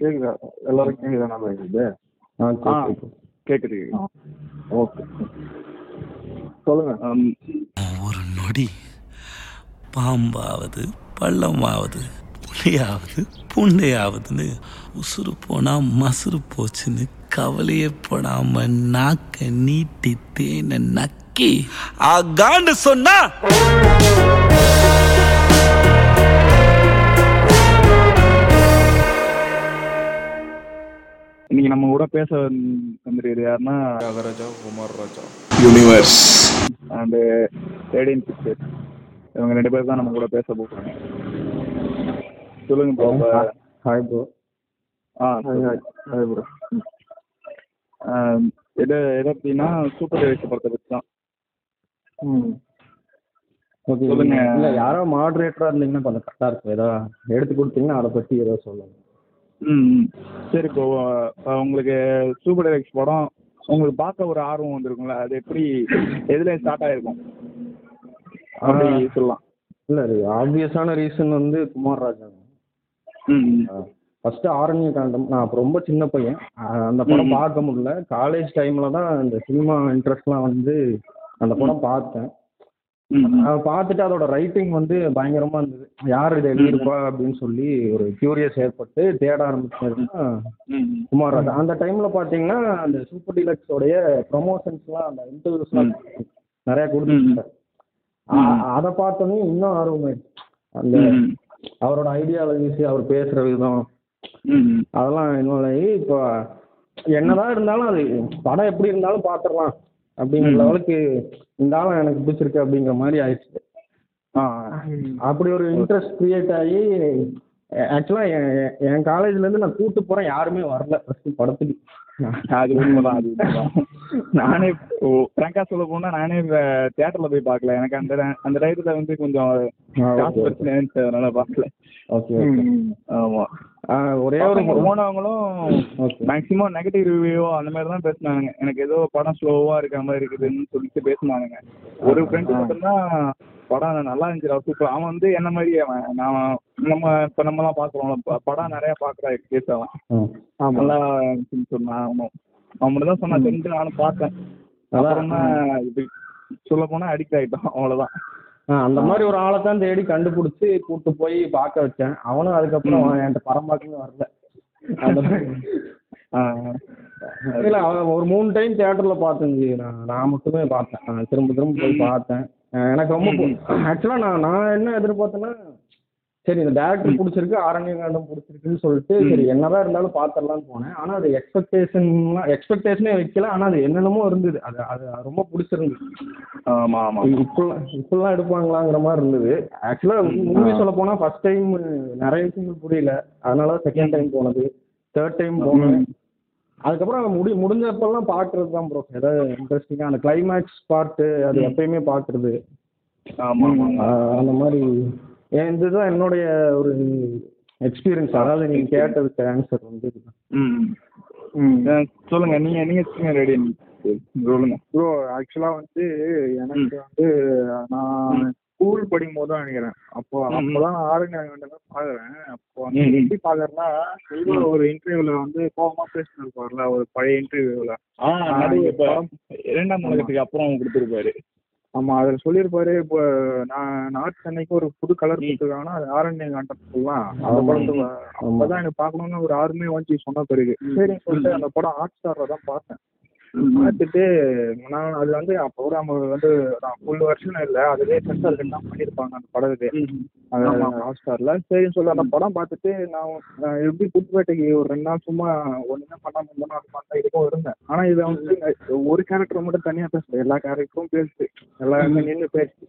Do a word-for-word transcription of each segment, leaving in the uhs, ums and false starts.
கேக்குதா எல்லாரும்? கேக்குதா? நல்லா இருக்குது. கேக்குது. ஓகே சொல்லுங்க. ஒரு நொடி பாம்பாவது பள்ளமாவது புளியாவது பூண்டையாவதுன்னு உசுறு போனா மசுறு போச்சுன்னு கவலையே போடாம நாக்க நீட்டி தேனை நக்கி ஆகான்னு சொன்னா இன்னைக்கு நம்ம கூட பேச வந்துருக்கு யாருன்னா நாகராஜா குமாரராஜா யூனிவர்ஸ் அண்ட் தேர்டின் பிக்சர். இவங்க ரெண்டு பேர் தான் நம்ம கூட பேச போறாங்க. சொல்லுங்க ப்ரோ. Hi bro. ஆ ஹாய் ப்ரோ. எது எது அப்படின்னா சூப்பர் டெலுக்ஸ் படத்தை பற்றி தான். ம் ஓகே சொல்லுங்க. இல்லை யாரோ மாடரேட்டராக இருந்தீங்கன்னா கொஞ்சம் கரெக்டாக இருக்கும். ஏதோ எடுத்து கொடுத்தீங்கன்னா அதை பற்றி ஏதோ சொல்லுங்க. ம் சரி ப்ரோ. உங்களுக்கு சூப்பர் டெலுக்ஸ் படம் உங்களுக்கு பார்க்க ஒரு ஆர்வம் வந்துருக்குங்களா? அது எப்படி எதுல ஸ்டார்ட் ஆகிருக்கும் அப்படி சொல்லலாம். இல்லை அது ஆப்வியஸான ரீசன் வந்து குமாரராஜன். ம் ஃபர்ஸ்ட் ஆரண்யகாண்டம். நான் ரொம்ப சின்ன பையன், அந்த படம் பார்க்க முடியல. காலேஜ் டைம்ல தான் இந்த சினிமா இன்ட்ரெஸ்ட்லாம் வந்து அந்த படம் பார்த்தேன். பார்த்துட்டு அதோட ரைட்டிங் வந்து பயங்கரமா இருந்தது. யார் இதை எழுதியிருப்பா அப்படின்னு சொல்லி ஒரு கியூரியஸ் ஏற்பட்டு தேட ஆரம்பிச்சதுன்னா குமாரராஜா. அந்த டைம்ல பார்த்தீங்கன்னா அந்த சூப்பர் டீலக்ஸ் உடைய ப்ரமோஷன்ஸ்லாம் அந்த இன்டர்வியூஸ்லாம் நிறைய கொடுத்துருந்தேன். அதை பார்த்தோன்னே இன்னும் ஆர்வமாயிடுச்சு. அந்த அவரோட ஐடியாலஜிஸ் அவர் பேசுற விதம் அதெல்லாம் இன்னும் இப்போ என்னதான் இருந்தாலும் அது படம் எப்படி இருந்தாலும் பார்த்துடலாம் அப்படிங்கிற லெவலுக்கு இந்த ஆளும் எனக்கு பிடிச்சிருக்கு அப்படிங்கிற மாதிரி ஆயிடுச்சு. அப்படி ஒரு இன்ட்ரெஸ்ட் கிரியேட் ஆகி ஆக்சுவலாக என் என் காலேஜ்லேருந்து நான் கூப்பிட்டு போகிறேன். யாருமே வரல ஃபஸ்ட்டு படத்துக்கு. அது உண்மைதான், அது உண்மைதான். நானே ஃப்ராங்கா சொல்ல போனால் நானே தியேட்டரில் போய் பார்க்கல. எனக்கு அந்த அந்த டைத்தில் வந்து கொஞ்சம் அதனால பார்க்கல. ஓகே ஆமாம். ஒரே ஒரு போனவங்களும் மேக்ஸிமம் நெகட்டிவ் ரிவ்யூ அந்த மாதிரி தான் பேசினாங்க. எனக்கு ஏதோ படம் ஸ்லோவாக இருக்கிற மாதிரி இருக்குதுன்னு சொல்லிட்டு பேசினாங்க. ஒரு ஃப்ரெண்டு மட்டும்தான் படம் நல்லா இருந்துச்சு, சூப்பர். அவன் வந்து என்ன மாதிரி அவன் நான் நம்ம இப்போ நம்மலாம் பார்க்குறோம் படம் நிறையா பார்க்குறா கேஸ். அவன் நல்லா சொன்னான். அவனும் அவன் மட்டும் தான் சொன்னான். தெரிஞ்சு நானும் பார்த்தேன். நல்லா இப்படி சொல்ல போனால் அடிக்ட் ஆகிட்டான். அவ்வளோதான். அந்த மாதிரி ஒரு ஆளை தான் தேடி கண்டுபிடிச்சி கூப்பிட்டு போய் பார்க்க வச்சேன். அவனும் அதுக்கப்புறம் என்கிட்ட படம் பார்க்கவே வரல. அந்த மாதிரி இல்லை அவன் ஒரு மூணு டைம் தியேட்டரில் பார்த்துச்சு. நான் நான் மட்டுமே பார்த்தேன். திரும்ப திரும்ப போய் பார்த்தேன். எனக்கு ரொம்ப ஆக்சுவலாக நான் நான் என்ன எதிர்பார்த்தேன்னா சரி இந்த டேரக்டர் பிடிச்சிருக்கு, ஆரண்யகாண்டம் பிடிச்சிருக்குன்னு சொல்லிட்டு சரி என்னதான் இருந்தாலும் பார்த்துடலான்னு போனேன். ஆனால் அது எக்ஸ்பெக்டேஷன்லாம் எக்ஸ்பெக்டேஷனே வைக்கல. ஆனால் அது என்னென்னமோ இருந்தது. அது அது ரொம்ப பிடிச்சிருந்தது. ஆமாம் ஆமாம். இப்பெல்லாம் இப்பெல்லாம் எடுப்பாங்களாங்கிற மாதிரி இருந்தது. ஆக்சுவலாக மூவி சொல்ல போனால் ஃபர்ஸ்ட் டைம் நிறைய விஷயங்கள் புரியல. அதனால செகண்ட் டைம் போனது, தேர்ட் டைம் போனேன். அதுக்கப்புறம் அதை முடி முடிஞ்சப்பெல்லாம் பார்க்கறது தான் ப்ரோ. ஏதாவது இன்ட்ரெஸ்டிங்காக அந்த கிளைமேக்ஸ் பார்ட்டு அது எப்பயுமே பார்க்குறது. ஆமாம் அந்த மாதிரி. ஏன் இதுதான் என்னுடைய ஒரு எக்ஸ்பீரியன்ஸ். அதாவது நீங்கள் கேட்டதுக்கு ஆன்சர் வந்து சொல்லுங்கள். நீங்கள் நீங்கள் ரெடி சொல்லுங்கள் ப்ரோ. ஆக்சுவலாக வந்து எனக்கு வந்து நான் ஸ்கூல் படிக்கும் போது தான் நினைக்கிறேன். அப்போ அப்போதான் ஆரண்யகாண்டம்லாம் பார்க்குறேன். அப்போ எப்படி பார்க்குறேன்னா ஒரு இன்டர்வியூவில் வந்து கோபமாக பேசினிருப்பார்ல ஒரு பழைய இன்டர்வியூவில். ஆ இரண்டாம் உலகத்துக்கு அப்புறம் கொடுத்துருப்பாரு. ஆமாம் அதில் சொல்லியிருப்பாரு இப்போ நான் நார்த் சென்னைக்கு ஒரு புது கலர் கொடுத்துருக்காங்கன்னா அது ஆரண்யகாண்டம் சொல்லலாம். அந்த படத்தில் அப்போ தான் எனக்கு பார்க்கணுன்னு ஒரு ஆர்வமே வந்து சொன்ன பிறகு சரின்னு சொல்லிட்டு அந்த படம் ஹாட் ஸ்டாரில் தான் பார்த்தேன். பார்த்துட்டு நான் அது வந்து ப்ரோக்ராம் வந்து ஃபுல் வருஷம் இல்லை அதுவே சென்சார் கட்லாம் பண்ணியிருப்பாங்க அந்த படத்துக்கு அந்த ஹாட் ஸ்டார்ல. சரின்னு சொல்லி அந்த படம் பார்த்துட்டு நான் எப்படி புதுப்பேட்டைக்கு ஒரு ரெண்டு நாள் சும்மா ஒன்றுமே பண்ணாமல் மூணு நாள் பண்ணால் இதுக்கும் இருந்தேன். ஆனால் இதை வந்து ஒரு கேரக்டர் மட்டும் தனியாக பேசல, எல்லா கேரக்டரும் பேசுது, எல்லாருமே நின்று பேசுது.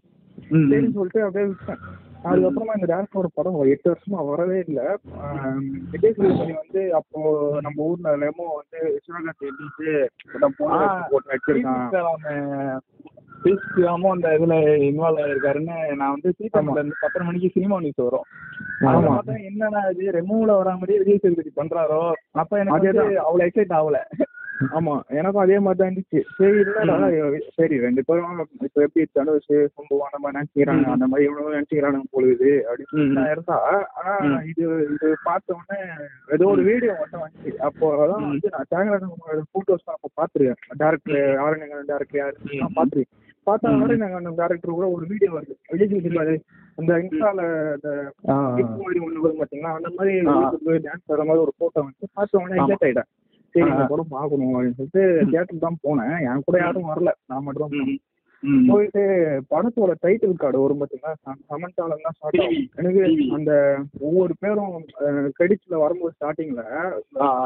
சரின்னு சொல்லிட்டு அப்படியே விட்டேன். அதுக்கப்புறமா இந்த டேரக்டரோட படம் எட்டு வருஷமா வரவே இல்லை. விஜய் சேதுபதி வந்து அப்போ நம்ம ஊர்ல எல்லாமோ வந்து போட்டு வச்சிருக்கான் அந்த இதுல இன்வால்வ் ஆயிருக்காருன்னு நான் வந்து சீக்கிரம்ல இருந்து பத்தரை மணிக்கு சினிமா நியூஸ் வரும். ஆமா என்னன்னா இது ரெமூவ்ல வரா மாதிரியே விஜய் சேதுபதி பண்றாரோ. அப்ப எனக்கு அவ்வளவு எக்ஸைட் ஆகல. ஆமா, எனக்கும் அதே மாதிரி தான் இருந்துச்சு. சரி இல்ல சரி ரெண்டு பேரும் இப்ப எப்படி இருந்தாலும் சரி சொம்புவான மாதிரி நினைச்சுக்கிறாங்க, அந்த மாதிரி எவ்வளவு நினைச்சுக்கிறானுங்க பொழுது அப்படின்னு இருந்தா. ஆனா இது இது பார்த்த உடனே ஏதோ ஒரு வீடியோ மட்டும் வந்துச்சு. அப்போதான் வந்து நான் தியாகராஜன் போட்டோஸ் தான் அப்ப பாத்துருக்கேன். டேரக்டர் ஆரண்யங்கன் டேரக்டர் யாரு பாத்துருக்கேன். பார்த்தா ஆரண்யங்கன் டேரக்டர் கூட ஒரு வீடியோ வருது விஜய் செல்லுபாதி அந்த இன்ஸ்டால அந்த மாதிரி ஒண்ணு வரும் பாத்தீங்கன்னா, அந்த மாதிரி டான்ஸ் வர மாதிரி ஒரு போட்டோ வந்துச்சு. பார்த்த உடனே எக்ஸைட் ஆயிட்டேன். சரி இந்த படம் பார்க்கணும் அப்படின்னு சொல்லிட்டு தியேட்டர் தான் போனேன். என் கூட யாரும் வரல, நான் மட்டும் தான் போனேன். போயிட்டு படத்தோட டைட்டில் கார்டு வரும் பார்த்தீங்கன்னா சமந்தால தான் ஸ்டார்ட் ஆகும். எனக்கு அந்த ஒவ்வொரு பேரும் கிரெடிட்ஸ்ல வரும்போது ஸ்டார்டிங்ல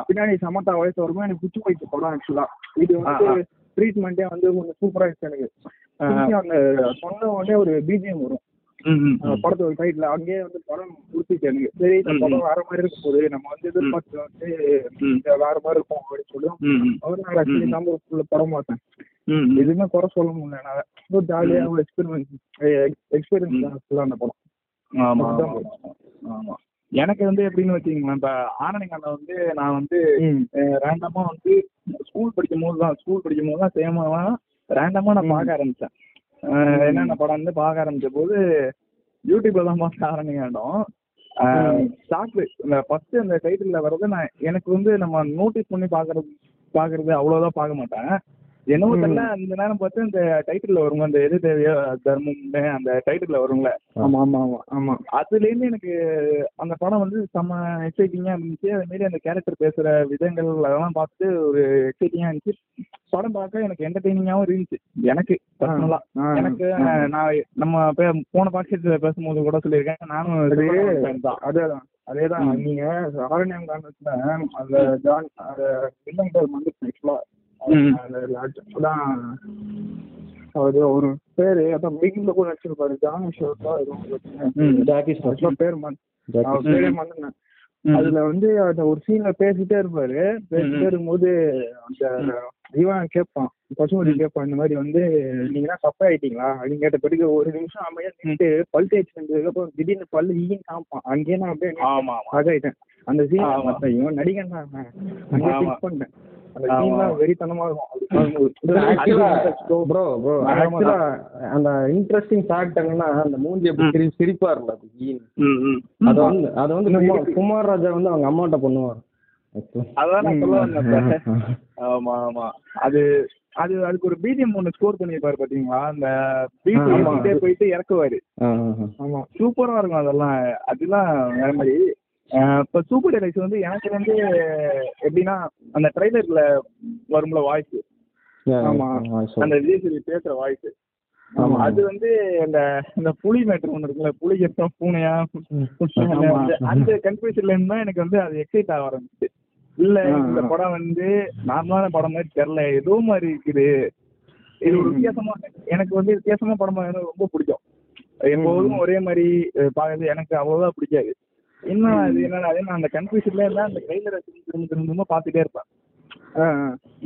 பின்னாடி சமந்தா வயசு வரும்போது எனக்கு குச்சி போயிடுச்சு படம். ஆக்சுவலா இது வந்து ட்ரீட்மெண்டே வந்து கொஞ்சம் சூப்பரா இருந்துச்சு எனக்கு. அந்த சொன்ன உடனே ஒரு பிஜிஎம் வரும் படத்தோட டைட்டில், அங்கேயே வந்து படம் முடிச்சுட்டு எனக்கு சரி இந்த படம் வேற மாதிரி இருக்கும் போது நம்ம வந்து எதிர்பார்த்து வந்து வேற மாதிரி இருக்கும் அப்படின்னு சொல்லுவோம். அவரு நான் ஆக்சுவலி நம்ம படம் பார்த்தேன், எதுவுமே குறை சொல்ல முடியல என்னால. ரொம்ப ஜாலியா ஒரு எக்ஸ்பீரியன்ஸ் எக்ஸ்பீரியன்ஸ் அந்த படம். ஆமா ஆமா எனக்கு வந்து எப்படின்னு வச்சுக்கீங்களா, இப்ப ஆரணிகாண்ட வந்து நான் வந்து ரேண்டமா வந்து ஸ்கூல் படிக்கும் போதுதான் ஸ்கூல் படிக்கும் போதுதான் சேமா ரேண்டமா நான் பார்க்க ஆரம்பிச்சேன். என்னென்ன படம் வந்து பார்க்க ஆரம்பிச்ச போது யூடியூப்ல தான் பார்க்க ஆரம்பிக்காண்டோம். சாக்லேட் இந்த ஃபர்ஸ்ட் அந்த டைட்டில்ல வர்றது நான் எனக்கு வந்து நம்ம நோட்டீஸ் பண்ணி பாக்குறது பாக்குறது அவ்வளவுதான் பார்க்க மாட்டேன். என்னவோ தெரியல அந்த நேரம் பார்த்து அந்த டைட்டில்ல வருங்க அந்த எது தேவையோ தர்மம்னு அந்த டைட்டில்ல வருங்களே. ஆமா ஆமா ஆமா ஆமா அதுல இருந்து எனக்கு அந்த படம் வந்து செம்ம எக்ஸைட்டிங்கா இருந்துச்சு. அதே மாதிரி அந்த கேரக்டர் பேசுற விதங்கள் அதெல்லாம் பார்த்து ஒரு எக்ஸைட்டிங்கா இருந்துச்சு. படம் பார்க்க எனக்கு என்டர்டெய்னிங்காவும் இருந்துச்சு. எனக்கு பர்சனலா எனக்கு நான் நம்ம போன பாட்காஸ்ட்ல பேசும்போது கூட சொல்லியிருக்கேன், நானும் அதேதான் அதேதான் நீங்க ஆரண்யம் காரணத்துல அந்த ஜான் வில்லங்கள் வந்து ஆக்சுவலா ஒரு பேரு அதான் பிகின்ல கூட நடிச்சிருப்பாரு ஜான் ஷோக்கா எதுவும் பேர் பேரே மறந்து. அதுல வந்து அந்த ஒரு சீன்ல பேசிட்டே இருப்பாரு. பேசிட்டே இருக்கும்போது அந்த இவன் கேட்பான் பசுமதி கேட்பான் இந்த மாதிரி வந்து நீங்கன்னா சப்பை ஆயிட்டீங்களா அப்படின்னு கேட்ட படிக்க ஒரு நிமிஷம் அமையா நின்று பல் தேய்ச்சி வந்ததுக்கு அப்புறம் திடீர்னு பல்லு ஈன்னு காமிப்பான். அங்கேயே நான் அப்படியே ஆகிட்டேன். அந்த சீன் இவன் நடிகன் தான் அங்கேயே பிக் பண்ணிட்டேன். அந்த சீன்லாம் வெறித்தனமா இருக்கும். அந்த இன்ட்ரெஸ்டிங் ஃபேக்ட் என்னன்னா அந்த மூஞ்சி அப்படி சிரிப்பா இருக்குல்ல அது வந்து அது வந்து குமார் ராஜா வந்து அவங்க அம்மாட்ட பண்ணுவார். அதான் நான் சொல்லுவேன். ஆமா ஆமா அது அது அதுக்கு ஒரு பிஜிஎம் ஒண்ணு ஸ்கோர் பண்ணிருப்பாரு பாத்தீங்களா, அந்த பீட் போயிட்டு இறக்குவாரு. ஆமா சூப்பரா இருக்கும் அதெல்லாம். அதெல்லாம் வேற மாதிரி. இப்ப சூப்பர் டெலக்ஸ் வந்து எனக்கு வந்து எப்படின்னா அந்த ட்ரைலர்ல வரும்ல வாய்ஸ், ஆமா அந்த விஜய் சேதுபதி பேசுற வாய்ஸ், ஆமா அது வந்து அந்த இந்த புலி மேட்டர் ஒண்ணு இருக்குல்ல, புலி எப்பறம் பூனையா அந்த கன்ஃபியூஷன்ல இருந்தா எனக்கு வந்து அது எக்ஸைட் ஆக ஆரம்பிச்சு. இல்ல இந்த படம் வந்து நார்மலான படம் மாதிரி தெரியல, ஏதோ மாதிரி இருக்குது, இது வித்தியாசமா. எனக்கு வந்து வித்தியாசமா படம் ரொம்ப பிடிக்கும். எப்போதும் ஒரே மாதிரி பாக்குறது எனக்கு அவ்வளவுதான் பிடிக்காது. என்ன இது என்னன்னா அதே நான் அந்த கன்ஃபியூஷன்ல இருந்தா அந்த கையில திரும்ப திரும்ப பாத்துட்டே இருப்பேன்.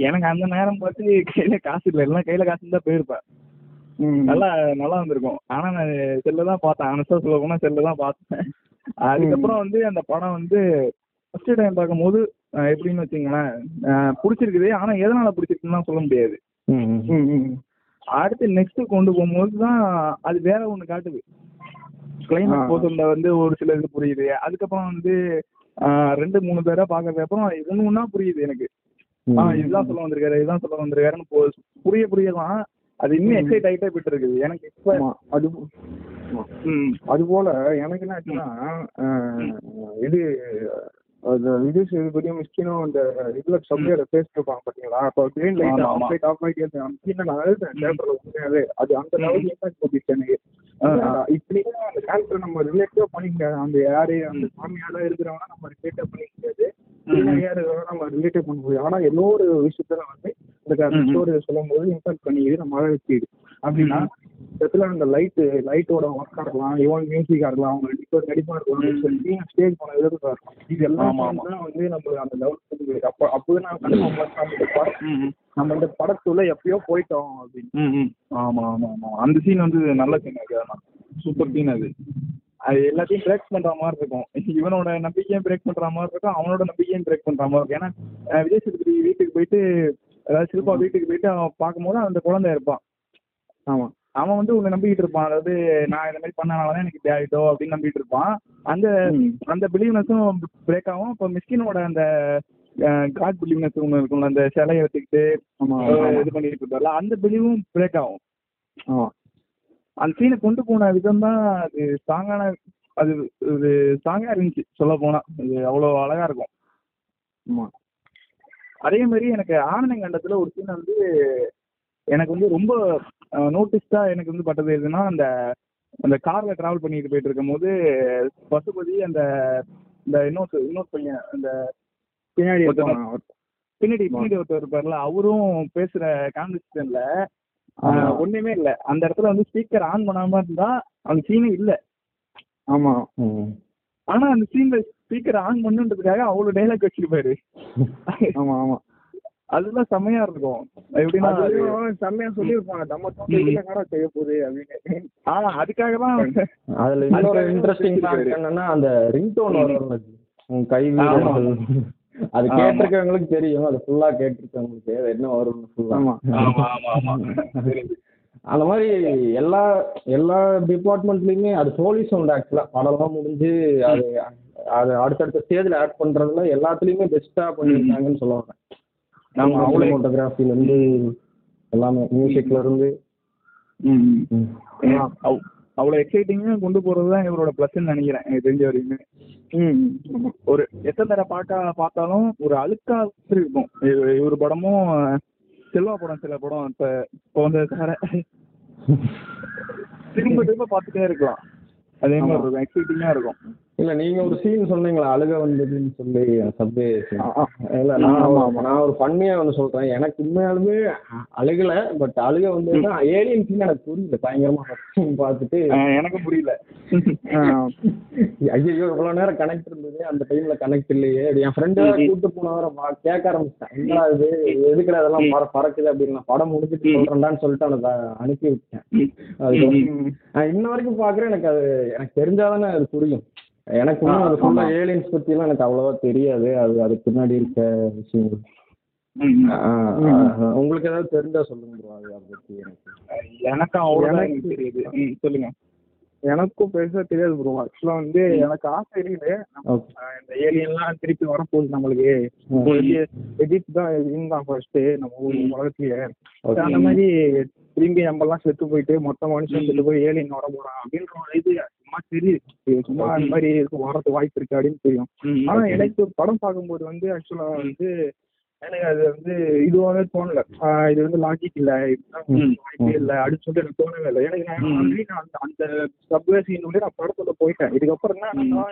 எனக்கு அந்த நேரம் பார்த்து கையில காசு இல்லை, இல்லைன்னா கையில காசு இருந்தா போயிருப்பேன், நல்லா நல்லா வந்திருக்கும். ஆனா நான் செல்லுதான் பார்த்தேன், ஆனஸ்டா சொல்ல போனா செல்லுதான் பார்த்தேன். அதுக்கப்புறம் வந்து அந்த படம் வந்து ஃபர்ஸ்ட் டைம் பார்க்கும் போது எப்படின்னு வச்சுங்களேன் பிடிச்சிருக்குது. ஆனா எதனால பிடிச்சிருக்குன்னா சொல்ல முடியாது. அடுத்து நெக்ஸ்ட் கொண்டு போகும்போதுதான் அது வேற ஒண்ணு காட்டுது. கிளைமேட் போதுல வந்து ஒரு சில இது புரியுது. அதுக்கப்புறம் வந்து ரெண்டு மூணு பேரா பாக்குறது அப்புறம் ஒண்ணு ஒன்னா புரியுது எனக்கு. ஆஹ் இதுதான் சொல்ல வந்திருக்காரு இதுதான் சொல்ல வந்திருக்காருன்னு புரிய புரியலாம். அது இன்னும் எக்ஸைட் ஆகிட்டே போயிட்டு இருக்குது எனக்கு. இப்போ அது அது போல எனக்கு என்ன ஆச்சுன்னா இது அது விஜய் சேதுபதியும் மிஸ்கினும் அந்த இதுல சப்ஜெக்ட்ல பேசிட்டுருப்பாங்க பாத்தீங்களா. அப்போ green light off light off light Mysskin நான் தேட்டர்ல உண்மையாவே அது அந்த லெவலுக்கு இம்பாக்ட் போட்டுச்சு எனக்கு. இப்படியே அந்த கேரக்டர் நம்ம ரிலேட்டே பண்ணிக்க முடியாது. அந்த யாரு அந்த சாமியால இருக்கிறவனா நம்ம ரிலேட்டே பண்ணிக்க முடியாது, யாரு நம்ம ரிலேட்டே பண்ண முடியாது. ஆனா ஏதோ ஒரு விஷயத்துல வந்து இந்த ஸ்டோரியை சொல்லும் போது இம்பாக்ட் பண்ணிக்கிது நம்ம மழை வச்சு அப்படின்னா இடத்துல அந்த லைட்டு லைட்டோட ஒர்க்காக இருக்கலாம், இவன் மியூசிக்காக இருக்கலாம், அவங்க இப்போ நடிப்பாக இருக்கலாம், சொல்லி ஸ்டேஜ் போன விதத்துக்காக இருக்கலாம். இது எல்லாம் வந்து நம்ம அந்த லெவலுக்கு அப்போ அப்போது நான் கண்டிப்பாக நம்ம இந்த படத்துல எப்பயோ போயிட்டோம் அப்படின்னு. ஆமா ஆமா ஆமா அந்த சீன் வந்து நல்ல சீன் அது. ஆனா சூப்பர் சீன் அது. அது எல்லாத்தையும் பிரேக் பண்ற மாதிரி இருக்கும். இவனோட நம்பிக்கையும் பிரேக் பண்ற மாதிரி இருக்கும், அவனோட நம்பிக்கையும் பிரேக் பண்ற மாதிரி இருக்கும். ஏன்னா விஜய் சேதுபதி வீட்டுக்கு போயிட்டு அதாவது சிற்பா வீட்டுக்கு போயிட்டு அவன் பார்க்கும்போது அந்த குழந்தை இருப்பான். ஆமா, அவன் வந்து உன்னை நம்பிக்கிட்டு இருப்பான். அதாவது நான் இந்த மாதிரி பண்ணனாலதான் எனக்கு இப்படி ஆயிட்டோ அப்படின்னு நம்பிட்டு இருப்பான். அந்த அந்த பிலீவ்னஸும் பிரேக் ஆகும். இப்போ மிஸ்கினோட அந்த காட் பிலீவ்னஸ் ஒன்று இருக்கும்ல, அந்த சிலையை வச்சுக்கிட்டு இது பண்ணிட்டு இருப்பார்ல, அந்த பிலீவும் பிரேக் ஆகும். ஆமா, அந்த சீனை கொண்டு போன விதம் தான் அது ஸ்ட்ராங்கான, அது ஒரு ஸ்ட்ராங்கா இருந்துச்சு. சொல்ல போனா அது அவ்வளோ அழகா இருக்கும். ஆமா, அதே மாதிரி எனக்கு ஆரணயங்கண்டத்துல ஒரு சீனை வந்து எனக்கு வந்து ரொம்ப நோட்டீஸ்டா எனக்கு வந்து பட்டது எதுன்னா, அந்த அந்த கார்ல டிராவல் பண்ணிட்டு போயிட்டு இருக்கும் போது பசுபதி அந்த இந்த இன்னொரு இன்னொரு பையன் அந்த பின்னாடி பின்னாடி பின்னாடி ஒருத்தர் இருப்பார்ல, அவரும் பேசுற கான்வர்சேஷன்ல ஒண்ணுமே இல்ல. அந்த இடத்துல வந்து ஸ்பீக்கர் ஆன் பண்ணாம இருந்தா அந்த சீனே இல்ல. ஆமா, ஆனா அந்த சீன்ல ஸ்பீக்கர் ஆன் பண்ணுன்றதுக்காக அவ்வளவு டைலாக் வச்சிருப்பாரு. ஆமா ஆமா, அதுதான் செம்மையா இருக்கும். எப்படின்னா செம்மையா சொல்லிருப்பாங்க அப்படின்னு. ஆமா, அதுக்காக தான். அதுல இன்னொரு இன்ட்ரெஸ்டிங் என்னன்னா, அந்த ரிங் டோன் வரும் கை அது கேட்டிருக்கவங்களுக்கு தெரியும். அது ஃபுல்லா கேட்டிருக்கவங்களுக்கு அது என்ன வரும்னு அந்த மாதிரி எல்லா எல்லா டிபார்ட்மெண்ட்லயுமே அது போலீஸ் உண்டு. ஆக்சுவலா படம்லாம் முடிஞ்சு அது அது அடுத்தடுத்த ஸ்டேஜ்ல ஆட் பண்றதுல எல்லாத்துலயுமே பெஸ்டா பண்ணிருக்காங்கன்னு சொல்லுவாங்க. நம்ம அவ்வளோ போட்டோகிராஃபில இருந்து எல்லாமே மியூசிக்ல இருந்து அவ்வளோ எக்ஸைட்டிங்கா கொண்டு போறதுதான் இவரோட பிளஸ்ன்னு நினைக்கிறேன் எனக்கு தெரிஞ்ச வரைக்குமே. ம், ஒரு எத்தனை தடவை பார்க்க பார்த்தாலும் ஒரு அழுக்கா இருக்கும் இவரு படமும். செல்வா படம் சில படம் இப்ப இப்போ வந்து திரும்ப திரும்ப பார்த்துட்டே இருக்கலாம். அதே மாதிரி இருக்கும், எக்ஸைட்டிங்கா இருக்கும். இல்ல, நீங்க ஒரு சீன் சொன்னீங்களா அழுக வந்ததுன்னு சொல்லி சப்வே. இல்ல, நான் நான் ஒரு ஃபன்னியா வந்து சொல்றேன். எனக்கு உண்மையாலுமே அழுகல, பட் அழுக வந்ததுன்னா ஏலியன் சீன் எனக்கு புரியல. பயங்கரமா பார்த்துட்டு எனக்கு புரியல, ஐயோ இவ்வளவு நேரம் கனெக்ட் இருந்தது, அந்த டைம்ல கனெக்ட் இல்லையே. என் ஃப்ரெண்டு கூப்பிட்டு போன வர கேட்க ஆரம்பிச்சிட்டேன், என்ன அது எதுக்குல அதெல்லாம் பறக்குது அப்படின்னு. படம் முடிஞ்சிட்டு சொல்றேன்டான்னு சொல்லிட்டு அவனை அனுப்பி விட்டேன். அது இன்ன வரைக்கும் பாக்குறேன். எனக்கு அது எனக்கு தெரிஞ்சாதானே அது புரியும். எனக்கு அது ஃபுல்லா ஏலியன்ஸ் பத்தி எல்லாம் எனக்கு அவ்வளவா தெரியாது. அது அதுக்கு பின்னாடி இருக்க விஷயங்கள் உங்களுக்கு ஏதாவது தெரிஞ்சா சொல்லுங்க. அதை பத்தி எனக்கு எனக்கு தெரியுது, சொல்லுங்க. எனக்கும் பெருசா தெரியாது ப்ரோ. ஆக்சுவலா வந்து எனக்கு ஆசை இருக்குது, இந்த ஏலியன்லாம் திருப்பி வரப்போகுது நம்மளுக்கு. எஜிப்ட் தான் இருந்தான் ஃபர்ஸ்ட் நம்ம உலகத்திலேயே. அந்த மாதிரி திரும்பி நம்ம எல்லாம் செத்து போயிட்டு மொத்த மனுஷன் செத்து போய் ஏலியன் வர போறான் அப்படின்ற இது சும்மா தெரியுது. சும்மா அந்த மாதிரி வரது வாய்ப்பு இருக்கு அப்படின்னு தெரியும். ஆனா எனக்கு படம் பார்க்கும்போது வந்து ஆக்சுவலா வந்து எனக்கு அது வந்து இதுவாகவே தோணல. இது வந்து லாஜிக் இல்ல, வாய்ப்பே இல்லை அப்படின்னு சொல்லிட்டு எனக்கு தோணவே இல்லை. எனக்கு நான் அந்த அந்த சப்வே சீனோடய நான் படத்துல போயிட்டேன். இதுக்கப்புறம் என்னன்னா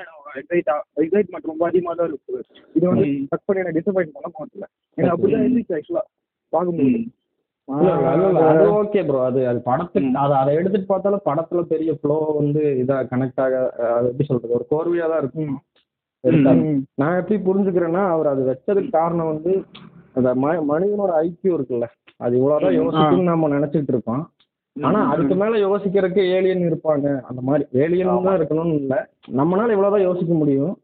எக்ஸைட் எக்ஸைட்மெண்ட் ரொம்ப அதிகமா தான் இருக்குது. இது வந்து கட் பண்ணி எனக்கு டிசப்பாயிண்ட் பண்ண போகல. எனக்கு அப்படிதான் இருந்துச்சு ஆக்சுவலா பார்க்கும்போது. அது ஓகே ப்ரோ. அது அது படத்துல அதை அதை எடுத்துட்டு பார்த்தாலும் படத்துல பெரிய ஃப்ளோ வந்து இதா கனெக்ட் ஆக, அது எப்படி சொல்றது, ஒரு கோர்வையா தான் இருக்கும். நான் எப்படி புரிஞ்சுக்கிறேன்னா, அவர் அது வச்சதுக்கு காரணம் வந்து அந்த மனிதனோட ஐக்கியம் இருக்குல்ல, அது இவ்வளவுதான் யோசிக்கணும்னு நம்ம நினைச்சிட்டு இருக்கோம். ஆனா அதுக்கு மேல யோசிக்கிறதுக்கு ஏலியன் இருப்பாங்க. அந்த மாதிரி ஏலியன் தான் இருக்கணும்னு இல்லை, நம்மளால இவ்வளவுதான் யோசிக்க முடியும்,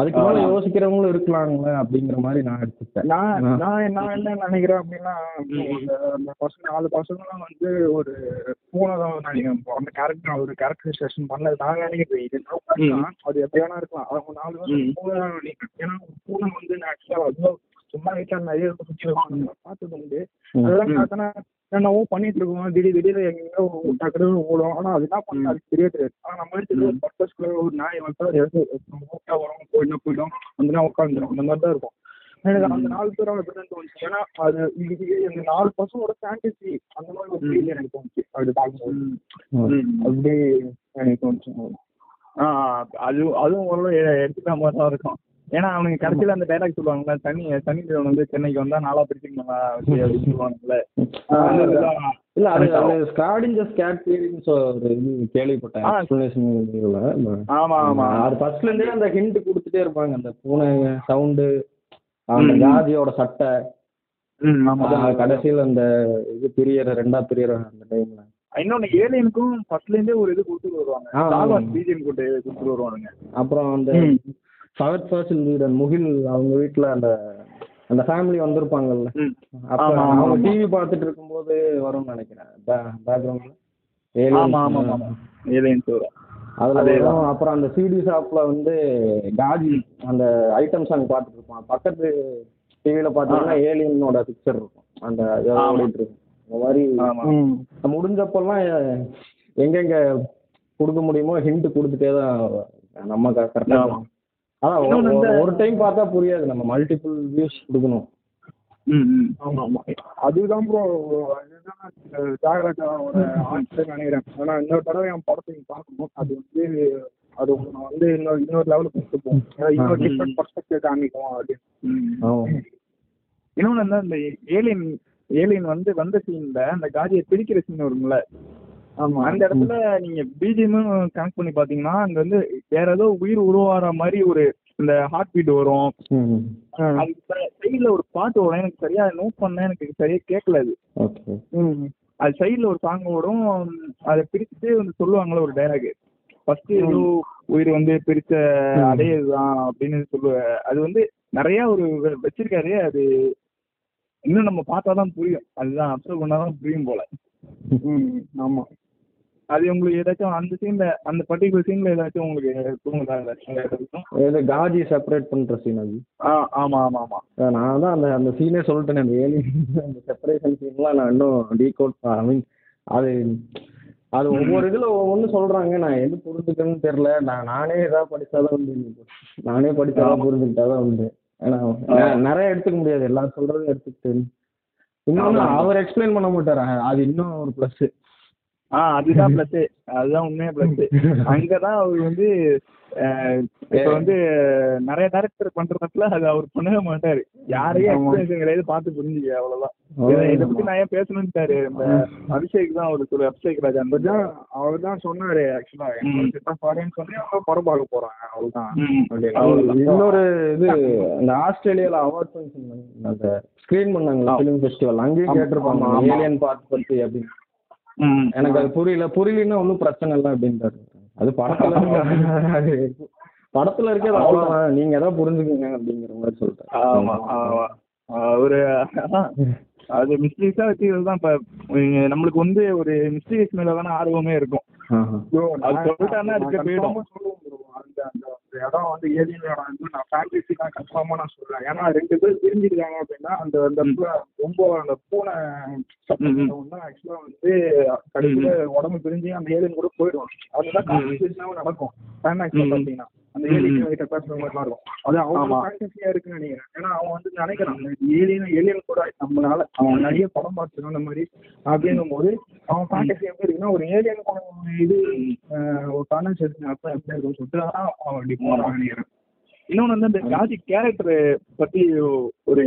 அதுக்கு மேல யோசிக்கிறவங்களும் இருக்கலாங்களே அப்படிங்கிற மாதிரி நான் எடுத்துட்டேன். நான் நான் நான் என்ன நினைக்கிறேன் அப்படின்னா, அந்த பசங்க நாலு பசங்களாம் வந்து ஒரு போனதான் நினைக்கிறேன். அந்த கேரக்டர் ஒரு கேரக்டரைசேஷன் பண்ணது நான் நினைக்கிறேன். இது அது எப்படியான இருக்கலாம். அவங்க நாலு வருஷம் பூனைதான் நினைக்கிறேன். ஏன்னா பூனை வந்து ஆக்சுவலா அதுவோ சும்மா வீட்டில் நிறைய சுற்றி பார்த்தது உண்டு. அதெல்லாம் பார்த்தோன்னா என்னவோ பண்ணிட்டு இருக்கோம், திடீர் திடீர்னு எங்கெங்க டக்குனு ஓடும். ஆனா அது என்ன பண்ண அதுக்கு தெரிய தெரியாது. ஆனா நம்ம எடுத்து ஒரு பர்பஸ்குள்ள ஒரு நாய் வளர்த்தா மூட்டா வரும், போயிடும் போயிடும் வந்துன்னா உட்காந்துடும். அந்த மாதிரி தான் இருக்கும். எனக்கு அந்த நாலு பேரும் அவங்க எப்படிதான் தோணுச்சு, ஏன்னா அது இந்த நாலு பசங்களோட ஃபேண்டசி அந்த மாதிரி ஒரு ஃபீல் எனக்கு தோணுச்சு. அப்படி பார்க்கும்போது அப்படி எனக்கு தோணுச்சு. ஆஹ் அது அதுவும் ஓரளவு எடுத்துக்கிற மாதிரி தான் இருக்கும். ஏன்னா அவனுக்கு கடைசியில அந்த டைலாக் சொல்லுவாங்கல்ல, தனி தனி தேவன் வந்து சென்னைக்கு வந்தா நாளா பிடிச்சிங்களா அப்படின்னு சொல்லுவாங்கல்ல. இல்ல அது ஸ்கார்டிஞ்சஸ் கேட்பீரின்னு ஒரு கேள்விப்பட்டேன். ஆமா ஆமா, அது ஃபர்ஸ்ட்ல இருந்தே அந்த ஹிண்ட் கொடுத்துட்டே இருப்பாங்க. அந்த பூனை சவுண்டு, அந்த ஜாதியோட சட்டை, கடைசியில் அந்த இது பிரியற ரெண்டா பிரியற அந்த டைம்ல இன்னொன்னு ஏலியனுக்கும் ஃபர்ஸ்ட்ல இருந்தே ஒரு இது கொடுத்துட்டு வருவாங்க, பீஜியம் கொடுத்துட்டு வருவானுங்க. அப்புறம் அந்த சவத் ஃபர்ஸ்ட் வீடு முகில் அவங்க வீட்டுல அந்த அந்த ஃபேமிலி வந்திருப்பாங்கல்ல, அவங்க டிவி பார்த்துட்டு இருக்கும் போது வரும்னு நினைக்கிறேன் பேக்ரவுண்ட்ல. அப்புறம் அந்த சிடி ஷாப்ல வந்து காஜி அந்த ஐட்டம் சாங் பாத்துட்டு இருப்பான், பக்கத்து டிவில பாத்தீங்கன்னா ஏலியனோட பிக்சர் இருக்கும் அந்த ஓடிட்டு இருக்கும். இந்த மாதிரி முடிஞ்சப்பெல்லாம் எங்கெங்க கொடுக்க முடியுமோ ஹிண்ட் கொடுத்துட்டேதான் நம்ம கரெக்டா. அதான் ஒரு டைம் பார்த்தா புரியாது, நம்ம மல்டிபிள் வியூஸ் கொடுக்கணும். அதுதான் ப்ரோ தியாகராஜாவோட ஆன்சர் நினைக்கிறேன். ஆனா இன்னொரு தடவை என் படத்தை பார்க்கணும். அது வந்து அது வந்து இன்னொரு இன்னொரு லெவலுக்கு கொடுத்துப்போம், இன்னொரு டிஃப்ரெண்ட் பர்ஸ்பெக்டிவ் காமிக்கும் அப்படின்னு. இன்னொன்னு என்ன, இந்த ஏலியன் ஏலியன் வந்து வந்த சீன்ல அந்த காஜியை பிரிக்கிற சீன் வரும்ல, ஆமா அந்த இடத்துல நீங்க பிஜிஎம் கனெக்ட் பண்ணி பாத்தீங்கன்னா அங்க வந்து வேற ஏதோ உயிர் உருவாகிற மாதிரி ஒரு இந்த ஹார்ட் பீட் வரும், சைட்ல ஒரு பாட்டு வரும். எனக்கு சரியா நோட் பண்ண எனக்கு சரியா கேட்கல, அது அது சைட்ல ஒரு சாங் வரும். அதை பிரிச்சுட்டு வந்து சொல்லுவாங்களே ஒரு டைலாக், ஃபர்ஸ்ட் ஏதோ உயிர் வந்து பிரிச்ச அதே இதுதான் அப்படின்னு சொல்லுவ. அது வந்து நிறைய ஒரு வச்சிருக்காரு, அது இன்னும் நம்ம பார்த்தாதான் புரியும், அதுதான் அப்சர்வ் பண்ணாதான் புரியும் போல. ஆமா, அது உங்களுக்கு ஏதாச்சும் அந்த சீன்ல அந்த பர்டிகுலர் சீன்ல ஏதாச்சும் உங்களுக்கு காஜி செப்பரேட் பண்ற சீன் அது? ஆமா ஆமா ஆமா, நான் தான் அந்த அந்த சீனே சொல்லிட்டேன். அந்த ஏலியன் அந்த செப்பரேஷன் சீன்லாம் நான் இன்னும் டீகோட் ஐ மீன் அது அது ஒவ்வொரு இதுல ஒவ்வொன்னு சொல்றாங்க, நான் எது புரிஞ்சுக்கணும்னு தெரியல. நான் நானே ஏதாவது படிச்சாதான் உண்டு, நானே படிச்சாலும் புரிஞ்சுக்கிட்டாதான் உண்டு. ஏன்னா நிறைய எடுத்துக்க முடியாது, எல்லாரும் சொல்றதும் எடுத்துக்கிட்டு. இன்னொன்னு அவர் எக்ஸ்பிளைன் பண்ண மாட்டாரு, அது இன்னும் ஒரு பிளஸ். ஆஹ் அதுதான் பிளஸ், அதுதான் உண்மையா பிளஸ். அங்கதான் அவர் வந்து இப்ப வந்து நிறைய டேரக்டர் பண்றதுல அது அவர் பண்ணவே மாட்டாரு, யாரையும் எக்ஸ்பிளேஷன் கிடையாது, பார்த்து புரிஞ்சுக்க அவ்வளவுதான். இதை பத்தி நான் ஏன் பேசணும்ட்டாரு இந்த அபிஷேக் தான், அவருக்கு ஒரு அபிஷேக் ராஜா தான் அவர் தான் சொன்னாரு. ஆக்சுவலா அவங்க படம் பார்க்க போறாங்க அவ்வளவுதான். இன்னொரு இது இந்த ஆஸ்திரேலியால அவார்ட்ஸ் அந்த ஸ்கிரீன் பண்ணாங்களா ஃபிலிம் ஃபெஸ்டிவல், அங்கேயும் கேட்டிருப்பாங்க ஏலியன் பார்ட் பத்தி அப்படின்னு. எனக்கு அது புரியல, புரியலன்னா ஒன்றும் பிரச்சனை இல்லை அப்படின்றாரு. அது படத்துல இருக்கு, படத்துல இருக்கிறது அவ்வளவுதான், நீங்க ஏதாவது புரிஞ்சுக்கோங்க அப்படிங்கிற மாதிரி சொல்லிட்டேன். ஆமா ஆமா, ஒரு அது மிஸ்டேக்ஸா வச்சுக்கிறதுதான். இப்ப நம்மளுக்கு வந்து ஒரு மிஸ்டேக்ஸ் மேல தானே ஆர்வமே இருக்கும், அது சொல்லிட்டாருன்னா இருக்க போயிடும். இடம் வந்து ஏலியன் இடம் வந்து நான் ஃபேண்டசி தான் கன்ஃபார்மா நான் சொல்றேன். ஏன்னா ரெண்டு பேர் பிரிஞ்சிருக்காங்க அப்படின்னா அந்த அந்த ரொம்ப அந்த பூனை ஆக்சுவலா வந்து கடைசியில உடம்பு பிரிஞ்சு அந்த ஏலியன் கூட போயிடும். அதுதான் கான்வர்சேஷனாவும் நடக்கும் பார்த்தீங்கன்னா, அந்த ஏலியன் கிட்ட பேசுற மாதிரிலாம் இருக்கும். அது அவங்க ஃபேண்டசியா இருக்குன்னு நினைக்கிறேன். ஏன்னா அவன் வந்து நினைக்கிறான் ஏலியன் ஏலியன் கூட நம்மளால அவன் நிறைய படம் பார்த்துருக்கான் அந்த மாதிரி அப்படின்னும் போது அவன் ஃபேண்டசி எப்படி இருக்குன்னா ஒரு ஏலியன் கூட இது ஒரு கான்வர்சேஷன் அப்ப எப்படி இருக்குன்னு சொல்லிட்டு ஆனா அவன் அப்படி போறான் நினைக்கிறேன். இன்னொன்று வந்து இந்த காஜி கேரக்டரு பத்தி ஒரு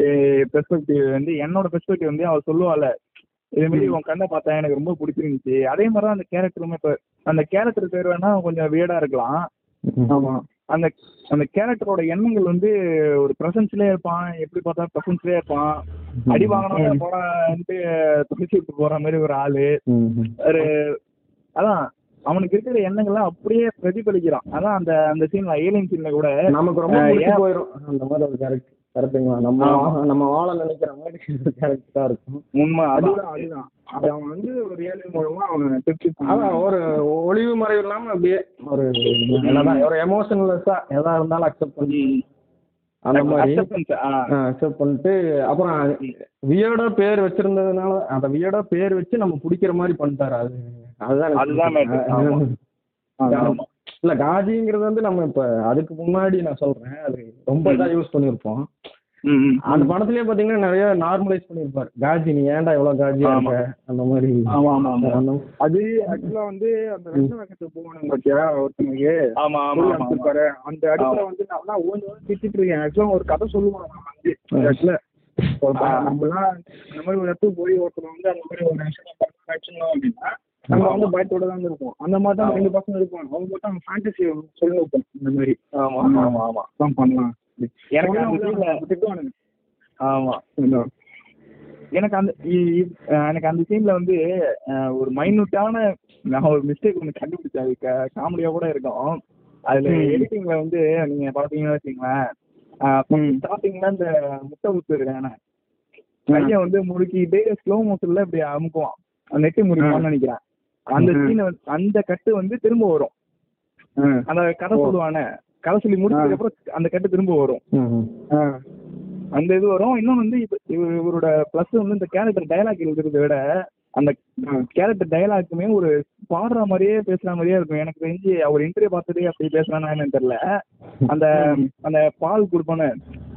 பெர்ஸ்பெக்டிவ் வந்து என்னோட பெர்ஸ்பெக்டிவ் வந்து அவன் சொல்லுவாள் இதே மாதிரி உன் கண்ணை பார்த்தா எனக்கு ரொம்ப பிடிச்சிருந்துச்சு. அதே மாதிரிதான் அந்த கேரக்டருமே, இப்போ அந்த கேரக்டர் பேர் வேணா கொஞ்சம் வியர்டா இருக்கலாம். ஆமா, அந்த அந்த கேரக்டரோட எண்ணங்கள் வந்து ஒரு பிரசன்ஸ்லயே இருப்பான், எப்படி பார்த்தா பிரசன்ஸ்லயே இருப்பான், அடி வாங்கினா போறான்ட்டு தொலைச்சிட்டு போற மாதிரி ஒரு ஆளு. ஒரு அதான் அவனுக்கு இருக்கிற எண்ணங்களை அப்படியே பிரதிபலிக்கிறான். அதான் அந்த அந்த சீன்ல ஏலியன் சீன்ல கூட நமக்கு ரொம்ப போயிடும் அந்த மாதிரி ஒரு கேரக்டர். கரெக்டுங்களா, நம்ம நம்ம வாழ நினைக்கிற மாதிரி கேரக்டரா இருக்கும். உண்மை, அதுதான் அதுதான். அது அவன் வந்து ஒரு ஏலியன் மூலமா அவன் திருப்தி, அதான் ஒரு ஒளிவு மறைவு இல்லாம அப்படியே ஒரு என்னதான் ஒரு எமோஷனலஸா எதா இருந்தாலும் அக்செப்ட் பண்ணி அந்த மாதிரி அக்செப்ட் பண்ணிட்டு அப்புறம் வியர்டா பேர் வச்சிருந்ததுனால அந்த வியர்டா பேர் வச்சு நம்ம பிடிக்கிற மாதிரி பண்ணிட்டாரு. அது அதுதான் இல்ல காஜிங்கிறது வந்து நம்ம இப்ப அதுக்கு முன்னாடி நான் சொல்றேன் அது ரொம்ப இதா யூஸ் பண்ணிருப்போம். அந்த படத்துலயே பாத்தீங்கன்னா நிறைய நார்மலைஸ் பண்ணிருப்பாரு காஜி, நீ ஏன்டா எவ்வளவு காஜியா இருக்க அந்த மாதிரி. அது ஆக்சுவலா வந்து அந்த ரசவகத்துக்கு போகணும் பாத்தியா ஒருத்தனுக்கு இருப்பாரு அந்த இடத்துல வந்து நான் ஓஞ்சோன்னு திட்டிட்டு இருக்கேன். ஆக்சுவலா ஒரு கதை சொல்லுவாங்க வந்து ஆக்சுவலா நம்மளாம் இந்த மாதிரி ஒரு இடத்துக்கு போய் ஒருத்தர் வந்து அந்த மாதிரி ஒரு ஆக்ஷன் அப்படின்னா நம்ம வந்து பயத்தோட தான் இருப்போம். அந்த மாதிரி தான் ரெண்டு பசங்க இருப்பாங்க, அவங்க மட்டும் அவங்க ஃபேண்டசி சொல்லி வைப்போம் இந்த மாதிரி. ஆமா ஆமா ஆமா தான் பண்ணலாம். எனக்கு ஆமா எனக்கு அந்த எனக்கு அந்த சீன்ல வந்து ஒரு மைனூட்டான நான் ஒரு மிஸ்டேக் ஒன்று கண்டுபிடிச்சேன். அது காமெடியா கூட இருக்கும். அதுல எடிட்டிங்ல வந்து நீங்க பாத்தீங்கன்னா வச்சுங்களேன், ஸ்டார்டிங்ல இந்த முட்டை ஊத்து இருக்கானே பையன் வந்து முறுக்கிட்டு ஸ்லோ மோஷன்ல இப்படி அமுக்குவான், நெட்டி முறுக்குவான்னு நினைக்கிறேன். அந்த சீனை அந்த கட்டு வந்து திரும்ப வரும். அந்த கதை சொல்லுவானே, கதை சொல்லி முடிச்சதுக்கு அப்புறம் அந்த கட்டு திரும்ப வரும். அந்த இது வரும். இன்னொன்று வந்து இவரோட பிளஸ் வந்து இந்த கேரக்டர் டயலாக் எழுதுறதை விட அந்த கேரக்டர் டயலாக்குமே ஒரு பாடுற மாதிரியே பேசுற மாதிரியே இருக்கும். எனக்கு தெரிஞ்சு அவர் இன்டர்வியூ பார்த்துட்டு அப்படி பேசுறானா என்னன்னு தெரியல. அந்த அந்த பால் கொடுப்பானே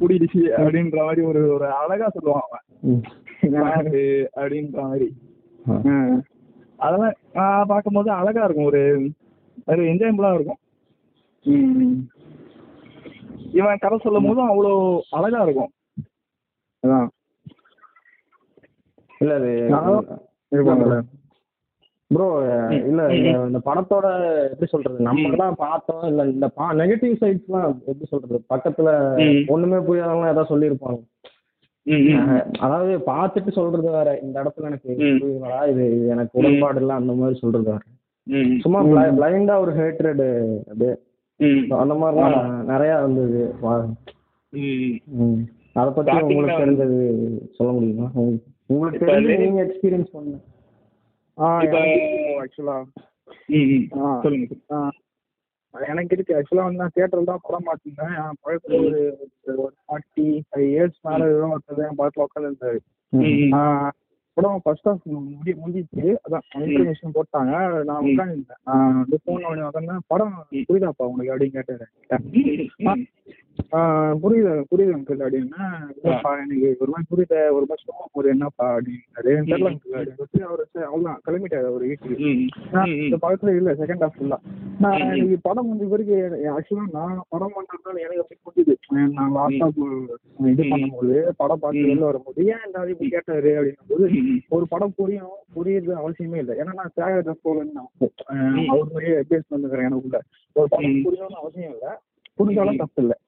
குடிடிச்சு அப்படின்ற மாதிரி ஒரு ஒரு அழகா சொல்லுவான் அவன் அப்படின்ற மாதிரி. அதெல்லாம் பார்க்கும் போது அழகா இருக்கும், ஒரு ஒரு என்ஜாயபிளா இருக்கும். இவன் கதை சொல்லும் போதும் அவ்வளோ அழகா இருக்கும். அதான் இல்ல அது ப்ரோ இல்ல இந்த படத்தோட எப்படி சொல்றது, நம்ம எல்லாம் பார்த்தோம் இல்ல இந்த நெகட்டிவ் சைட்ஸ் எல்லாம் எப்படி சொல்றது, பக்கத்துல ஒண்ணுமே புரியாதவங்க ஏதாவது சொல்லியிருப்பாங்க. அதாவது பார்த்துட்டு சொல்றது வேற, இந்த இடத்துல எனக்கு புரியுங்களா இது எனக்கு உடன்பாடு இல்லை அந்த மாதிரி சொல்றது வேற, சும்மா பிளைண்டா ஒரு ஹேட்ரட் அப்படியே அந்த மாதிரிலாம் நிறைய வந்தது. அதை பத்தி உங்களுக்கு தெரிஞ்சது சொல்ல முடியுமா? உங்களுக்கு தெரிஞ்சு நீங்க எக்ஸ்பீரியன்ஸ் பண்ண. ஆக்சுவலா எனக்கு இருக்கு. ஆக்சுவலா வந்து நான் தியேட்டர்ல தான் போட மாட்டேன். என் பழத்துல ஒரு ஒரு ஃபார்ட்டி ஃபைவ் இயர்ஸ் மேல எதுவும் ஒருத்தது என் பழத்துல உட்காந்து இருந்தாரு. படம் ஃபர்ஸ்ட் ஆஃப் முடிய முடிஞ்சிச்சு. அதான் இன்ஃபர்மேஷன் போட்டாங்க, நான் உட்காந்துருந்தேன். நான் வந்து போன உடனே உட்காந்து படம் புரியுதாப்பா உங்களுக்கு அப்படின்னு கேட்டேன். புரியுதா புரியுது அங்கிள் அப்படின்னா எனக்கு ஒரு மாதிரி புரியுத ஒரு மாதிரி ஸ்லோ ஒரு என்னப்பா அப்படின்னாரு. தெரியல அங்கிள் அப்படின்னு அவர் அவ்வளோதான் கிளம்பிட்டாரு அவர் வீட்டுக்கு. நான் இந்த படத்துல இல்லை செகண்ட் ஹாஃப் ஃபுல்லா நான் எனக்கு படம் முடிஞ்ச பிறகு ஆக்சுவலா நான் படம் பண்றதுனால எனக்கு அப்படி புரிஞ்சுது. நான் லாஸ்ட் ஆஃப் இது பண்ணும்போது படம் பார்த்து வெளில வரும்போது ஏன் இந்த இப்படி கேட்டாரு அப்படின்னும் போது ஒரு படம் புரியும் புரியுது அவசியமே இல்லை. ஏன்னா நான் தியாகராஜ போலன்னு அவர் மாதிரியே பேஸ் வந்துக்கிறேன். எனக்குள்ள ஒரு படம் புரியணும்னு அவசியம் இல்லை, புரிஞ்சாலும் தப்பு இல்லை.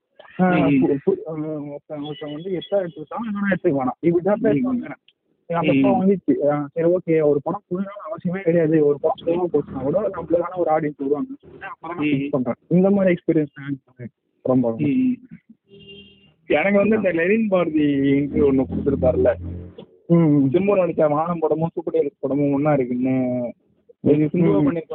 ஒருத்தன் வந்து எத்தா எடுத்துக்கிட்டான் என்னன்னா எடுத்துக்க வேணாம் இப்படிதான் எடுத்துக்கிறேன். அந்த படம் வந்துச்சு சரி ஓகே ஒரு படம் புரியணும்னு அவசியமே கிடையாது. ஒரு படம் ஸ்லோவா போச்சுன்னா கூட நம்மளுக்கான ஒரு ஆடியன்ஸ் வருவாங்க. அப்புறம் நான் யூஸ் பண்றேன். இந்த மாதிரி எக்ஸ்பீரியன்ஸ் ரொம்ப எனக்கு வந்து இந்த லெனின் பாரதி இன்டர்வியூ ஒண்ணு கொடுத்துருப்பாருல, சிம்பு நடிச்ச வானம் படமும் சூப்பர்டெலுக்ஸ் படமும் ஒன்னா இருக்குன்னு நானே போஸ்ட்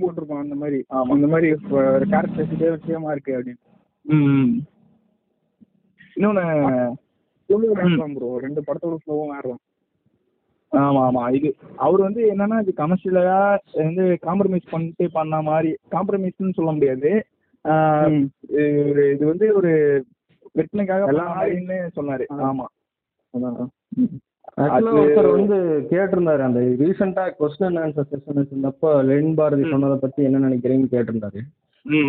போட்டிருப்பேன் அந்த மாதிரி. இந்த மாதிரி கேரக்டர் விஷயமா இருக்கு அப்படின்னு. இன்னொன்னு ரெண்டு படத்தோட ஸ்லோவும் ஆடுறோம். ஆமா ஆமா இது அவர் வந்து என்னன்னா இது கமர்ஷியலா வந்து காம்ப்ரமைஸ் பண்ணிட்டு பண்ண மாதிரி, காம்ப்ரமைஸ்ன்னு சொல்ல முடியாது. இது வந்து ஒரு கேட்டிருந்தாரு அந்த ரீசெண்டா கொஸ்டின் அண்ட் ஆன்சர் செஷன் இருந்தப்ப லெனின் பாரதி சொன்னதை பத்தி என்ன நினைக்கிறீங்கன்னு கேட்டிருந்தாரு.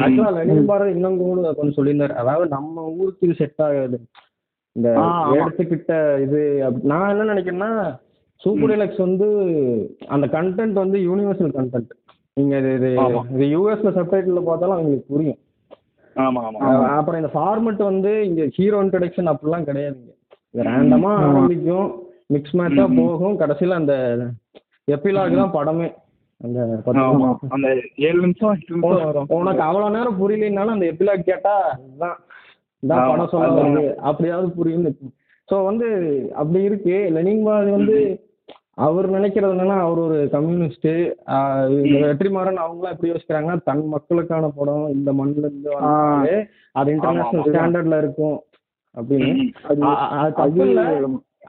ஆக்சுவலா லெனின் பாரதி இன்னும் கூட கொஞ்சம் சொல்லியிருந்தாரு, அதாவது நம்ம ஊருக்கு செட் ஆகாது இந்த எடுத்துக்கிட்ட இது. நான் என்ன நினைக்கிறேன்னா சூப்பர்டெலுக்ஸ் வந்து அந்த கண்டென்ட் வந்து யூனிவர்சல் கண்டென்ட். நீங்க இது இது யூஎஸ்ல சப்டைட்டில் பார்த்தாலும் அவங்களுக்கு புரியும். அப்புறம் இந்த ஃபார்மெட் வந்து இங்க ஹீரோ இன்ட்ரடக்ஷன் அப்படிலாம் கிடையாதுங்க. ரேண்டமா ஆரம்பிக்கும், மிக்ஸ் மேட்சா போகும், கடைசியில அந்த எபிலாக் தான் படமே. அந்த ஏழு நிமிஷம் உனக்கு அவ்வளவு நேரம் புரியலனாலும் அந்த எபிலாக் கேட்டா இதுதான் இதான் படம் சொல்லுவாங்க அப்படியாவது புரியும்னு. ஸோ வந்து அப்படி இருக்கு. லெனின் பாரதி வந்து அவர் நினைக்கிறது என்னன்னா அவர் ஒரு கம்யூனிஸ்ட். வெற்றிமாறன் அவங்களாம் எப்படி யோசிக்கிறாங்கன்னா தன் மக்களுக்கான படம் இந்த மண்ணில இருந்து வந்து அது இன்டர்நேஷனல் ஸ்டாண்டர்ட்ல இருக்கும் அப்படின்னு.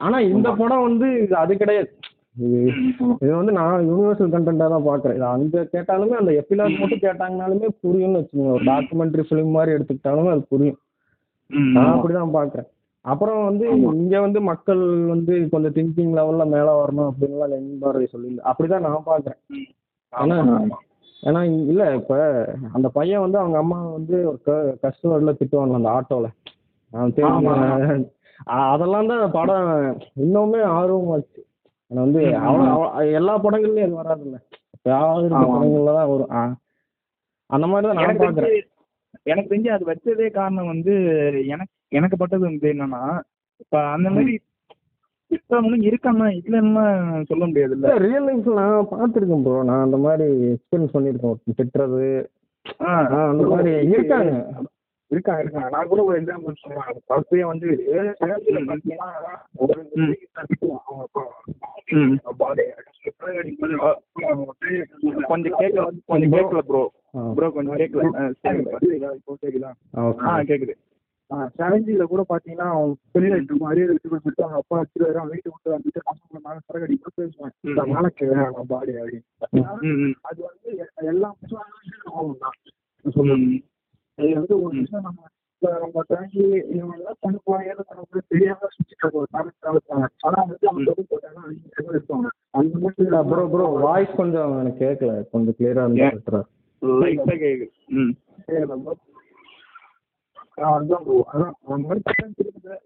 ஆனா இந்த படம் வந்து இது அது கிடையாது. இது வந்து நான் யூனிவர்சல் கண்டென்ட்டா தான் பாக்குறேன். இது அங்க கேட்டாலுமே அந்த எபிலாக் மட்டும் கேட்டாங்கனாலுமே புரியும்னு வச்சுக்கோங்க. ஒரு டாக்குமெண்ட்ரி ஃபிலிம் மாதிரி எடுத்துக்கிட்டாலுமே அது புரியும். நான் அப்படிதான் பாக்குறேன். அப்புறம் வந்து இங்க வந்து மக்கள் வந்து கொஞ்சம் திங்கிங் லெவல்ல மேல வரணும் அப்படின்லாம் லெனின் பாரதி சொல்லியிருந்தேன். அப்படிதான் நான் பாக்குறேன். ஆனா ஏன்னா இல்ல இப்ப அந்த பையன் வந்து அவங்க அம்மா வந்து ஒரு கஸ்டமர்ல திட்டுவாங்க அந்த ஆட்டோல தெரியும். அதெல்லாம் தான் படம் இன்னுமே ஆர்வமாச்சு. ஆனா வந்து அவன் எல்லா படங்கள்லயும் அது வராதுல்ல, யாவது படங்கள்லதான் வரும். அந்த மாதிரிதான் நான் பாக்குறேன். எனக்கு தெரிஞ்சு அது வச்சதே காரணம் வந்து எனக்கு எனக்கு பட்டது வந்து என்னன்னா, இப்ப அந்த மாதிரி இருக்காம இல்லைன்னா சொல்ல முடியாது. இல்லை ரியல் லைஃப்ல நான் பார்த்துருக்கேன் ப்ரோ, நான் அந்த மாதிரி எக்ஸ்பீரியன்ஸ் பண்ணியிருக்கேன். திட்டுறது அந்த மாதிரி இருக்காங்க இருக்காங்க இருக்காங்க நான் கூட ஒரு எக்ஸாம்பிள் சொல்லுவேன். பசைய வந்து கொஞ்சம் கேட்கல கொஞ்சம் கேட்கல ப்ரோ ப்ரோ கொஞ்சம் கேட்கல இப்போ கேட்குதா? ஆ கேட்குது. சேலஞ்சில கூட பாத்தீங்கன்னா அவங்க பெரிய எடுத்து அவங்க அப்பா வச்சு வீட்டு விட்டு வந்துட்டு பசங்க சரக அடிப்பா பேசுவாங்க நாளைக்கு பாடி அப்படின்னு. அது வந்து எல்லா தான் சொல்லணும். அது வந்து ஒரு விஷயம் நம்ம நம்ம தாங்கி இவங்கெல்லாம் தனுப்பாங்க தனக்கு தெரியாம சுவிச்சுட்டு இருப்பாங்க. ஆனா வந்து அவங்க போட்டாங்கன்னா அவங்க இருப்பாங்க. அந்த மாதிரி ப்ரோ ப்ரோ வாய்ஸ் கொஞ்சம் எனக்கு கேட்கல, கொஞ்சம் கிளியரா இருந்து கேக்குது. ம் சரி ப்ரோ. அதுதான் ப்ரோ, அதான் அந்த மாதிரி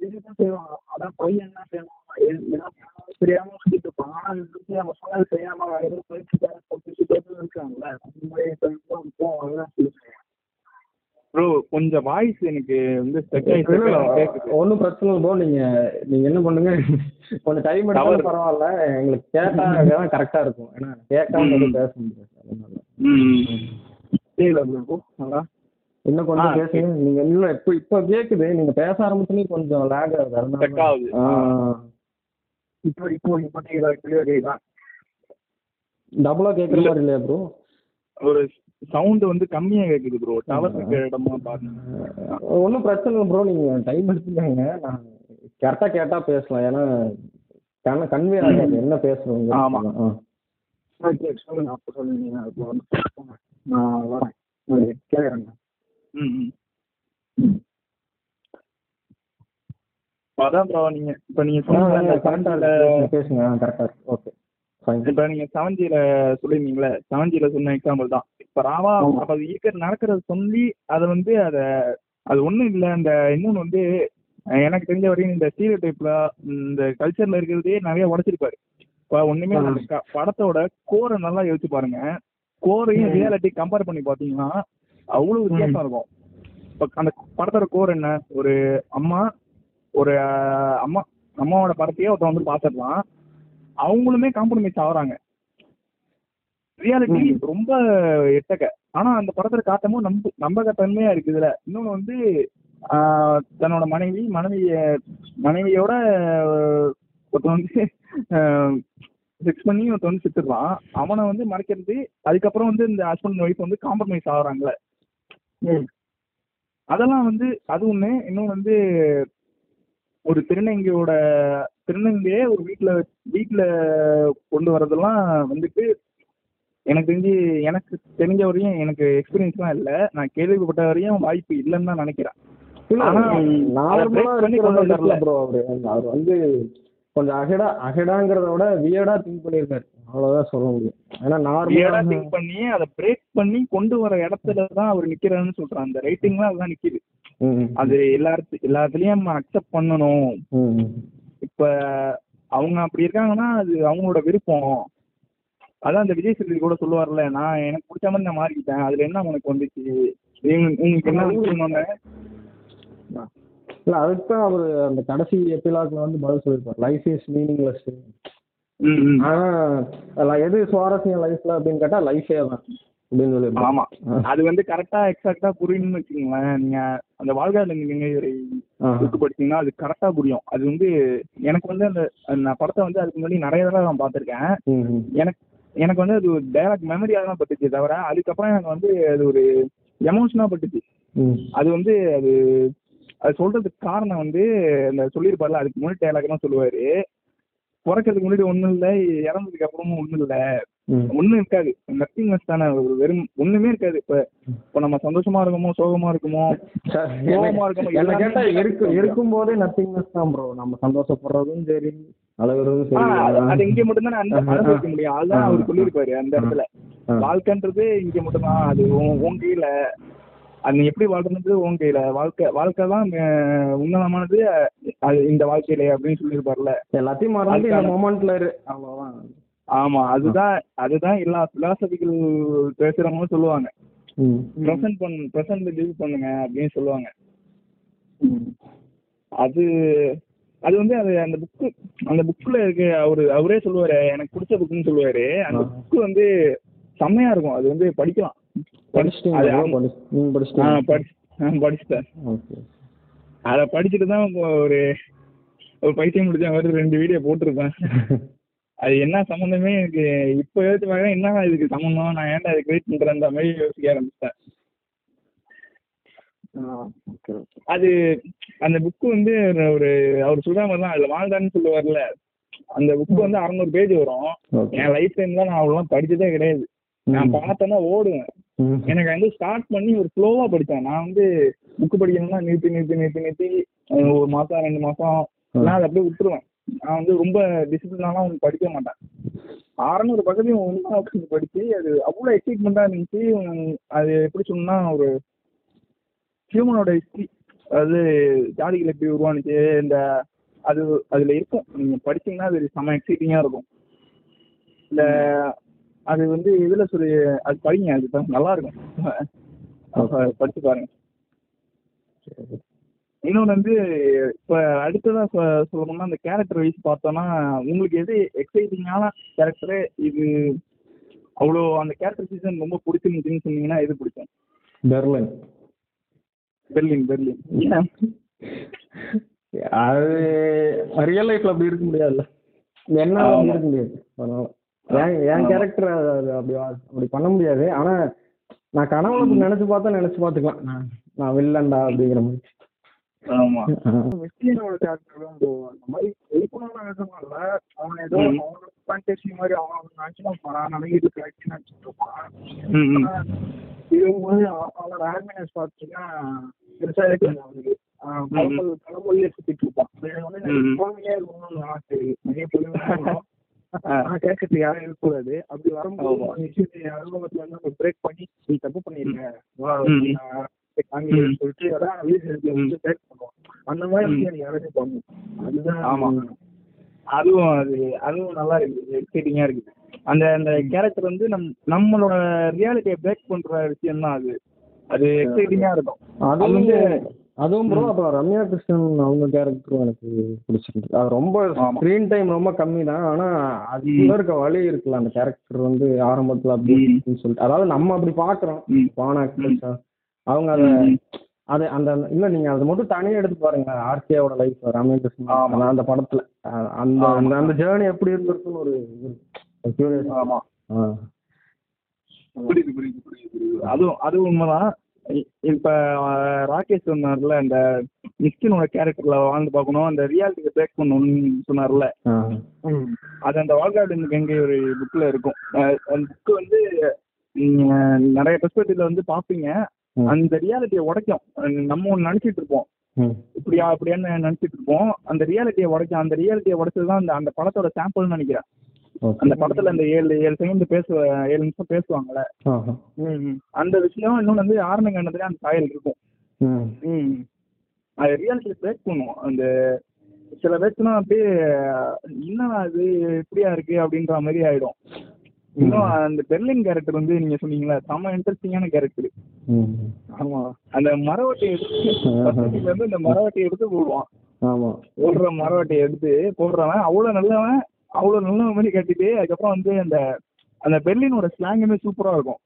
இதுதான் செய்வாங்க. அதான் போய் என்ன செய்யணும் தெரியாம சுத்திட்டு இருப்பாங்க. ஆனா இருந்து அவங்க சொன்னது செய்யாம எதுவும் பயிற்சி இருக்காங்களே அந்த மாதிரி அதுதான் சொல்லுவாங்க. ப்ரோ கொஞ்சம் வாய்ஸ் எனக்கு வந்து ஸ்டக் ஆயிடுச்சு. ஒன்றும் பிரச்சனை இல்லை ப்ரோ. நீங்கள் நீங்கள் என்ன பண்ணுங்க, கொஞ்சம் டைம் எடுத்தாலும் பரவாயில்ல, எங்களுக்கு கேட்டால் கரெக்டாக இருக்கும். ஏன்னா கேட்காம எதுவும் பேச முடியாது. அதனால ப்ரோ நல்லா இன்னும் கொஞ்சம் பேசுங்க. நீங்கள் இன்னும் இப்போ இப்போ கேட்குது, நீங்கள் பேச ஆரம்பிச்சுன்னு கொஞ்சம் லேக் ஆகுது. ஆ இப்போ இப்போ இப்போ கேட்குதா? டபுளாக கேட்குற மாதிரி இல்லையா ப்ரோ? ஒரு சவுண்ட் வந்து கம்மியா கேக்குது ப்ரோ. டவர் இருக்க இடமா பாருங்க. ஒன்றும் பிரச்சனை இல்லை ப்ரோ, நீங்க டைம் எடுத்துக்காங்க. நான் கரெக்டா கேட்டா பேசலாம். ஏன்னா கண்ண கன்வே ஆகாது என்ன பேசுறோம். ஆமா ஓகே சொல்லுங்க. அப்போ சொல்லுங்க நான் வரேன் கேட்குறேங்க. ம் ம் அதான் ப்ரோ. நீங்க இப்போ நீங்க சொன்ன கரெக்டாக பேசுங்க. கரெக்டாக இருக்கு. ஓகே இப்போ நீங்க செவன்ஜில சொல்லிருந்தீங்களே, செவன்ஜில சொன்ன எக்ஸாம்பிள் தான் இப்போ ராவா. அப்போ அது ஈக்கர் நடக்கிறத சொல்லி அதை வந்து அதை அது ஒன்றும் இல்லை. அந்த இன்னொன்று வந்து எனக்கு தெரிஞ்ச வரையும் இந்த ஸ்டீரியோ டைப்ல இந்த கல்ச்சர்ல இருக்கிறதே நிறைய உடைச்சிருப்பாரு. இப்போ ஒன்றுமே படத்தோட கோரை நல்லா யோசிச்சு பாருங்க. கோரையும் ரியாலிட்டி கம்பேர் பண்ணி பார்த்தீங்கன்னா அவ்வளோ வித்தியாசம் இருக்கும். இப்போ அந்த படத்தோட கோர் என்ன, ஒரு அம்மா ஒரு அம்மா அம்மாவோட படத்தையே ஒருத்த வந்து பார்த்துடலாம். அவங்களுமே காம்ப்ரமைஸ் ஆகுறாங்க. ரியாலிட்டி ரொம்ப எட்டக்க. ஆனா அந்த படத்துல காட்டமும் நம்ப நம்பகத்தன்மையா இருக்குதுல. இன்னொன்னு வந்து தன்னோட மனைவி மனைவிய மனைவியோட ஒருத்தன் வந்து செக்ஸ் பண்ணி ஒருத்தன் வந்து செத்துடுறான். அவனை வந்து மறைக்கிறது. அதுக்கப்புறம் வந்து இந்த ஹஸ்பண்ட் ஒய்ஃப் வந்து காம்ப்ரமைஸ் ஆகுறாங்கல்ல, அதெல்லாம் வந்து அது ஒண்ணு. இன்னொன்னு வந்து ஒரு திருநங்கையோட திருநங்கையே ஒரு வீட்டில் வீட்டில் கொண்டு வரதெல்லாம் வந்துட்டு எனக்கு தெரிஞ்சு எனக்கு தெரிஞ்ச வரையும் எனக்கு எக்ஸ்பீரியன்ஸ்லாம் இல்லை. நான் கேள்விப்பட்ட வரையும் வாய்ப்பு இல்லைன்னு தான் நினைக்கிறேன். அவர் வந்து கொஞ்சம் அகடா அகடாங்கிறத விட வியர்டா திங்க் பண்ணியிருக்காரு, அவ்வளோதான் சொல்ல முடியும். ஏன்னா நார்மலா திங்க் பண்ணி அதை பிரேக் பண்ணி கொண்டு வர இடத்துல தான் அவர் நிற்கிறாருன்னு சொல்றாரு. அந்த ரைட்டிங்லாம் அதுதான் நிற்கிது. அது எல்லாத்து எல்லாத்துலயும் நம்ம அக்செப்ட் பண்ணணும். இப்ப அவங்க அப்படி இருக்காங்கன்னா அது அவங்களோட விருப்பம். அதான் அந்த விஜய் சேதுபதி கூட சொல்லுவார்ல, நான் எனக்கு பிடிச்ச மாதிரி நான் மாறிக்கிட்டேன், அதுல என்ன உனக்கு வந்துச்சு, உங்களுக்கு என்ன சொன்னாங்க. இல்ல அதுக்குதான் அவரு அந்த கடைசி எபிலாக்ல வந்து பதில் சொல்லியிருப்பார், லைஃப் இஸ் மீனிங்லெஸ். ஆனா எது சுவாரஸ்யம் லைஃப்ல அப்படின்னு கேட்டா லைஃபே தான். ஆமா அது வந்து கரெக்டா எக்ஸாக்டா புரியணும்னு வச்சுக்கோங்களேன். நீங்க அந்த வாழ்க்கையில நீங்க புக்கு படிச்சீங்கன்னா அது கரெக்டா புரியும். அது வந்து எனக்கு வந்து அந்த நான் படத்தை வந்து அதுக்கு முன்னாடி நிறைய தடவை நான் பார்த்திருக்கேன். எனக்கு எனக்கு வந்து அது ஒரு டைரக்ட் மெமரியா தான் பட்டுச்சு தவிர, அதுக்கப்புறம் எனக்கு வந்து அது ஒரு எமோஷனா பட்டுச்சு. அது வந்து அது அது சொல்றதுக்கு காரணம் வந்து அந்த சொல்லியிருப்பாருல, அதுக்கு முன்னாடி டைலாக் தான் சொல்லுவாரு, பிறக்கிறதுக்கு முன்னாடி ஒன்றும் இல்லை, இறந்ததுக்கு அப்புறமும் ஒன்றும் இல்லை, ஒன்றும் இருக்காது, நத்திங்னஸ் தானே, ஒரு வெறும் ஒன்றுமே இருக்காது. இப்போ இப்போ நம்ம சந்தோஷமா இருக்குமோ சோகமா இருக்குமோ சோகமா இருக்குமோ இருக்கும் போதே நத்திங்னஸ் தான் ப்ரோ. நம்ம சந்தோஷப்படுறதும் சரி அளவுறதும் சரி, அது இங்கே மட்டும்தான் அந்த அனுபவிக்க முடியும். அதுதான் அவர் சொல்லியிருப்பாரு அந்த இடத்துல. வாழ்க்கைன்றது இங்கே மட்டும்தான், அது உன் கையில, அது எப்படி வாழ்றதுன்றது உன் கையில. வாழ்க்கை வாழ்க்கை தான் உன்னதமானது அது இந்த வாழ்க்கையில அப்படின்னு சொல்லியிருப்பாருல. எல்லாத்தையும் மறந்து இந்த மொமெண்ட்ல இரு, அவ்வளோதான். ஆமா அதுதான் அதுதான் எல்லா பிலாசபிக்கல் பேசுறவங்களும் சொல்லுவாங்க. ப்ரெசென்ட் பண்ணு ப்ரெசென்ட் லீவ் பண்ணுங்க அப்படின்னு சொல்லுவாங்க. அது அது வந்து அது அந்த புக்கு அந்த புக்கில் இருக்க அவரு அவரே சொல்லுவாரு எனக்கு பிடிச்ச புக்குன்னு சொல்லுவாரு. அந்த புக்கு வந்து செம்மையா இருக்கும், அது வந்து படிக்கலாம். படிச்சுட்டேன். அதை படிச்சுட்டு தான் ஒரு ஒரு பைத்தியம் முடிச்ச மாதிரி ரெண்டு வீடியோ போட்டிருப்பேன். அது என்ன சம்மந்தமே எனக்கு இப்போ யோசிச்சு பார்க்க என்ன இதுக்கு சம்மந்தம், நான் ஏன்டா அதுக்கு வெயிட் பண்றேன்ற மாதிரி யோசிக்க ஆரம்பிச்சேன். அது அந்த புக்கு வந்து ஒரு அவர் சொல்ற மாதிரிலாம் அதுல வாழ்ந்தான்னு சொல்லுவார்ல, அந்த புக்கு வந்து அறுநூறு பேஜ் வரும். என் லைஃப் டைம்ல நான் அவ்வளோலாம் படிச்சதே கிடையாது. நான் பார்த்தேன்னா ஓடுவேன். எனக்கு வந்து ஸ்டார்ட் பண்ணி ஒரு ஸ்லோவா படித்தேன். நான் வந்து புக்கு படிக்கணும்னா நிறுத்தி நிறுத்தி நிறுத்தி நிறுத்தி ஒரு மாசம் ரெண்டு மாசம் நான் அதை அப்படியே விட்டுருவேன். நான் வந்து ரொம்ப டிசிப்ளினாலாம் அவனுக்கு படிக்க மாட்டேன். அறுநூறு பக்கத்தையும் ஒன்றா படிச்சு அது அவ்வளோ எக்ஸைட்மெண்ட்டாக இருந்துச்சு. அது எப்படி சொன்னா ஒரு ஹியூமனோட ஹிஸ்ட்ரி, அதாவது ஜாதிகள் எப்படி உருவானுச்சு இந்த அது அதுல இருக்கும். நீங்க படிச்சீங்கன்னா அது செம்ம எக்ஸைட்டிங்கா இருக்கும். இந்த அது வந்து இதுல சொல்லி அது படிங்க, அது நல்லா இருக்கும், படிச்சு பாருங்க. இன்னொன்று வந்து இப்போ அடுத்ததாக சொல்லணும்னா அந்த கேரக்டர் வைஸ் பார்த்தோன்னா உங்களுக்கு எது எக்ஸைட்டிங்கான கேரக்டரு இது அவ்வளோ அந்த கேரக்டர் சீசன் ரொம்ப பிடிச்சிருந்துச்சின்னு சொன்னீங்கன்னா எது பிடிக்கும்? பெர்லின் பெர்லின் பெர்லின் ஏன் அது ரியல் லைஃப்ல அப்படி இருக்க முடியாதுல்ல, என்ன இருக்க முடியாது. என் என் கேரக்டர் அது அப்படி அப்படி பண்ண முடியாது. ஆனால் நான் கனவு நினச்சி பார்த்தா நினச்சி பார்த்துக்கலாம் நான் நான் வில்லண்டா அப்படிங்கிற மாதிரி. வெஸ்டியனோட தலைமொழியை சுத்திட்டு இருப்பான். கேட்கறது யாரும் இருக்கக்கூடாது. அப்படி வரும்போது அனுபவத்துல பிரேக் பண்ணி நீ தப்பு பண்ணிருக்க சொல்லிட்டு அந்த மாதிரி யாரும். அதுதான் அதுவும் அது அதுவும் நல்லா இருக்குது, எக்ஸைட்டிங்கா இருக்குது. அந்த அந்த கேரக்டர் வந்து நம் நம்மளோட ரியாலிட்டியை பிரேக் பண்ற விஷயம் தான் அது. அது எக்ஸைட்டிங்கா இருக்கும். அது வந்து அதுவும் ப்ரோ. அப்புறம் ரம்யா கிருஷ்ணன் அவங்க கேரக்டரும் எனக்கு பிடிச்சிருக்கு. அது ரொம்ப ஸ்க்ரீன் டைம் ரொம்ப கம்மி தான், ஆனால் அதுக்குள்ள இருக்க வழி இருக்குல்ல. அந்த கேரக்டர் வந்து ஆரம்பத்தில் அப்படி சொல்லிட்டு அதாவது நம்ம அப்படி பாக்குறோம் பானா அவங்க அதை அது அந்த இல்லை நீங்கள் அதை மட்டும் தனியாக எடுத்து பாருங்க. ஆர்கேவோட லைஃப் ரம்யா கிருஷ்ணன் அந்த படத்தில் அந்த அந்த ஜேர்னி எப்படி இருந்திருக்குன்னு ஒரு கியூரியஸ். ஆமாம் புரியுது புரியுது புரியுது அதுவும் அதுவும் உண்மைதான். இப்போ ராகேஷ் சொன்னார்ல அந்த மிஸ்கினோட கேரக்டர்ல வாழ்ந்து பார்க்கணும், அந்த ரியாலிட்டியை பிரேக் பண்ணணும்னு சொன்னார்ல, அது அந்த வாழ்காடு எங்கே ஒரு புக்கில் இருக்கும். அந்த புக்கு வந்து நீங்கள் நிறைய பெர்ஸ்பெக்டிவ்ல வந்து பார்ப்பீங்க. அந்த ரியாலிட்டியை உடைக்கும். நம்ம ஒன்று நினைச்சிட்டு இருப்போம் இப்படியா அப்படியான்னு நினைச்சிட்டு இருப்போம். அந்த ரியாலிட்டியை உடைக்கும். அந்த ரியாலிட்டியை உடைச்சதுதான் அந்த அந்த படத்தோட சாம்பிள்னு நினைக்கிறேன். அந்த படத்துல அந்த ஏழு ஏழு செகண்ட் பேசு ஏழு நிமிஷம் பேசுவாங்கல்ல அந்த விஷயம். இன்னொன்னு வந்து ஆரணிகண்டத்துல அந்த சாயல் இருக்கும். அது ரியாலிட்டியை பிரேக் பண்ணுவோம். அந்த சில பேர்லாம் அப்படியே இன்னும் அது எப்படியா இருக்கு அப்படின்ற மாதிரி ஆயிடும். இன்னும் அந்த பெர்லின் கேரக்டர் வந்து நீங்க சொன்னீங்களா செம இன்ட்ரெஸ்டிங்கான கேரக்டர். ஆமா அந்த மரவட்டியை எடுத்து வந்து அந்த மரவட்டியை எடுத்து போடுவான். ஆமா ஓடுற மரவட்டியை எடுத்து போடுறவன் அவ்வளவு நல்லவன், அவ்வளவு நல்ல மாதிரி கட்டிட்டு. அதுக்கப்புறம் வந்து அந்த அந்த பெர்லினோட ஸ்லாங்குமே சூப்பரா இருக்கும்.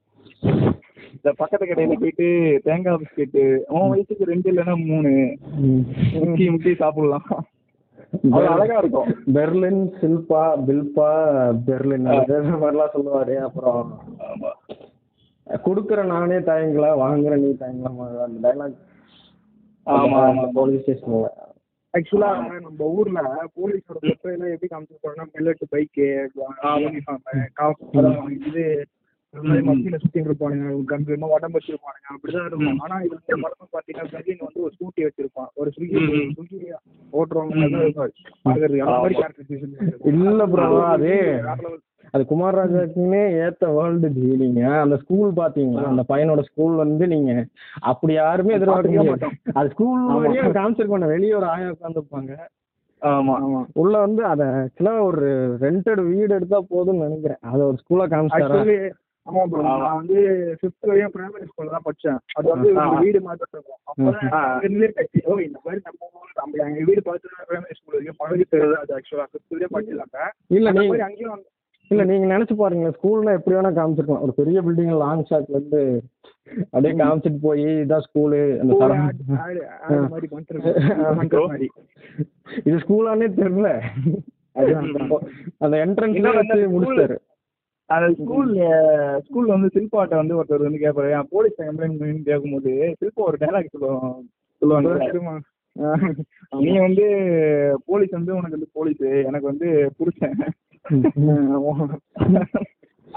இந்த பக்கத்து கடையில போயிட்டு தேங்காய் பிஸ்கெட்டு அவன் வயசுக்கு ரெண்டு இல்லைன்னா மூணு முக்கி முக்கி சாப்பிடலாம். அழகா இருக்கும். பெர்லின் சில்பா பில்பா பெர்லின் மாதிரிலாம் சொல்லுவாரு. அப்புறம் குடுக்கற நானே தயங்கலா வாங்குற நீ தயங்கலா அந்த டைலாக். ஆமா போலீஸ் ஸ்டேஷன்ல ஆக்சுவலா நம்ம ஊர்ல போலீஸோட எல்லாம் எப்படி காமிச்சிருப்பாங்கன்னா பெல்லட் பைக்கு இது மத்தியில சுத்திட்டு இருப்பானுங்க, கம்பீரமா உடம்பு வச்சிருப்பானுங்க, அப்படிதான் இருக்கும். ஆனா இது வந்து படம் பாத்தீங்கன்னா பெர்லின் வந்து ஒரு ஸ்கூட்டி வச்சிருப்பான், ஒரு சுகி சுகி ஓட்டுறவங்க இல்ல ப்ரோ. அது அது குமாரராஜாக்குன்னே ஏத்த வேர்ல்டு ஜீலிங்க. அந்த ஸ்கூல் பாத்தீங்கன்னா அந்த பையனோட ஸ்கூல் வந்து நீங்க அப்படி யாருமே எதிர்பார்க்க மாட்டோம். அது ஸ்கூல் மாதிரியே கான்செப்ட் பண்ண வெளியே ஒரு ஆயா உட்காந்துருப்பாங்க. ஆமா ஆமா உள்ள வந்து அதை ஆக்சுவலா ஒரு ரெண்டட் வீடு எடுத்தா போதும்னு நினைக்கிறேன். அது ஒரு ஸ்கூலா காமிச்சு ஆமா ப்ரோ, நான் வந்து பிப்த் வரையும் பிரைமரி ஸ்கூல்ல தான் படிச்சேன். அது வந்து வீடு மாத்திருக்கோம். அப்பதான் ஓ இந்த மாதிரி நம்ம எங்க வீடு பார்த்து பிரைமரி ஸ்கூல் வரைக்கும் பழகி தெரியுது. அது ஆக்சுவலா பிப்த் வரையும் படிச்சிருக்காங்க. இல்ல நீங்க அங்கேயும் இல்ல நீங்க நினைச்சு பாருங்க, ஸ்கூல்ல எப்படி வேணா காமிச்சிருக்கலாம். ஒரு பெரிய பில்டிங் லாங் ஷாட்ல இருந்து அப்படியே காமிச்சிட்டு போய் இதான் ஸ்கூலு, இது ஸ்கூலானே தெரியல. அந்த என்ட்ரன்ஸ் முடிச்சாரு. அந்த ஸ்கூல் ஸ்கூல்ல வந்து சில்பாட்ட வந்து ஒருத்தர் வந்து கேட்பாரு, என் போலீஸ் கம்ப்ளைண்ட் கேட்கும்போது சில்பா ஒரு டைலாக் சொல்லுவாங்க சொல்லுவாங்க நீ வந்து போலீஸ் வந்து உனக்கு வந்து போலீஸ் எனக்கு வந்து புடிச்சேன்.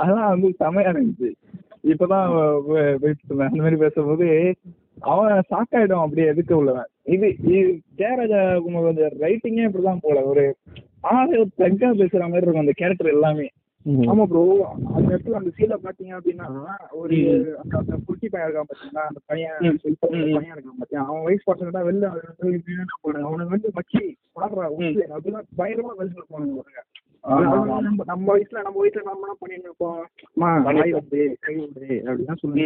அதெல்லாம் வந்து செமையா இருந்துச்சு. இப்பதான் அந்த மாதிரி பேசும்போது அவன் ஷாக் ஆயிடும். அப்படியே எதுக்க உள்ளவன் இது ஜெயராஜா குமார் ரைட்டிங்கே இப்படிதான் போல ஒரு ஆறு பிளக்கா பேசுற மாதிரி இருக்கும் அந்த கேரக்டர் எல்லாமே. ஆமா ப்ரோ, அந்த இடத்துல அந்த சீல பாத்தீங்க அப்படின்னா ஒரு அந்த குட்டி பையன் இருக்கான் பாத்தீங்கன்னா, அந்த பையன் பையன் இருக்கான் பாத்தீங்கன்னா அவன் வயசு பசங்க தான் வெளில போனாங்க. அவனுக்கு வந்து மச்சி பாடுறா அப்படின்னா பயங்கரமா வெளில போனாங்க. நம்ம வயசுல நம்ம வீட்டுல நம்ம பண்ணிட்டு இருப்போம் அப்படின்னா சொல்லி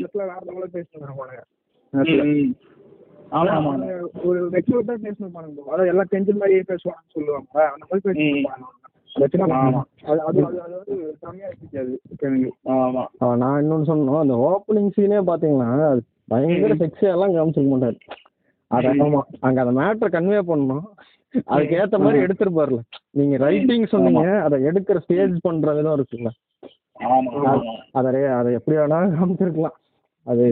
இடத்துல வேற எவ்வளவு பேசிட்டு போனாங்க. ஒரு ரெக்யூர் தான் பேசணும். அதாவது எல்லாம் தெரிஞ்ச மாதிரி பேசுவாங்கன்னு சொல்லுவாங்க. அந்த மாதிரி பேசணும். நான் இன்னொன்னு சொன்னோம், அந்த ஓப்பனிங் சீனே பாத்தீங்கன்னா பயங்கர செக்ஸியா எல்லாம் காமிச்சிருக்க மாட்டாரு. அது அங்க அந்த மேட்டர் கன்வே பண்ணணும். அதுக்கேத்த மாதிரி எடுத்துருப்பாருல. நீங்க ரைட்டிங் சொன்னீங்க, அதை எடுக்கிற ஸ்டேஜ் பண்ற விதம் இருக்குல்ல, அதை அதை எப்படி வேணா காமிச்சிருக்கலாம். அது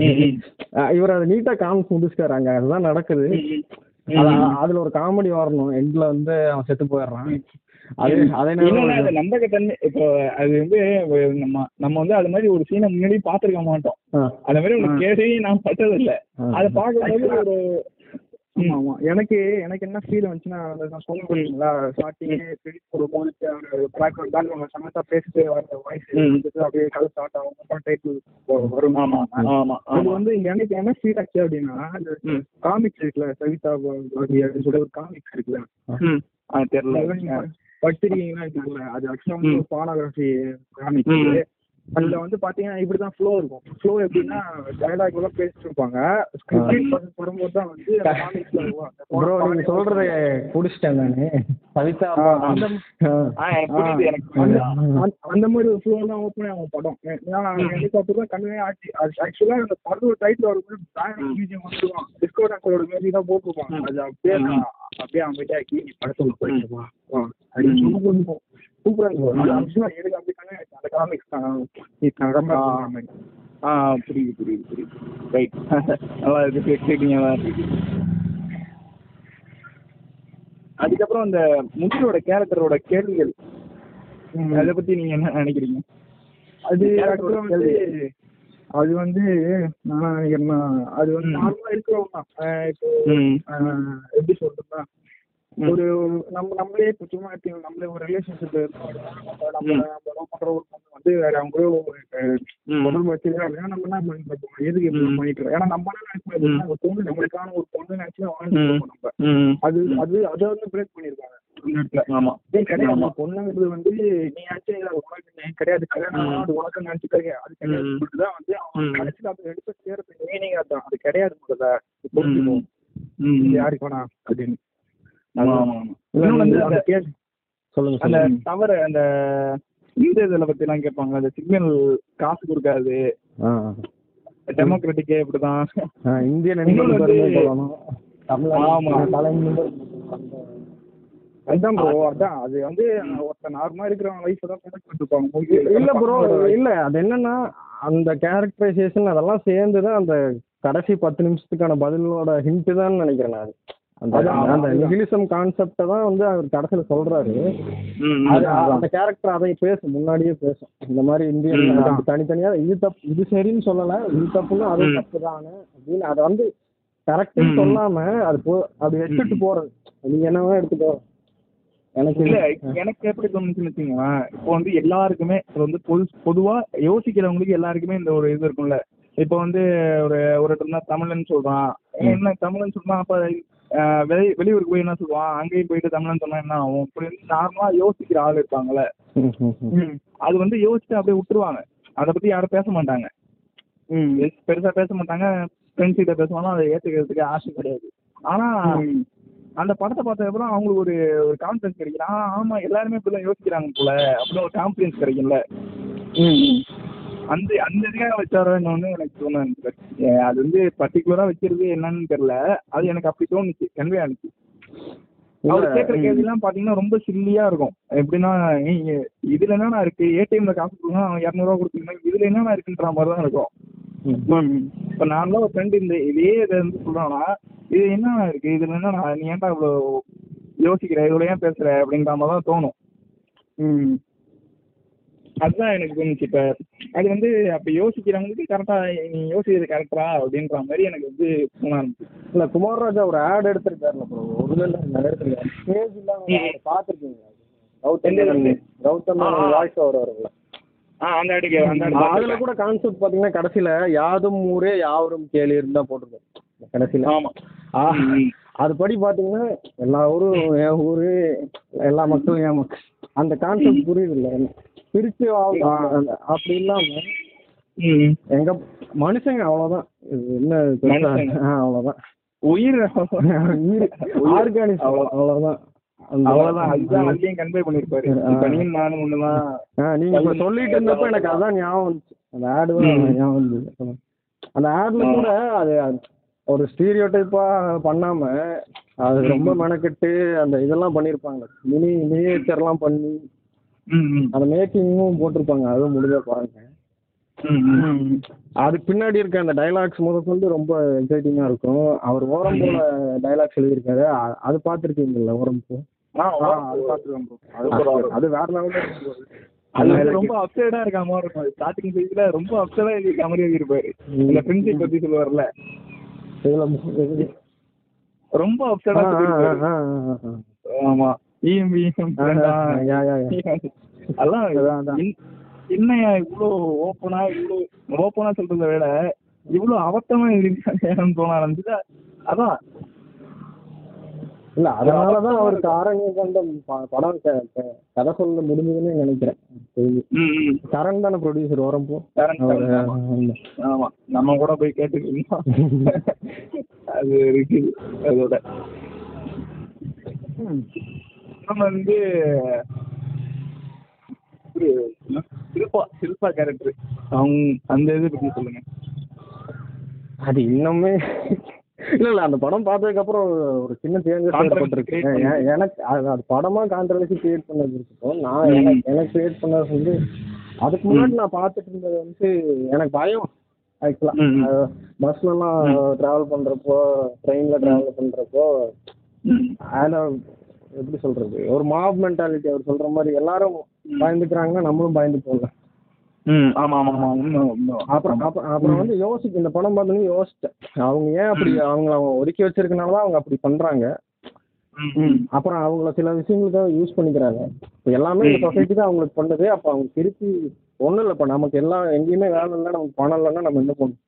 இவர் அதை நீட்டா காமிச்சு முடிச்சுட்டாரு. அங்க அதுதான் நடக்குது. அதுல ஒரு காமெடி வரணும். எண்ட்ல வந்து அவன் செத்து போயிடுறான். நம்பக தன்மை இப்போ அது வந்து நம்ம நம்ம வந்து அது மாதிரி ஒரு சீனை முன்னாடி பாத்துருக்க மாட்டோம். அந்த மாதிரி ஒரு கேள்வி நான் பட்டது இல்லை. அதை பார்க்கும்போது ஒரு ஆமா எனக்கு எனக்கு என்ன ஃபீல் வந்துச்சுன்னா, நான் சொல்ல முடியுங்களா ஸ்டார்டிங்கே ஒரு போலீஸ் பேக்ரவுண்ட் தான் நம்ம சமத்தா பேசிட்டு வர வாய்ஸ் அப்படியே கதை ஸ்டார்ட் ஆகும் டைட்டில் வரும். ஆமா ஆமா அது வந்து எனக்கு என்ன ஃபீல் ஆச்சு அப்படின்னா, காமிக்ஸ் இருக்குல்ல சவிதா அப்படின்னு சொல்லிட்டு ஒரு காமிக்ஸ் இருக்குல்ல, தெரியல படிச்சிருக்கீங்கன்னா தெரியல. அது ஆக்சுவலா வந்து ஒரு பானோகிராஃபி காமிக்ஸ். அதுல வந்து பாத்தீங்கன்னா இப்படிதான் ஃப்ளோ இருக்கும். ஃப்ளோ எப்படின்னா டயலாக் எல்லாம் பேசிட்டு இருப்பாங்க. ஸ்கிரிப்ட் வரும்போது தான் வந்து ப்ரோ நீங்க சொல்றதை புடிச்சிட்டேன் நானு. சவிதா அந்த மாதிரி ஒரு ஃப்ளோ தான் ஓப்பனே அவங்க படம். எனக்கு அப்படிதான் கன்வே ஆச்சு. ஆக்சுவலா அந்த படத்தோட டைட்டில் வரும்போது டிஸ்கோ டான்ஸோட மியூசிக் தான் போட்டுருப்பாங்க. அது அப்படியே அப்படியே அமைதியா படத்துல போயிடுவா அப்படின்னு சூப்பரா இருக்கும். எனக்கு அப்படி கன்வே ஆச்சு அந்த காமிக்ஸ் அதுக்கப்புறம் அந்த முதியோட கேரக்டரோட கேள்விகள் அதை பத்தி நீங்க என்ன நினைக்கிறீங்க? அது அது வந்து நான் நினைக்கிறேன்னா அது வந்து நார்மலா இருக்கிறவங்க எப்படி சொல்றதுன்னா, ஒரு நம்ம நம்மளே சும்மா நம்மளே ஒரு ரிலேஷன்ஷிப்ல வந்து வேற அவங்களோ உடம்பு வச்சிருக்கா அப்படின்னா நம்ம என்ன பண்ணிருப்போம், எதுக்கு பண்ணிட்டு இருக்கோம். ஏன்னா நம்ம என்ன ஒரு பொண்ணு நம்மளுக்கான ஒரு பொண்ணு நினைச்சு நம்ம அது அது அதை வந்து பிரேக் பண்ணிருக்காங்க. பொண்ணுங்கிறது வந்து நீ நினைச்சு கிடையாது, கல்யாணம் உலகம் நினைச்சுக்காங்க. அது கிடையாதுதான் வந்து அவங்க நினைச்சு அதை எடுத்து சேர்த்து மீனிங் அதான் அது கிடையாது. முதல்ல யாருக்கு வேணா அப்படின்னு சொல்லுங்க. தவிர அந்த இந்த இதுல பத்தி எல்லாம் கேட்பாங்க. அந்த சிக்னல் காசு கொடுக்காது, டெமோக்ராட்டிக்கே இப்படிதான் இந்திய அதுதான் ப்ரோ. அதான் அது வந்து ஒருத்த நார்மலா இருக்கிறவங்க லைஃப் தான் ப்ரொடெக்ட் பண்ணிருப்பாங்க. இல்ல ப்ரோ இல்ல அது என்னன்னா அந்த கேரக்டரைசேஷன் அதெல்லாம் சேர்ந்துதான் அந்த கடைசி பத்து நிமிஷத்துக்கான பதிலோட ஹிண்ட் தான் நினைக்கிறேன். அது அந்த நிகிலிசம் கான்செப்ட தான் வந்து அவர் கடைசியில சொல்றாரு. அந்த கேரக்டர் அதை பேசும், முன்னாடியே பேசும். இந்த மாதிரி இந்தியன் தனித்தனியா இது தப்பு இது சரின்னு சொல்லல, இது தப்புன்னு அது தப்பு தானு அப்படின்னு அதை வந்து கரெக்டா சொல்லாம அது போ அது எடுத்துட்டு போறது. நீங்க என்னவோ எடுத்துக்கோ. எனக்கு இல்ல எனக்கு எப்படி தோணுச்சுன்னு வச்சுங்களா, இப்போ வந்து எல்லாருக்குமே வந்து பொது பொதுவா யோசிக்கிறவங்களுக்கு எல்லாருக்குமே இந்த ஒரு இது இருக்கும்ல. இப்ப வந்து ஒரு ஒரு தமிழன்னு சொல்றான், என்ன தமிழ்ன்னு சொல்றான், அப்ப வெளி வெளியூருக்கு போய் என்ன சொல்லுவான், அங்கேயும் போயிட்டு தமிழ்னு சொன்னா என்ன ஆகும் அப்படின்னு நார்மலா யோசிக்கிற ஆள் இருப்பாங்கல்ல, அது வந்து யோசிச்சு அப்படியே விட்டுருவாங்க. அதை பத்தி யாரும் பேச மாட்டாங்க, பெருசா பேச மாட்டாங்க. ஃப்ரெண்ட்ஸ் கிட்ட பேசுவாங்கன்னா அதை ஏத்துக்கிறதுக்கு ஆசை கிடையாது. ஆனா அந்த படத்தை பார்த்ததுக்கப்புறம் அவங்களுக்கு ஒரு ஒரு கான்ஃபிடன்ஸ் கிடைக்கல. ஆனா ஆமா எல்லாருமே இப்படிதான் யோசிக்கிறாங்க போல அப்படின்னு ஒரு கான்ஃபிடன்ஸ் கிடைக்கும்ல, அந்த அந்த இதுக்காக வச்சாரன்னு எனக்கு தோணுச்சு. அது வந்து பர்டிகுலரா வச்சிருக்கு என்னன்னு தெரியல, அது எனக்கு அப்படி தோணுச்சு, கன்வே ஆனிச்சு. அவர் கேட்கற கேள்வி எல்லாம் பாத்தீங்கன்னா ரொம்ப சில்லியா இருக்கும். எப்படின்னா இதுல என்னன்னா இருக்கு, ஏடிஎம்ல காசு கொடுக்கணும், அவன் இருநூறுவா கொடுத்தீங்கன்னா இதுல என்னன்னா இருக்குன்ற மாதிரிதான் இருக்கும். இப்ப நார்மலா ஒரு ஃப்ரெண்ட் இந்த இதே இதை வந்து சொல்றான்னா இது என்னன்னா இருக்கு, இதுல என்னன்னா நீ ஏன்டா இவ்வளவு யோசிக்கிற, இவ்வளவு ஏன் பேசுற அப்படின்ற மாதிரிதான் தோணும். உம் அதுதான் எனக்கு தோணுச்சு. இப்ப அது வந்து அப்ப யோசிக்கிறவங்களுக்கு கரெக்டா நீ யோசிக்கிறது கரெக்டா அப்படின்ற மாதிரி எனக்கு வந்து போனா இருந்துச்சு. இல்ல குமாரராஜா ஒரு ஆட் எடுத்திருக்காருல ப்ரோ, ஒரு நாள் எடுத்திருக்காரு ஸ்டேஜ் எல்லாம் பாத்துருக்கீங்க, கௌதம் வாய்ஸ் ஓவர் வருங்களா அந்த ஆடுக்கு. அந்த அதுல கூட கான்செப்ட் பாத்தீங்கன்னா கடைசியில யாதும் ஊரே யாவரும் கேள்வி இருந்தா போட்டிருக்காரு கடைசியில. ஆமா அதுபடி பாத்தீங்கன்னா எல்லா ஊரும் என் ஊரு, எல்லா மக்களும் என் மக்கள், அந்த கான்செப்ட் புரியுது இல்ல பிரிச்சு அப்படி இல்லாம எங்க மனுஷங்க அவ்வளவுதான். என்ன அவ்வளவுதான் உயிர், ஆர்கானிக் அவ்வளவுதான் சொல்லிட்டு இருந்தப்ப எனக்கு அதான் ஞாபகம். அந்த ஆடு ஞாபகம், அந்த ஆட்ல கூட அது ஒரு ஸ்டீரியோ டைப்பா பண்ணாம அது ரொம்ப மெனக்கெட்டு அந்த இதெல்லாம் பண்ணிருப்பாங்க, மினி மினியேச்சர் எல்லாம் பண்ணி அந்த மேக்கிங்கும் போட்டிருப்பாங்க. அதுவும் முடிஞ்சா பாருங்க, அதுக்கு பின்னாடி இருக்க அந்த டைலாக்ஸ் முதற்கொண்டு ரொம்ப எக்ஸைட்டிங்கா இருக்கும். அவர் ஓரம் போல டைலாக்ஸ் எழுதியிருக்காரு, அது பாத்துருக்கீங்கல்ல ஓரம் போ, அது வேற லெவல், ரொம்ப அப்சைடா இருக்க மாதிரி இருக்கும். ஸ்டார்டிங் பேஜ்ல ரொம்ப அப்சைடா எழுதியிருக்க மாதிரி எழுதியிருப்பாரு. இந்த ஃப்ரெண்ட்ஷிப் பத்தி சொல்லுவார்ல, ரொம்ப அப்சைடா. ஆமா என்னையா இவ்வளோ ஓப்பனா, இவ்வளோ ஓப்பனா சொல்றத விட இவ்வளோ அவத்தமா எழுதினு தோண ஆரம்பிச்சுதா. அதான் இல்ல அதனாலதான் அவருக்கு அரண்யகண்டம் படம் கதை சொல்ல முடிஞ்சதுன்னு நினைக்கிறேன். கரண் தானே ப்ரொடியூசர் வரம்போ, ஆமா நம்ம கூட போய் கேட்டுக்கோங்க. அது இருக்கு. அதோட நம்ம வந்து சில்பா சில்பா கேரக்டர் அவங்க அந்த இதை பத்தி சொல்லுங்க. அது இன்னுமே இல்ல இல்ல அந்த படம் பார்த்ததுக்கு அப்புறம் ஒரு சின்ன சேஞ்சஸ் ஏற்பட்டிருக்கு எனக்கு. அது படமா கான்ட்ரவர்சி கிரியேட் பண்ணது இருக்கட்டும், நான் எனக்கு கிரியேட் பண்ணது வந்து அதுக்கு முன்னாடி நான் பார்த்துட்டு இருந்தது வந்து எனக்கு பயம். ஆக்சுவலா பஸ்லாம் டிராவல் பண்றப்போ, ட்ரெயின்ல டிராவல் பண்றப்போ அதில் எப்படி சொல்றது ஒரு மாப் மென்டாலிட்டி. அவர் சொல்ற மாதிரி எல்லாரும் பயந்துக்கிறாங்கன்னா நம்மளும் பயந்து போகலாம். அப்புறம் அப்புறம் வந்து யோசிச்சு இந்த படம் பார்த்தோன்னு யோசிச்சேன், அவங்க ஏன் அப்படி அவங்கள அவங்க ஒதுக்கி வச்சிருக்கனாலதான் அவங்க அப்படி பண்றாங்க. அப்புறம் அவங்கள சில விஷயங்களுக்காக யூஸ் பண்ணிக்கிறாங்க. இப்போ எல்லாமே இந்த சொசைட்டி தான் அவங்களுக்கு பண்ணது. அப்போ அவங்க திருப்பி ஒன்றும் இல்லை, இப்போ நமக்கு எல்லாம் எங்கேயுமே வேலை இல்லை, நமக்கு பணம் இல்லைன்னா நம்ம என்ன பண்ணணும்?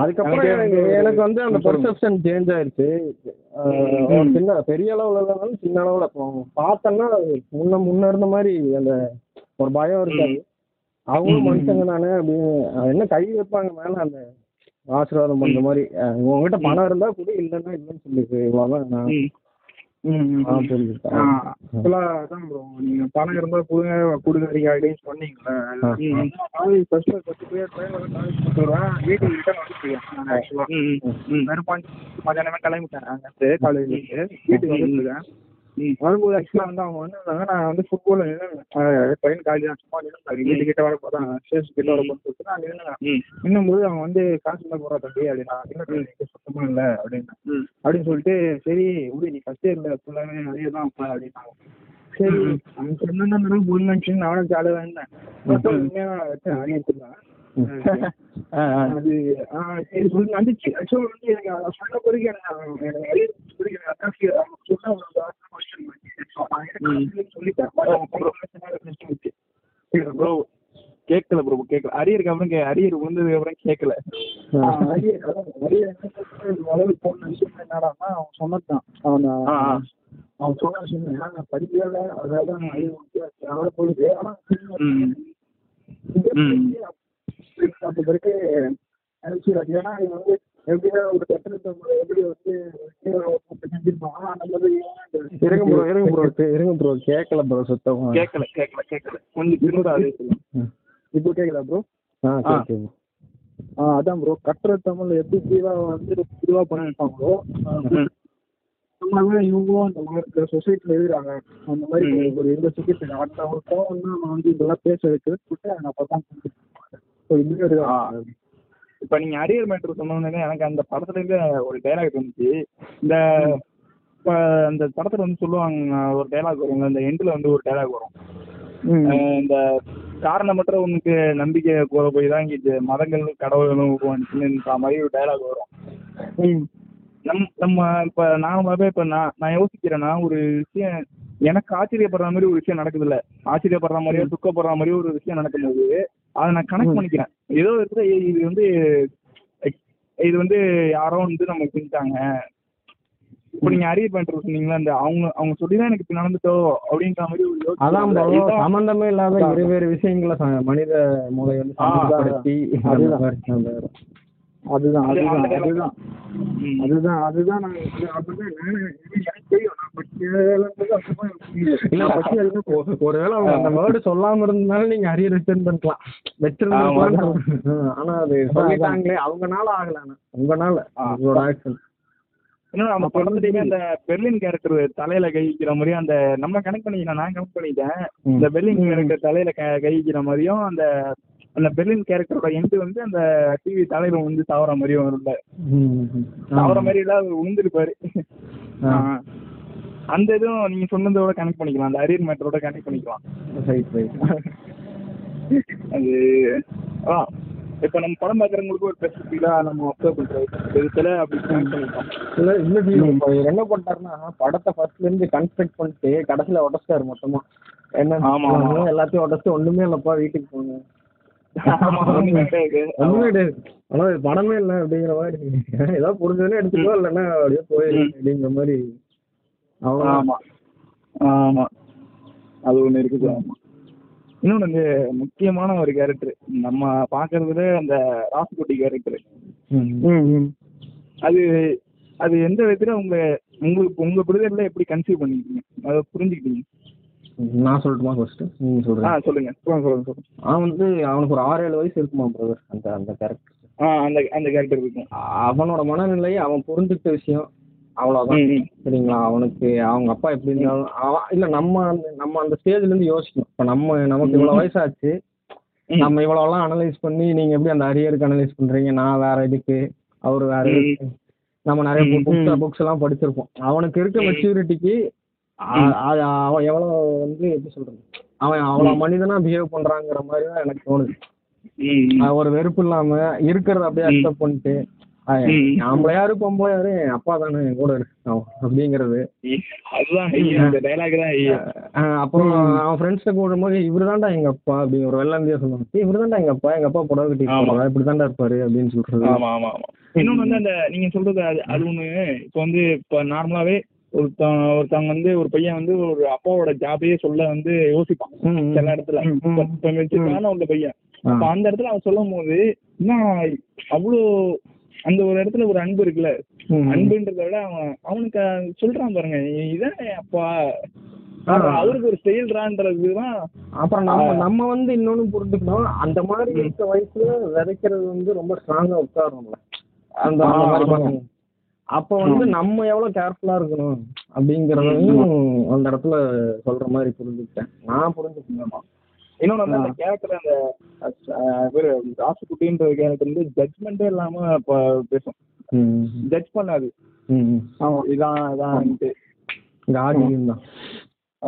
அதுக்கப்புறம் எனக்கு வந்து அந்த பெர்செப்ஷன் சேஞ்ச் ஆயிடுச்சு. சின்ன பெரிய அளவுல இருந்தாலும் சின்ன அளவுல பார்த்தோம்னா முன்ன முன்ன இருந்த மாதிரி அந்த ஒரு பயம் இருக்காது. அவங்களும் மனுஷங்க தானே அப்படின்னு என்ன கை வைப்பாங்க மேல, அந்த ஆசீர்வாதம் பண்ற மாதிரி உங்ககிட்ட பணம் இருந்தா கூட, இல்லைன்னா இல்லைன்னு சொல்லிட்டு இவ்வளவுதான் நான் பணம் இருந்தா கொடுங்க கொடுக்குறீங்க அப்படின்னு சொன்னீங்களா? மதியானமே கிளம்பிட்டேன் காலேஜ் வீட்டுக்கு வந்துருக்கேன். வரும்போது ஆக்சுவலா வந்து அவங்க வந்து நான் வந்து ஃபுட்பால் பையன் காலேஜ் தான் சும்மா நின்று வீட்டுக்கிட்ட வர போதான் ஸ்டேஷன் கிட்ட வர போன்னு சொல்லிட்டு நான் நின்று இன்னும் போது அவங்க வந்து காசு தான் போடுறா தம்பி அப்படின்னா, இல்லை சுத்தமா இல்லை அப்படின்னா அப்படின்னு சொல்லிட்டு சரி இப்படி நீ ஃபர்ஸ்ட் இயர்ல ஃபுல்லாவே அதே தான் அப்பா அப்படின்னாங்க. சரி அவங்க சொன்னா மூணு நிமிஷம் நானும் ஜாலியாக இருந்தேன். அறியிருந்தான் அது சரி சொல்லி வந்துச்சு. ஆக்சுவலா வந்து எனக்கு சொன்ன பிறகு எனக்கு சொல்லிட்டேன். கேட்கல ப்ரோ, கேட்கல. அரியருக்கு அப்புறம் அரியர் விழுந்ததுக்கு அப்புறம் கேட்கல. முதல்ல போன விஷயம் என்னடான்னா அவன் சொன்னதான் அவன் அவன் சொன்ன விஷயம் நான் படிக்கல, அதாவது அவ்வளோ போகுது. ஆனா அப்படி பிறகு அரிசி ஏன்னா இது வந்து எப்படின்னா ஒரு கட்டணத்தை எப்படி வந்து இறங்க ப்ரோ இறங்க ப்ரோ இறங்க ப்ரோ கேட்கல ப்ரோ சுத்தமாக கேட்கல கேட்கல கேட்கல கொஞ்சம் திரும்ப இப்போ கேட்கல ப்ரோ. ஆ கேட்குது. ஆ அதான் ப்ரோ, கட்டுற தமிழ் எப்படி தீவாக வந்து தீவாக பண்ணிருப்பாங்களோ நம்மளால இவங்களும் அந்த மாதிரி சொசைட்டியில் எழுதுறாங்க. அந்த மாதிரி ஒரு யூனிவர்சிட்டி அடுத்த ஒரு கோவம் தான் நான் வந்து இதெல்லாம் பேச வைக்கிறேன்னு சொல்லிட்டு நான் பார்த்தா ஸோ இன்னும் இருக்கு. இப்போ நீங்கள் அரியர் மேட்ரு சொன்னோன்னே எனக்கு அந்த படத்துலேருந்து ஒரு டைலாக் இருந்துச்சு. இந்த இப்போ அந்த படத்தில் வந்து சொல்லுவாங்க ஒரு டைலாக் வரும், அந்த எண்டில் வந்து ஒரு டைலாக் வரும், இந்த காரணமற்ற உனக்கு நம்பிக்கை கூற போய் தான் இங்கே மதங்களும் கடவுள்களும் உருவானுச்சுன்ற மாதிரி ஒரு டைலாக் வரும். நம் நம்ம இப்போ நார்மலாகவே இப்போ நான் நான் யோசிக்கிறேன்னா ஒரு விஷயம் எனக்கு ஆச்சரியப்படுற மாதிரி ஒரு விஷயம் நடக்குது, இல்லை ஆச்சரியப்படுற மாதிரியோ துக்கப்படுற மாதிரியோ ஒரு விஷயம் நடக்கும்போது அதை நான் கனெக்ட் பண்ணிக்கிறேன். ஏதோ இருக்கிற இது வந்து இது வந்து யாரோ வந்து நம்ம செஞ்சாங்க. இப்போ நீங்க அரிய பண்ணுறது சொன்னீங்களா, இந்த அவங்க அவங்க சொல்லிதான் எனக்கு இப்படி நடந்துட்டோ அப்படின்ற மாதிரி ஒரு அதான் சம்பந்தமே இல்லாத இருவேறு விஷயங்களை மனித மூளை வந்து அதுதான் அதுதான் அதுதான் அதுதான் அதுதான் ஒருவேளை அவங்க அந்த வேர்டு சொல்லாம இருந்தாலும் நீங்க அரிய ரிட்டர்ன் பண்ணிக்கலாம் வச்சிருந்தாங்க. ஆனா அது சொல்லிட்டாங்களே அவங்கனால ஆகலான உங்கனால அவங்களோட ஆக்சன் இன்னும் நம்ம படத்துலேயுமே அந்த பெர்லின் கேரக்டர் தலையில கைக்கிற மாதிரியும் அந்த நம்ம கனெக்ட் பண்ணிக்கலாம். நான் கனெக்ட் பண்ணிட்டேன் இந்த பெர்லின் கேரக்டர் தலையில க கைக்கிற மாதிரியும் அந்த அந்த பெர்லின் கேரக்டரோட எண்டு வந்து அந்த டிவி தலையில வந்து சாவற மாதிரியும் இல்லை சாவற மாதிரி எல்லாம் உழுந்துருப்பாரு. அந்த இதுவும் நீங்க சொன்னதோட கனெக்ட் பண்ணிக்கலாம், அந்த அரியர் மேட்டரோட கனெக்ட் பண்ணிக்கலாம். அது ஆ இப்போ நம்ம படம் பார்க்குறவங்களுக்கு ஒரு பெசிபிக்கா நம்ம அப்சர்வ் பண்றது இதுல அப்படி கனெக்ட் பண்ணிக்கலாம். இல்லை இன்னும் என்ன பண்ணிட்டாருன்னா படத்தை ஃபர்ஸ்ட்ல இருந்து கன்ஸ்ட்ரக்ட் பண்ணிட்டு கடைசியில உடச்சிட்டாரு மொத்தமா. என்ன எல்லாத்தையும் உடச்சிட்டு ஒண்ணுமே இல்லப்பா வீட்டுக்கு போங்க ஆனா படமே இல்லை அப்படிங்கிற மாதிரி ஏதாவது புரிஞ்சதுன்னு எடுத்துக்கோ, இல்லைன்னா அப்படியே போயிடும் அப்படிங்கிற மாதிரி. ஆமா ஆமா அது ஒண்ணு இருக்குது. ஆமா இன்னொன்று வந்து முக்கியமான ஒரு கேரக்டர் நம்ம பார்க்கறதுல அந்த ராசுகுட்டி கேரக்டர், அது அது எந்த விதத்துல உங்க உங்களுக்கு உங்க புரிதல எப்படி கன்சீவ் பண்ணிக்கிட்டீங்க அதை புரிஞ்சுக்கிட்டீங்க? நான் சொல்லட்டுமா ஃபர்ஸ்ட்? நீங்க சொல்லுங்க. ஆ சொல்லுங்க சொல்லுங்க. அவன் வந்து அவனுக்கு ஒரு ஆறு ஏழு வயசு இருக்குமா பிரதர் அந்த அந்த கேரக்டர். ஆ அந்த அந்த கேரக்டர் இருக்கும். அவனோட மனநிலை அவன் புரிஞ்சுக்கிட்ட விஷயம் அவ்வளோதான் சரிங்களா. அவனுக்கு அவங்க அப்பா எப்படி இருந்தாலும் இல்லை நம்ம நம்ம அந்த ஸ்டேஜ்லேருந்து யோசிக்கணும். இப்போ நம்ம நமக்கு இவ்வளோ வயசாச்சு, நம்ம இவ்வளோலாம் அனலைஸ் பண்ணி நீங்கள் எப்படி அந்த அரியருக்கு அனலைஸ் பண்ணுறீங்க, நான் வேறு இதுக்கு அவர் வேறு இதுக்கு நம்ம நிறைய புக்ஸ் புக்ஸ் எல்லாம் படிச்சிருப்போம். அவனுக்கு இருக்க மெச்சூரிட்டிக்கு அது அவன் எவ்வளோ வந்து எப்படி சொல்கிறது அவன் அவ்வளோ மனிதனாக பிஹேவ் பண்ணுறாங்கிற மாதிரி தான் எனக்கு தோணுது. ஒரு வெறுப்பு இல்லாமல் இருக்கிறத அப்படியே அக்செப்ட் பண்ணிட்டு நம்மள யாரு பொம்பளை யாரு என் அப்பா தானே என் கூட இருக்கு அப்படிங்கிறது. அப்புறம் அவன் ஃப்ரெண்ட்ஸை கூடும் போது இவரு தான்டா எங்க அப்பா அப்படி ஒரு வெள்ளாந்தியா சொல்லுவாங்க, இவரு தான்டா எங்க அப்பா, எங்க அப்பா புடவை கட்டி இப்படி தான்டா இருப்பாரு அப்படின்னு சொல்றது. இன்னொன்னு வந்து அந்த நீங்க சொல்றது அது ஒண்ணு. இப்ப வந்து இப்ப நார்மலாவே ஒருத்த ஒருத்தவங்க வந்து ஒரு பையன் வந்து ஒரு அப்பாவோட ஜாபையே சொல்ல வந்து யோசிப்பான் சில இடத்துல. இப்ப மெச்சூரான ஒரு பையன் அப்ப அந்த இடத்துல அவன் சொல்லும் போது இன்னும் அவ்வளோ அந்த ஒரு இடத்துல ஒரு அன்பு இருக்குல்ல, அன்புன்றத விட அவன் அவனுக்கு சொல்றான் பாருங்க இதான் அப்பா அவருக்கு ஒரு செயல்றான்றதுதான். அப்புறம் நம்ம நம்ம வந்து இன்னொன்னு புரிஞ்சுக்கணும், அந்த மாதிரி இருக்க வயசுல விதைக்கிறது வந்து ரொம்ப ஸ்ட்ராங்கா உட்காரும்ல அந்த மாதிரி. அப்ப வந்து நம்ம எவ்வளவு கேர்ஃபுல்லா இருக்கணும் அப்படிங்கறதையும் அந்த இடத்துல சொல்ற மாதிரி புரிஞ்சுக்கிட்டேன் நான் புரிஞ்சுக்கணுமா. இன்னொன்று வந்து அந்த கேரக்டர் அந்த ராசுகுட்டின்ற கேரக்டர் வந்து ஜட்மெண்டே இல்லாம இப்போ பேசும், ஜட்ஜ் பண்ணாது. ஆமா இதான் இதான் காஜியும் தான்.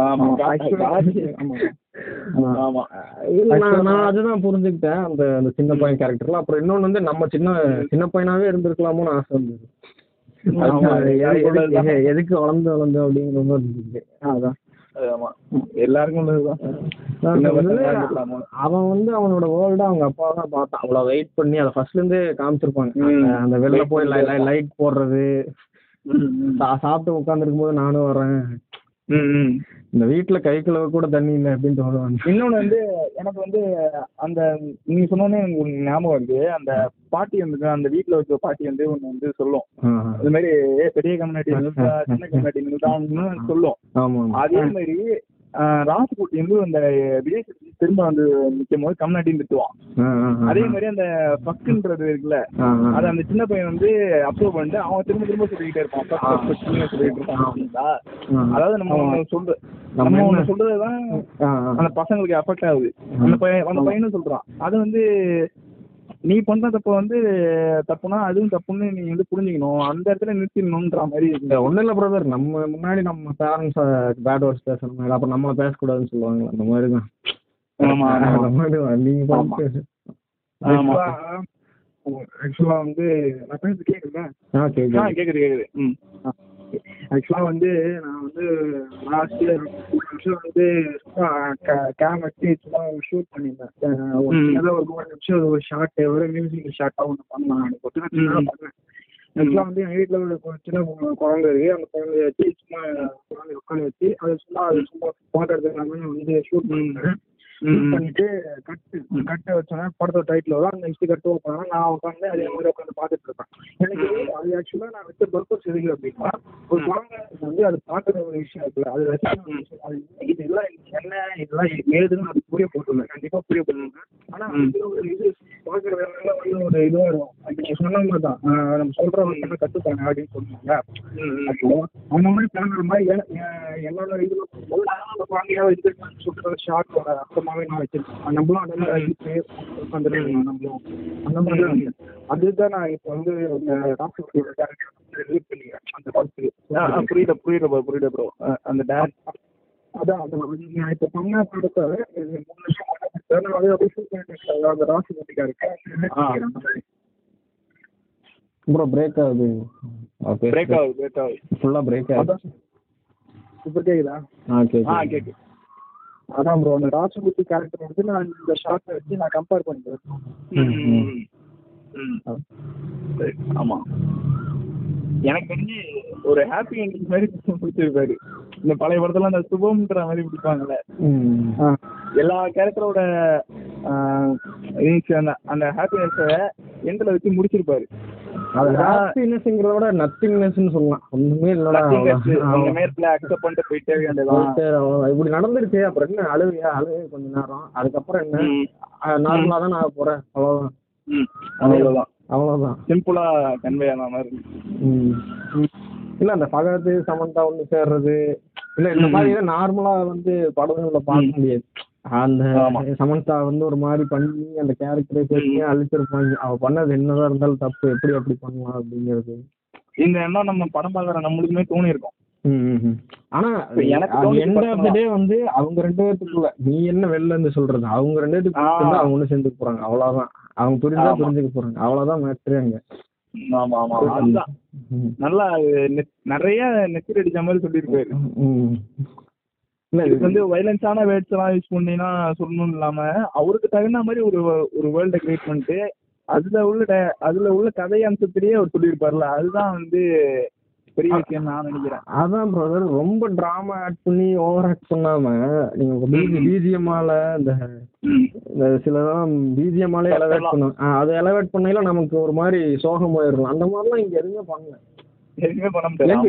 ஆமா ஆமா நான் அதுதான் புரிஞ்சுக்கிட்டேன் அந்த அந்த சின்ன பையன் கேரக்டர்ல. அப்புறம் இன்னொன்னு வந்து நம்ம சின்ன சின்ன பையனாவே இருந்திருக்கலாமோன்னு ஆசை இருந்தது, எதுக்கு வளர்ந்து வளர்ந்து அப்படிங்கிற மாதிரி இருந்துச்சு. அதான் எல்லாருக்கும் உள்ளதுதான். அவன் வந்து அவனோட வேர்ல்டா அவங்க அப்பா தான் பார்த்தான். அவ்வளோ வெயிட் பண்ணி அதை ஃபர்ஸ்ட்ல இருந்து காமிச்சிருப்பாங்க. அந்த வெளில போய் லைட் போடுறது, சாப்பிட்டு உட்காந்துருக்கும் போது நானும் வரேன், இந்த வீட்டுல கை கழுவ கூட தண்ணி இல்லை அப்படின்னு சொல்லுவாங்க. இன்னொன்னு வந்து எனக்கு வந்து அந்த நீங்க சொன்னோன்னே உங்களுக்கு ஞாபகம் வந்து அந்த பாட்டி வந்து அந்த வீட்டுல வச்ச பாட்டி வந்து ஒண்ணு வந்து சொல்லும், அது மாதிரி பெரிய கம்யூனிட்டி சின்ன கம்யூனிட்டி நிறுத்தாங்கன்னு சொல்லும். அதே மாதிரி ராஜ்கோட் வந்து அந்த விஜய் திரும்ப வந்து நிற்கும் போது கம்னாட்டின்னு திட்டுவான். அதே மாதிரி அந்த பக்குன்றது இருக்குல்ல, அது அந்த சின்ன பையன் வந்து அப்ரூவ் பண்ணிட்டு அவன் திரும்ப திரும்ப சொல்லிக்கிட்டே இருப்பான், சொல்லிட்டு இருப்பான் அப்படின்னா. அதாவது நம்ம சொல்ற நம்ம ஒண்ணு சொல்றதுதான் அந்த பசங்களுக்கு அஃபெக்ட் ஆகுது. அந்த பையன் அந்த பையனும் சொல்றான், அது வந்து நீ பண்ற தப்ப வந்து தப்புனா அதுவும் தப்புன்னு நீ வந்து புரிஞ்சுக்கணும், அந்த இடத்துல நிறுத்திடணும்ன்ற மாதிரி. இந்த ஒன்றும் இல்லை பிரதர், நம்ம முன்னாடி நம்ம பேரண்ட்ஸ் பேட் வேர்ட்ஸ் பேசணும், அப்புறம் நம்மளை பேசக்கூடாதுன்னு சொல்லுவாங்க. அந்த மாதிரி தான் ஆக்சுவலா வந்து நான் பேச கேட்குறேன். கேட்குது கேட்குது ம் ஆக்சுவலாக வந்து நான் வந்து லாஸ்ட் இயர் நிமிஷம் வந்து கேம் வச்சு சும்மா ஷூட் பண்ணியிருந்தேன். ஒரு சின்னதாக ஒரு மூணு நிமிஷம் ஒரு ஷார்ட்டு ஒரு மியூசிக் ஷார்ட்டாக ஒன்று பண்ணலாம் அப்படின்னு சின்னதாக பண்ணேன். ஆக்சுவலாக வந்து எங்கள் வீட்டில் ஒரு சின்ன குழந்தை இருக்குது, அந்த குழந்தைய வச்சு சும்மா குழந்தைய உட்கார வச்சு அதை சும்மா அதை சும்மா ஃபோட்டோ எடுத்துக்கலாமே வந்து ஷூட் பண்ணியிருந்தேன். பண்ணிட்டு கட்டு கட்டை வச்சோன்னா படத்தோட டைட்டில் வரும், அந்த நெக்ஸ்ட் கட்டு வைப்பாங்க. நான் உட்காந்து அதே மாதிரி உட்காந்து பார்த்துட்டு இருக்கேன். எனக்கு அது ஆக்சுவலா நான் வச்ச பர்பஸ் எதுக்கு அப்படின்னா, ஒரு குழந்தை வந்து அது பார்க்குற ஒரு விஷயம் இருக்குல்ல, அது ரசிக்கிற விஷயம், அது இதெல்லாம் என்ன இதெல்லாம் ஏதுன்னு அது புரிய போட்டுருங்க, கண்டிப்பா புரிய போட்டுருங்க. ஆனா அது ஒரு இது பார்க்குற வேலை வந்து ஒரு இதுவா இருக்கும். நீங்க சொன்ன மாதிரி தான் நம்ம சொல்றவங்க என்ன கத்துப்பாங்க அப்படின்னு சொல்லுவாங்க. அந்த மாதிரி பேசுற மாதிரி என்னோட இதுல அந்த குழந்தையா இது சொல்ற ஷார்ட்டோட அப்புறமாவே நான் வச்சிருக்கேன். நம்மளும் அதெல்லாம் நம்மளும் அந்த மாதிரி அதுதான் நான் இப்போ வந்து புரியுது புரியுது புரியுது ப்ரோ. அந்த டேரக்ட் அதான் அது நான் இப்போ பண்ண படத்தாவே மூணு லட்சம் பண்ண அதே அப்படி அந்த ராசி பட்டிக்கா இருக்கேன். ப்ரோ பிரேக் ஆகுது, பிரேக் ஆகுது பிரேக் ஆகுது ஃபுல்லாக பிரேக் ஆகுது. இப்போ கேட்குதா? ஆ கேட்குது ஆ கேட்குது. அதான் ப்ரோ அந்த ராஜகுத்தி கேரக்டர் வந்து நான் இந்த ஷார்ட்டை வச்சு நான் கம்பேர் பண்ணிக்கிறேன். ஆமா எனக்கு தெரிஞ்சு ஒரு ஹாப்பி எண்டிங் மாதிரி பிடிச்சிருக்காரு. இந்த பழைய படத்துல அந்த சுபம்ன்ற மாதிரி பிடிப்பாங்கல்ல, எல்லா கேரக்டரோட அந்த ஹாப்பினஸை எண்டில் வச்சு முடிச்சிருப்பாரு. இப்படி நடந்துருச்சு அப்புறம் என்ன அழுவியா, அழுவே கொஞ்ச நேரம், அதுக்கப்புறம் என்ன நார்மலா தான் நான் போறேன், அவ்வளவுதான் அவ்வளவுதான் அவ்வளவுதான் சிம்பிளா கன்வே ஆன மாதிரி இல்ல. அந்த பகத்து சமந்தா ஒண்ணு சேர்றது இல்ல, இந்த மாதிரி நார்மலா வந்து படங்களை பார்க்க முடியாது. அந்த சமந்தா வந்து ஒரு மாதிரி பண்ணி அந்த கேரக்டரை சேர்த்து அழிச்சிருப்பாங்க. அவ பண்ணது என்னதான் இருந்தாலும் தப்பு, எப்படி அப்படி பண்ணலாம் அப்படிங்கிறது இந்த எண்ணம் நம்ம படம் பார்க்குற நம்மளுக்குமே தோணி இருக்கும். ஆனா எனக்கு வந்து அவங்க ரெண்டு பேர்த்துக்குள்ள நீ என்ன வெளில இருந்து சொல்றது, அவங்க ரெண்டு பேர்த்துக்கு அவங்க ஒண்ணு சேர்ந்துக்க போறாங்க, அவ்வளவுதான். அவங்க புரிஞ்சா புரிஞ்சுக்க போறாங்க, அவ்வளவுதான் மேட்ரு அங்க. ஆமா ஆமா அதுதான் நல்லா நிறைய நெத்திர அடிச்ச மாதிரி சொல்லியிருக்காரு. இல்ல இது வந்து வயலன்ஸான வேர்ட்ஸ் எல்லாம் யூஸ் பண்ணினா சொல்லணும்னு இல்லாம அவருக்கு தகுந்த மாதிரி ஒரு ஒரு வேர்ல்டை கிரியேட் பண்ணிட்டு அதுல உள்ள அதுல உள்ள கதை அம்சத்திலேயே அவர் சொல்லியிருப்பாருல, அதுதான் வந்து பெரிய விஷயம் நான் நினைக்கிறேன். அதான் பிரதர் ரொம்ப டிராமா ஆட் பண்ணி ஓவர் ஆக்ட் பண்ணாம நீங்க பிஜிஎம்மால இந்த சிலதான் பிஜிஎம்மாலே எலவேட் பண்ணுவாங்க, அதை எலவேட் பண்ணையில நமக்கு ஒரு மாதிரி சோகம் போயிடலாம். அந்த மாதிரிலாம் இங்க எதுவுமே பண்ணல,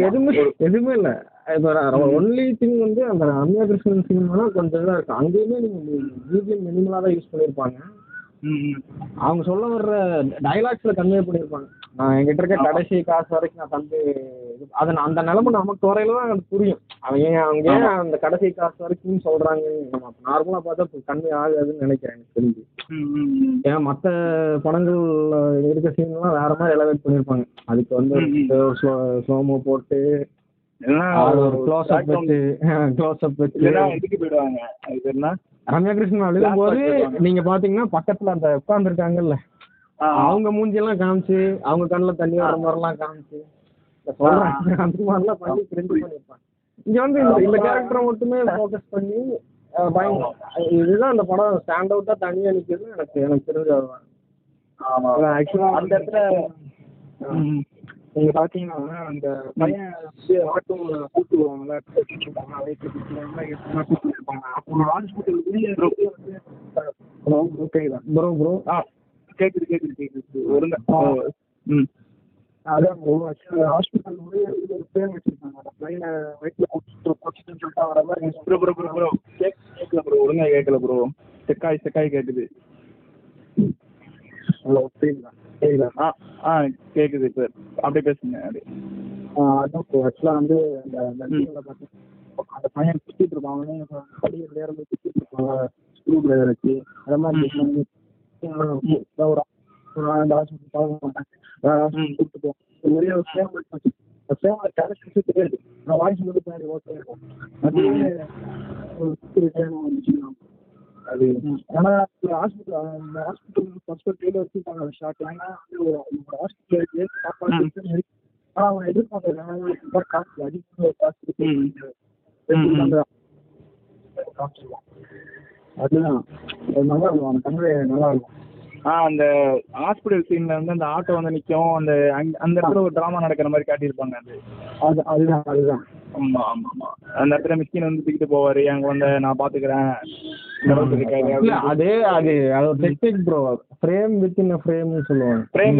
எதுவுமே எதுவுமே இல்ல. இப்போ ஒன்லி திங் வந்து அந்த ரம்யா கிருஷ்ணன் சினிமா கொஞ்சம் இதாக இருக்கும், அங்கேயுமே நீங்க பிஜிஎம் மினிமலா தான் யூஸ் பண்ணியிருப்பாங்க. அவங்க சொல்ல வர்ற டைலாக்ஸ்ல கன்வே பண்ணியிருப்பாங்க, நான் எங்கிட்ட இருக்க கடைசி காசு வரைக்கும் நான் தந்து அது அந்த நிலைமை நமக்கு வரையில தான் அது புரியும். அவங்க அவங்க ஏன் அந்த கடைசி காசு வரைக்கும் சொல்றாங்க, நம்ம நார்மலா பார்த்தா கன்வே ஆகாதுன்னு நினைக்கிறேன் எனக்கு தெரிஞ்சு. ஏன் மற்ற படங்கள்ல இருக்கிற சீன் எல்லாம் வேற மாதிரி எலவேட் பண்ணியிருப்பாங்க, அதுக்கு வந்து ஸ்லோமோ போட்டு ரம்யா கிருஷ்ணன் அழுதும் போது நீங்க பாத்தீங்கன்னா பக்கத்துல அந்த உட்கார்ந்து இருக்காங்கல்ல, அவங்க மூஞ்சியெல்லாம் காமிச்சு அவங்க கண்ணுல தண்ணி வர மாதிரி எல்லாம் காமிச்சு சொல்றாங்க. அந்த மாதிரிலாம் பண்ணி பிரிண்ட் பண்ணிருப்பாங்க. இங்க வந்து இந்த கேரக்டரை மட்டுமே போக்கஸ் பண்ணி இதுதான் அந்த படம் ஸ்டாண்ட் அவுட்டா தனியா நிக்கிறது எனக்கு எனக்கு தெரிஞ்சதுதான். ஆக்சுவலா அந்த இடத்துல நீங்க பாத்தீங்கன்னா அந்த பையன் ஆட்டோ கூட்டு போவாங்களா கேக்குது கேக்குது கேக்குது ஒரு ம் அதான் ஹாஸ்பிட்டல் ஒரு பேர் வச்சிருக்காங்க பிளைனை வயிற்றுல குடிச்சுட்டு குடிச்சுட்டு சொல்லிட்டு வர மாதிரி ப்ரோ ப்ரோ ப்ரோ ப்ரோ கேக் கேட்கல ப்ரோ ஒழுங்காக கேட்கல ப்ரோ செக்காய் செக்காய் கேட்குது ஹலோ புரியுங்களா கேட்குதா ஆ ஆ கேட்குது இப்போ அப்படியே பேசுங்க அப்படியே அதான் ப்ரோ ஆக்சுவலாக வந்து அந்த அந்த பையன் குடிச்சிட்டு இருப்பாங்கன்னு அப்படியே வேற மாதிரி குடிச்சிட்டு இருப்பாங்க ஸ்க்ரூ டிரைவர் வச்சு அதை மாதிரி ஒரு அந்த ஹாஸ்பிட்டல் பார்க்க மாட்டாங்க அதுதான் நல்லா இருக்கும் கண்ணே நல்லா இருக்கும். ஆஹ் அந்த ஹாஸ்பிட்டல் சீன்ல வந்து அந்த ஆட்டோ வந்து நிக்கும் அந்த அந்த இடத்துல ஒரு டிராமா நடக்கிற மாதிரி காட்டியிருப்பாங்க. அது அதுதான் அதுதான் ஆமா ஆமா ஆமா அந்த இடத்துல மிஸ்கின் வந்து தூக்கிட்டு போவாரு அங்க வந்து நான் பாத்துக்கிறேன் அதே அது அது ஒரு டெக்னிக் ப்ரோ ஃப்ரேம் வித்தின் ஃப்ரேம்னு சொல்லுவாங்க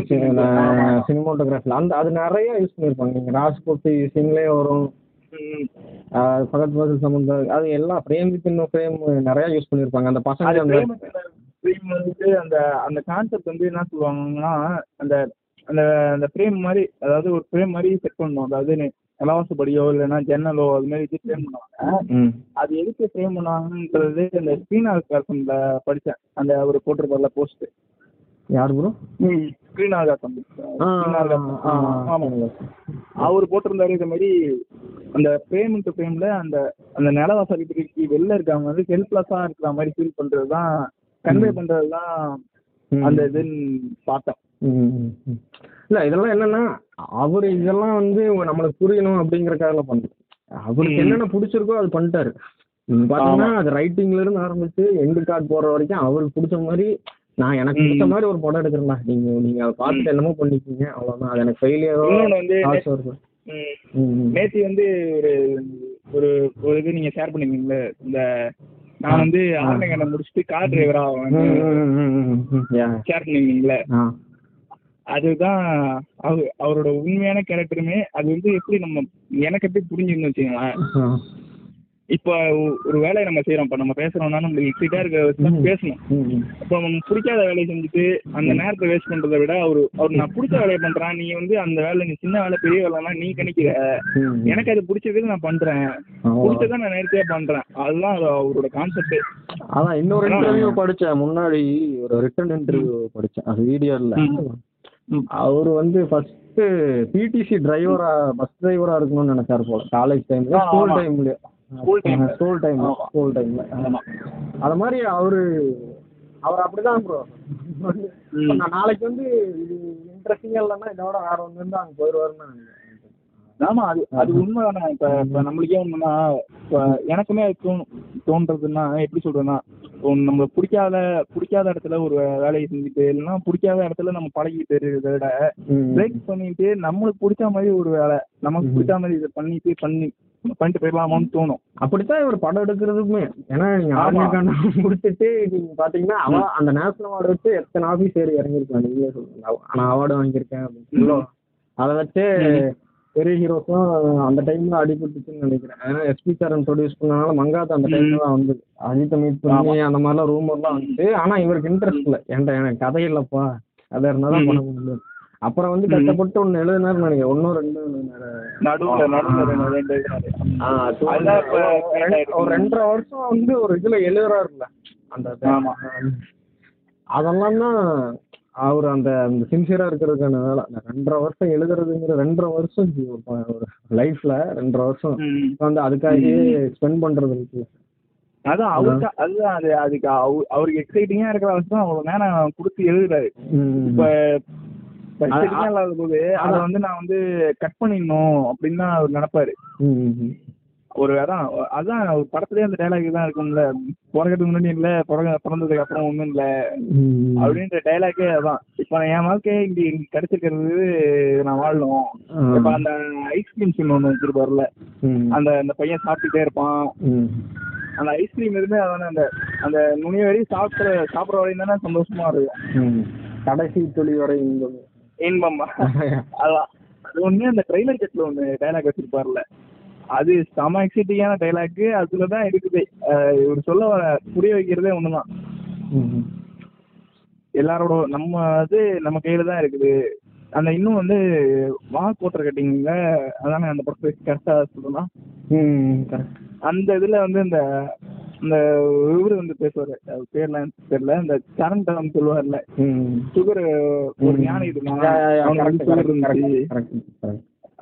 சினிமாட்டோகிராஃபில அந்த அது நிறைய யூஸ் பண்ணிருப்பாங்க. நீங்க ராஜ்கோட்டி சீன்லயே வரும் பக்கத்து பக்கத்து சம்பந்தம் அது எல்லாம் ஃப்ரேம் வித்தின் ஃப்ரேம் நிறைய யூஸ் பண்ணிருப்பாங்க. அந்த பசங்க ஃப்ரேம் வந்துட்டு அந்த அந்த கான்செப்ட் வந்து என்ன சொல்லுவாங்கன்னா அந்த அந்த அந்த ஃப்ரேம் மாதிரி அதாவது ஒரு ஃப்ரேம் மாதிரி செட் பண்ணுவோம் அதாவது இலவசப்படியோ இல்லைன்னா ஜன்னலோ அது மாதிரி வச்சு ஃப்ரேம் பண்ணுவாங்க. அது எதுக்கு ஃப்ரேம் பண்ணுவாங்கன்றது அந்த ஸ்ரீநாகாசம்ல படித்தேன் அந்த ஒரு போட்டிருப்பார்ல போஸ்ட் யார் ப்ரோ ஸ்ரீநாகாசம் ஆமாங்க அவர் போட்டிருந்தாரு இது மாதிரி அந்த ஃப்ரேம் டு ஃப்ரேம்ல அந்த அந்த நிலவாசலுக்கு வெளில இருக்கவங்க வந்து ஹெல்ப்லெஸ்ஸா இருக்கிற மாதிரி ஃபீல் பண்றதுதான் கன்வே பண்றதுதான் அந்த இதுன்னு பார்த்தோம். இல்ல இதெல்லாம் என்னன்னா அவரு இதெல்லாம் வந்து நம்மளுக்கு புரியணும் அப்படிங்கறக்காக பண்றோம். அவருக்கு என்னென்ன பிடிச்சிருக்கோ அது பண்ணிட்டாரு பாத்தீங்கன்னா அது ரைட்டிங்ல இருந்து ஆரம்பிச்சு எண்டு கார்டு போற வரைக்கும் அவருக்கு பிடிச்ச மாதிரி நான் எனக்கு பிடிச்ச மாதிரி ஒரு படம் எடுக்கிறேன்னா நீங்க நீங்க அதை பார்த்துட்டு என்னமோ பண்ணிக்கீங்க அவ்வளவுதான். அது எனக்கு ஃபெயிலியரோ வந்து நேத்தி வந்து ஒரு ஒரு ஒரு இது நீங்க ஷேர் பண்ணிருக்கீங்களே இந்த நான் வந்து ஆரணியக்காண்டை முடிச்சுட்டு கார் டிரைவரா ஷேர் பண்ணிருந்தீங்களே அதுதான் அவரு அவரோட உண்மையான கேரக்டருமே அது வந்து எப்படி நம்ம எனக்கு எப்படி புரிஞ்சுன்னு வச்சுக்கோங்களேன். இப்ப ஒரு வேலையை நம்ம செய்யறோம் இப்ப நம்ம பேசுறோம்னா நம்மளுக்கு எக்ஸைட்டா இருக்க பேசணும். இப்போ நம்ம பிடிக்காத வேலையை செஞ்சுட்டு அந்த நேரத்தை வேஸ்ட் பண்றதை விட அவரு அவரு நான் பிடிச்ச வேலையை பண்றேன் நீ வந்து அந்த வேலை நீ சின்ன வேலை பெரிய வேலைலாம் நீ கணிக்கிற எனக்கு அது பிடிச்சதுக்கு நான் பண்றேன் பிடிச்சதா நான் நேர்த்தியா பண்றேன் அதுதான் அவரோட கான்செப்ட். அதான் இன்னொரு இன்டர்வியூ படிச்சேன் முன்னாடி ஒரு ரிட்டன் இன்டர்வியூ படிச்சேன் அது வீடியோல அவரு வந்து ஃபர்ஸ்ட் பிடிசி டிரைவரா பஸ் டிரைவரா இருக்கணும்னு நினைச்சாரு போல காலேஜ் டைம்ல ஸ்கூல் டைம்ல அது மாதிரி அவரு அவர் அப்படிதான் ப்ரோ நாளைக்கு வந்து இது இன்ட்ரெஸ்டிங்கா இல்லைன்னா இதோட வேற ஒன்று இருந்தா அங்க போயிடுவாருன்னு. ஆமா அது அது உண்மைதானே. இப்ப இப்ப நம்மளுக்கே ஒண்ணுன்னா இப்ப எனக்குமே தோணும் தோன்றதுன்னா எப்படி சொல்றதுன்னா நம்ம பிடிக்காத பிடிக்காத இடத்துல ஒரு வேலையை செஞ்சுட்டு இல்லைன்னா பிடிக்காத இடத்துல நம்ம பழகிட்டு இருக்கிறத விட பிரேக் பண்ணிட்டு நம்மளுக்கு பிடிச்ச மாதிரி ஒரு வேலை நமக்கு பிடிச்ச மாதிரி இதை பண்ணிட்டு பண்ணி பண்ணிட்டு போயிடலாமான்னு தோணும். அப்படித்தான் இவர் படம் எடுக்கிறதுக்குமே ஏன்னா நீங்க ஆரணியக்காண்டை முடிச்சுட்டு நீங்க பாத்தீங்கன்னா அவன் அந்த நேஷனல் அவார்டு வச்சு எத்தனை ஆபீஸ் ஏறி இறங்கியிருக்காங்க நீங்களே சொல்லுங்க ஆனா அவார்டு வாங்கியிருக்கேன் அப்படின்னு அதை வச்சு பெரிய ஹீரோஸும் அந்த டைம்ல அடிபட்டுச்சுன்னு நினைக்கிறேன். ஏன்னா எஸ்பி சார் ப்ரொடியூஸ் பண்ணனால மங்காத்த அந்த டைம்ல தான் வந்து அஜித்தை மீட் பண்ணி அந்த மாதிரிலாம் ரூமர்லாம் வந்துச்சு. ஆனா இவருக்கு இன்ட்ரெஸ்ட் இல்லை என்கிட்ட எனக்கு கதை இல்லப்பா அதை இருந்தாதான் பண்ண முடியும். அப்புறம் வந்து கஷ்டப்பட்டு ஒன்னு எழுதினாரு நினைக்கிறேன் ஒன்னும் ரெண்டு ஒரு ரெண்டரை வருஷம் வந்து ஒரு இதுல எழுதுறாருல அந்த அதெல்லாம் தான் அவர் அந்த சின்சியரா இருக்கிறதுக்கான வேலை. ரெண்டரை வருஷம் எழுதுறதுங்கிற ரெண்டரை வருஷம் ஒரு லைஃப்ல ரெண்டரை வருஷம் வந்து அதுக்காகவே ஸ்பெண்ட் பண்றது இருக்கு. அதான் அவருக்கு அதுதான் அது அதுக்கு அவருக்கு எக்ஸைட்டிங்கா இருக்கிற வருஷம் அவ்வளவு நேரம் கொடுத்து எழுதுறாரு. இப்ப போது அதை வந்து நான் வந்து கட் பண்ணிடணும் அப்படின்னு தான் அவர் நினைப்பாரு ஒரு அதான் அதான் படத்துலேயே அந்த டைலாக் தான் இருக்கும்ல, பிறக்கிறதுக்கு முன்னாடி இல்லை, பிறகு பிறந்ததுக்கு அப்புறம் ஒன்றும் இல்லை அப்படின்ற டைலாக்கே அதான். இப்போ என் வாழ்க்கையை இங்கே இங்கே கிடைச்சிருக்கிறது நான் வாழணும். இப்போ அந்த ஐஸ்கிரீம் சின்ன ஒன்று வச்சிருப்பாருல, அந்த அந்த பையன் சாப்பிட்டுட்டே இருப்பான், அந்த ஐஸ்கிரீம் இருந்து அதான அந்த அந்த நுனிய வரையும் சாப்பிட்ற சாப்பிட்ற வரையும் தானே சந்தோஷமா இருக்கும், கடைசி துளி வரை இன்பம் இன்பம்மா. அதான் அது ஒன்று. அந்த ட்ரெய்லர் கட்டில் ஒன்று டைலாக் வச்சிருப்பாருல, அது செம எக்ஸைட்டிங்கான டைலாக்கு. அதுலதான் இருக்குது இவர் சொல்ல வர புரிய வைக்கிறதே ஒண்ணுதான், எல்லாரோட நம்ம அது நம்ம கையில தான் இருக்குது. அந்த இன்னும் வந்து வா கோட்டர் கட்டிங்ல அதான அந்த பர்ஃபெக்ட் கரெக்டா சொல்லலாம். அந்த இதுல வந்து இந்த இந்த இவரு வந்து பேசுவாரு, பேர்லாம் தெரியல, இந்த கரண்ட் எல்லாம் சொல்லுவார்ல, சுகர் ஒரு ஞானி இருக்குமா,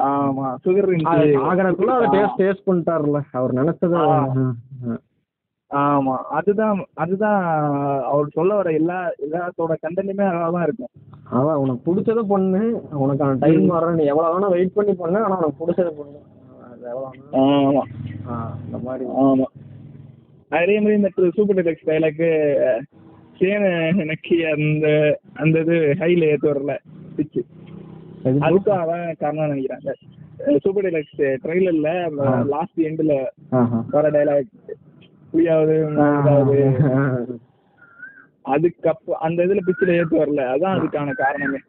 ஆமா சுகர் ஆகறதுக்குள்ள அத டேஸ்ட் டேஸ்ட் பண்ணிட்டார்ல அவர் நினைச்சது. ஆமா அதுதான் அதுதான் அவர் சொல்ல வர எல்லா எல்லாத்தோட கண்டென்ட்டுமே அழகாதான் இருக்கும். அதான் உனக்கு பிடிச்சதை பண்ணு, உனக்கான டைம் வர, நீ எவ்வளவு வேணா வெயிட் பண்ணி பண்ணு, ஆனா உனக்கு பிடிச்சதை பண்ணு. ஆமா அந்த மாதிரி. ஆமா அதே மாதிரி இந்த சூப்பர் டெலக்ஸ் டைலாக்கு சேன நக்கி அந்த அந்த இது ஹைல ஏத்து வரல பிச்சு, அதுக்காக தான் காரணம் நினைக்கிறாங்க. சூப்பர் டெலக்ஸ் ட்ரெய்லர்ல லாஸ்ட் எண்ட்ல வர டைலாக் புரியாவது, அதுக்கப்புறம் அந்த இதுல பிச்சுல ஏத்து வரல, அதான் அதுக்கான காரணமே.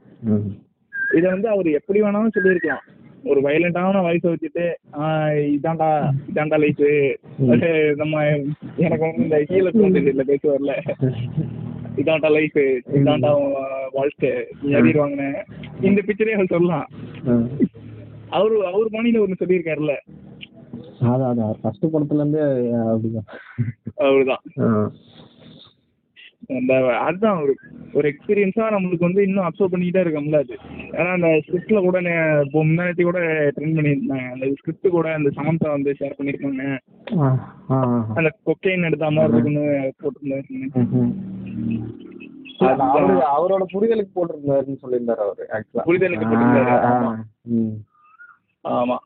இதை வந்து அவர் எப்படி வேணாலும் சொல்லியிருக்கலாம், ஒரு வயலண்டான வாய்ஸை வச்சுட்டு இதாண்டா இதாண்டா லைஃப், நம்ம எனக்கு வந்து இந்த ஹீல தோன்றில பேச்சு வரல, இதாண்டா லைஃப் இதாண்டா வாழ்க்கை அறிவாங்க இந்த பிக்சரே அவர் சொல்லலாம். அவரு அவரு மணியில ஒண்ணு சொல்லியிருக்காருல்ல, அதான் ஃபர்ஸ்ட் படத்துல இருந்து அப்படிதான் அவருதான். அதுதான் ஒரு ஒரு எக்ஸ்பீரியன்ஸா நம்மளுக்கு வந்து இன்னும் அப்சர்வ் பண்ணிக்கிட்டே இருக்கோம்ல அது. ஏன்னா அந்த ஸ்கிரிப்ட்ல கூட இப்போ முன்னாடி கூட ட்ரெண்ட் பண்ணியிருந்தாங்க, அந்த ஸ்கிரிப்ட் கூட அந்த சமந்தா வந்து ஷேர் பண்ணிருக்காங்க, அந்த கொக்கைன் எடுத்த மாதிரி இருக்குன்னு போட்டிருந்தாங்க. அவரு அவரோட புரிதலுக்கு போட்டிருந்தாருன்னு சொல்லியிருந்தாரு, அவரு ஆக்சுவலா புரிதலுக்கு போட்டிருந்தாரு. ஆமா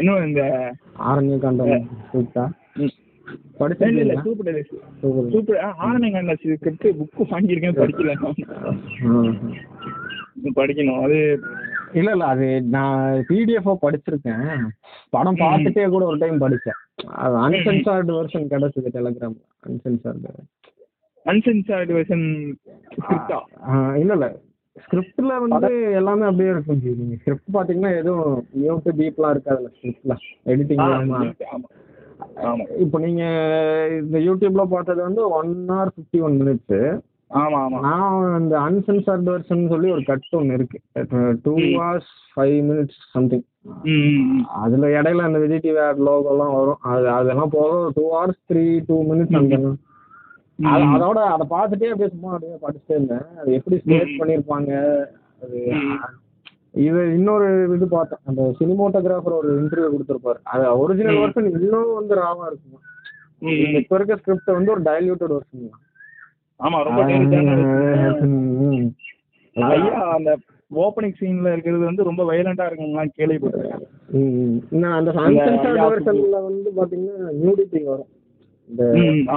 இன்னும் இந்த அரண்யகாண்டா படிச்சேன், சூப்பர் சூப்பர் ஆரண்யகாண்டா ஸ்கிரிப்ட் புக் வாங்கியிருக்கேன், படிக்கல படிக்கணும். அது இல்ல இல்ல அது நான் பிடிஎஃப் படிச்சிருக்கேன், படம் பார்த்துட்டே கூட ஒரு டைம் படிச்சேன். அது அன்சென்சார்டு வெர்ஷன் கிடைச்சது டெலிகிராம், அன்சென்சார்டு அன்சென்சார்டு வெர்ஷன் ஸ்கிரிப்டா? இல்ல இல்ல ஸ்கிரிப்ட்ல வந்து எல்லாமே அப்படியே இருக்கும். நீங்க ஸ்கிரிப்ட் பாத்தீங்கன்னா எதுவும் மியூட் டீப்லாம் இருக்காதுல்ல ஸ்கிரிப்ட்ல, எடிட்டிங். இப்போ நீங்க இந்த யூடியூப்ல பார்த்தது வந்து one hour fifty one minutes. ஆமா ஆமா நான் இந்த அன்சென்சார்ட் வெர்ஷன் சொல்லி ஒரு கட் ஒன்று இருக்கு, two hours five minutes something. அதுல இடையில அந்த விஜய் டிவி ஆட் லோகோலாம் வரும், அது அதெல்லாம் போதும். Two hours three two minutes அந்த அதோட அதை பார்த்துட்டே அப்படியே சும்மா அப்படியே படிச்சுட்டே இருந்தேன். அது எப்படி ஸ்டேட் பண்ணியிருப்பாங்க அது. இது இன்னொரு இது பார்த்தேன், அந்த சினிமோட்டோகிராஃபர் ஒரு இன்டர்வியூ கொடுத்துருப்பாரு, அது ஒரிஜினல் வெர்ஷன் இன்னும் வந்து ராவா இருக்குமா, இப்போ இருக்க ஸ்கிரிப்ட் வந்து ஒரு டைல்யூட்டட் வெர்ஷன். ஆமா ரொம்ப ஐயா அந்த ஓபனிங் சீன்ல இருக்கிறது வந்து ரொம்ப வயலண்டா இருக்குங்களா கேள்விப்பட்டிருக்கேன். அந்த அன்சென்சார்ட் வெர்ஷன்ல வந்து பாத்தீங்கன்னா நியூடிட்டி வரும், இந்த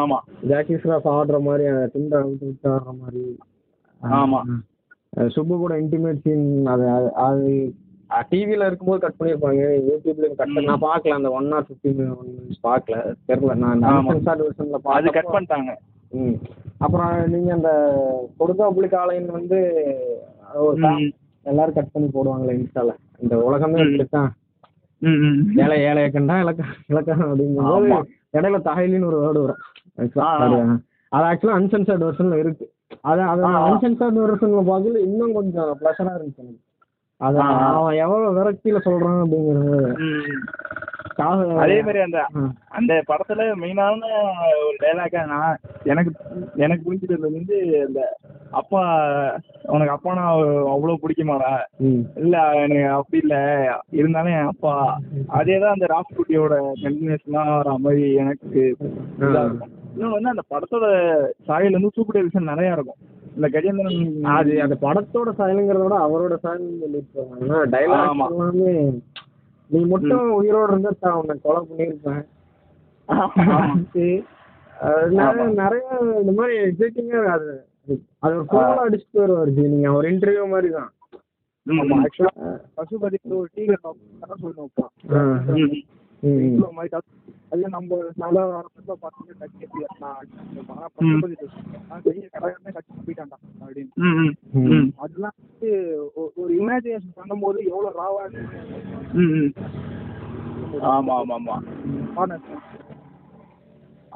ஆமா ஜாக்கி ஸ்ராஃப் ஆடுற மாதிரி, திண்டா விட்டு ஆடுற மாதிரி. ஆமா சுப்பு கூட இன்டிமேட் சீன், அது அது டிவியில இருக்கும்போது கட் பண்ணியிருப்பாங்க, யூடியூப்ல கட். நான் பார்க்கல அந்த one hour fifty one minutes பார்க்கல, தெரியல. நான் அன்சென்சார்ட் வெர்ஷன்ல பார்த்து கட் பண்ணிட்டாங்க. ம் அப்புறம் நீங்க அந்த கொடுக்கா புலி காலைன்னு வந்து ஒரு எல்லாரும் கட் பண்ணி போடுவாங்களே இன்ஸ்டால, இந்த உலகமே எடுத்துட்டான் ஏழை ஏழைய கண்டா இலக்கா இலக்கம் அப்படிங்கும்போது இடையில தகையிலின்னு ஒரு வேர்டு வரும். அது ஆக்சுவலா அன்சென்சார்ட் வெர்ஷன்ல இருக்கு. அது அது அன்சென்சார்ட் வெர்ஷன்ல பார்க்கல இன்னும் கொஞ்சம் ப்ளஷரா இருந்துச்சு. அது அவன் எவ்வளவு விரக்தியில சொல்றான் அப்படிங்கிறது. அதே மாதிரி அந்த அந்த படத்துல மெயினான ஒரு டைலாக்கா நான் எனக்கு எனக்கு புரிஞ்சுக்கிறது வந்து அந்த அப்பா உனக்கு அப்பானா அவ்வளவு பிடிக்குமாடா, இல்ல எனக்கு அப்படி இல்ல இருந்தாலும் என் அப்பா, அதேதான் அந்த ராஃப்குட்டியோட கண்டினியூஷனா வர மாதிரி எனக்கு. இன்னொன்று வந்து அந்த படத்தோட சாயல் வந்து சூப்பர் டெலிவிஷன் நிறைய இருக்கும். இந்த கஜேந்திரன் அது அந்த படத்தோட சாயலுங்கிறத விட அவரோட சாயல் சொல்லிட்டு டைலாக் எல்லாமே நீ மட்டும் உயிரோடு இருந்தா தான் உன்னை கொலை பண்ணியிருப்பேன். நிறைய இந்த மாதிரி எக்ஸைட்டிங்கா அது அது ஒரு ஃபோன் அடிச்சுட்டு வருவாரு. நீங்க ஒரு இன்டர்வியூ மாதிரி தான். பசுபதி ஒரு டீ கட்டா சொல்லி வைப்பான். அதே நம்ம நல்லா பார்த்தீங்கன்னா கட்டி கட்டிட்டான்டா அப்படின்னு. அதெல்லாம் வந்து ஒரு இமேஜினேஷன் பண்ணும் போது எவ்வளவு ராவா இருக்கு.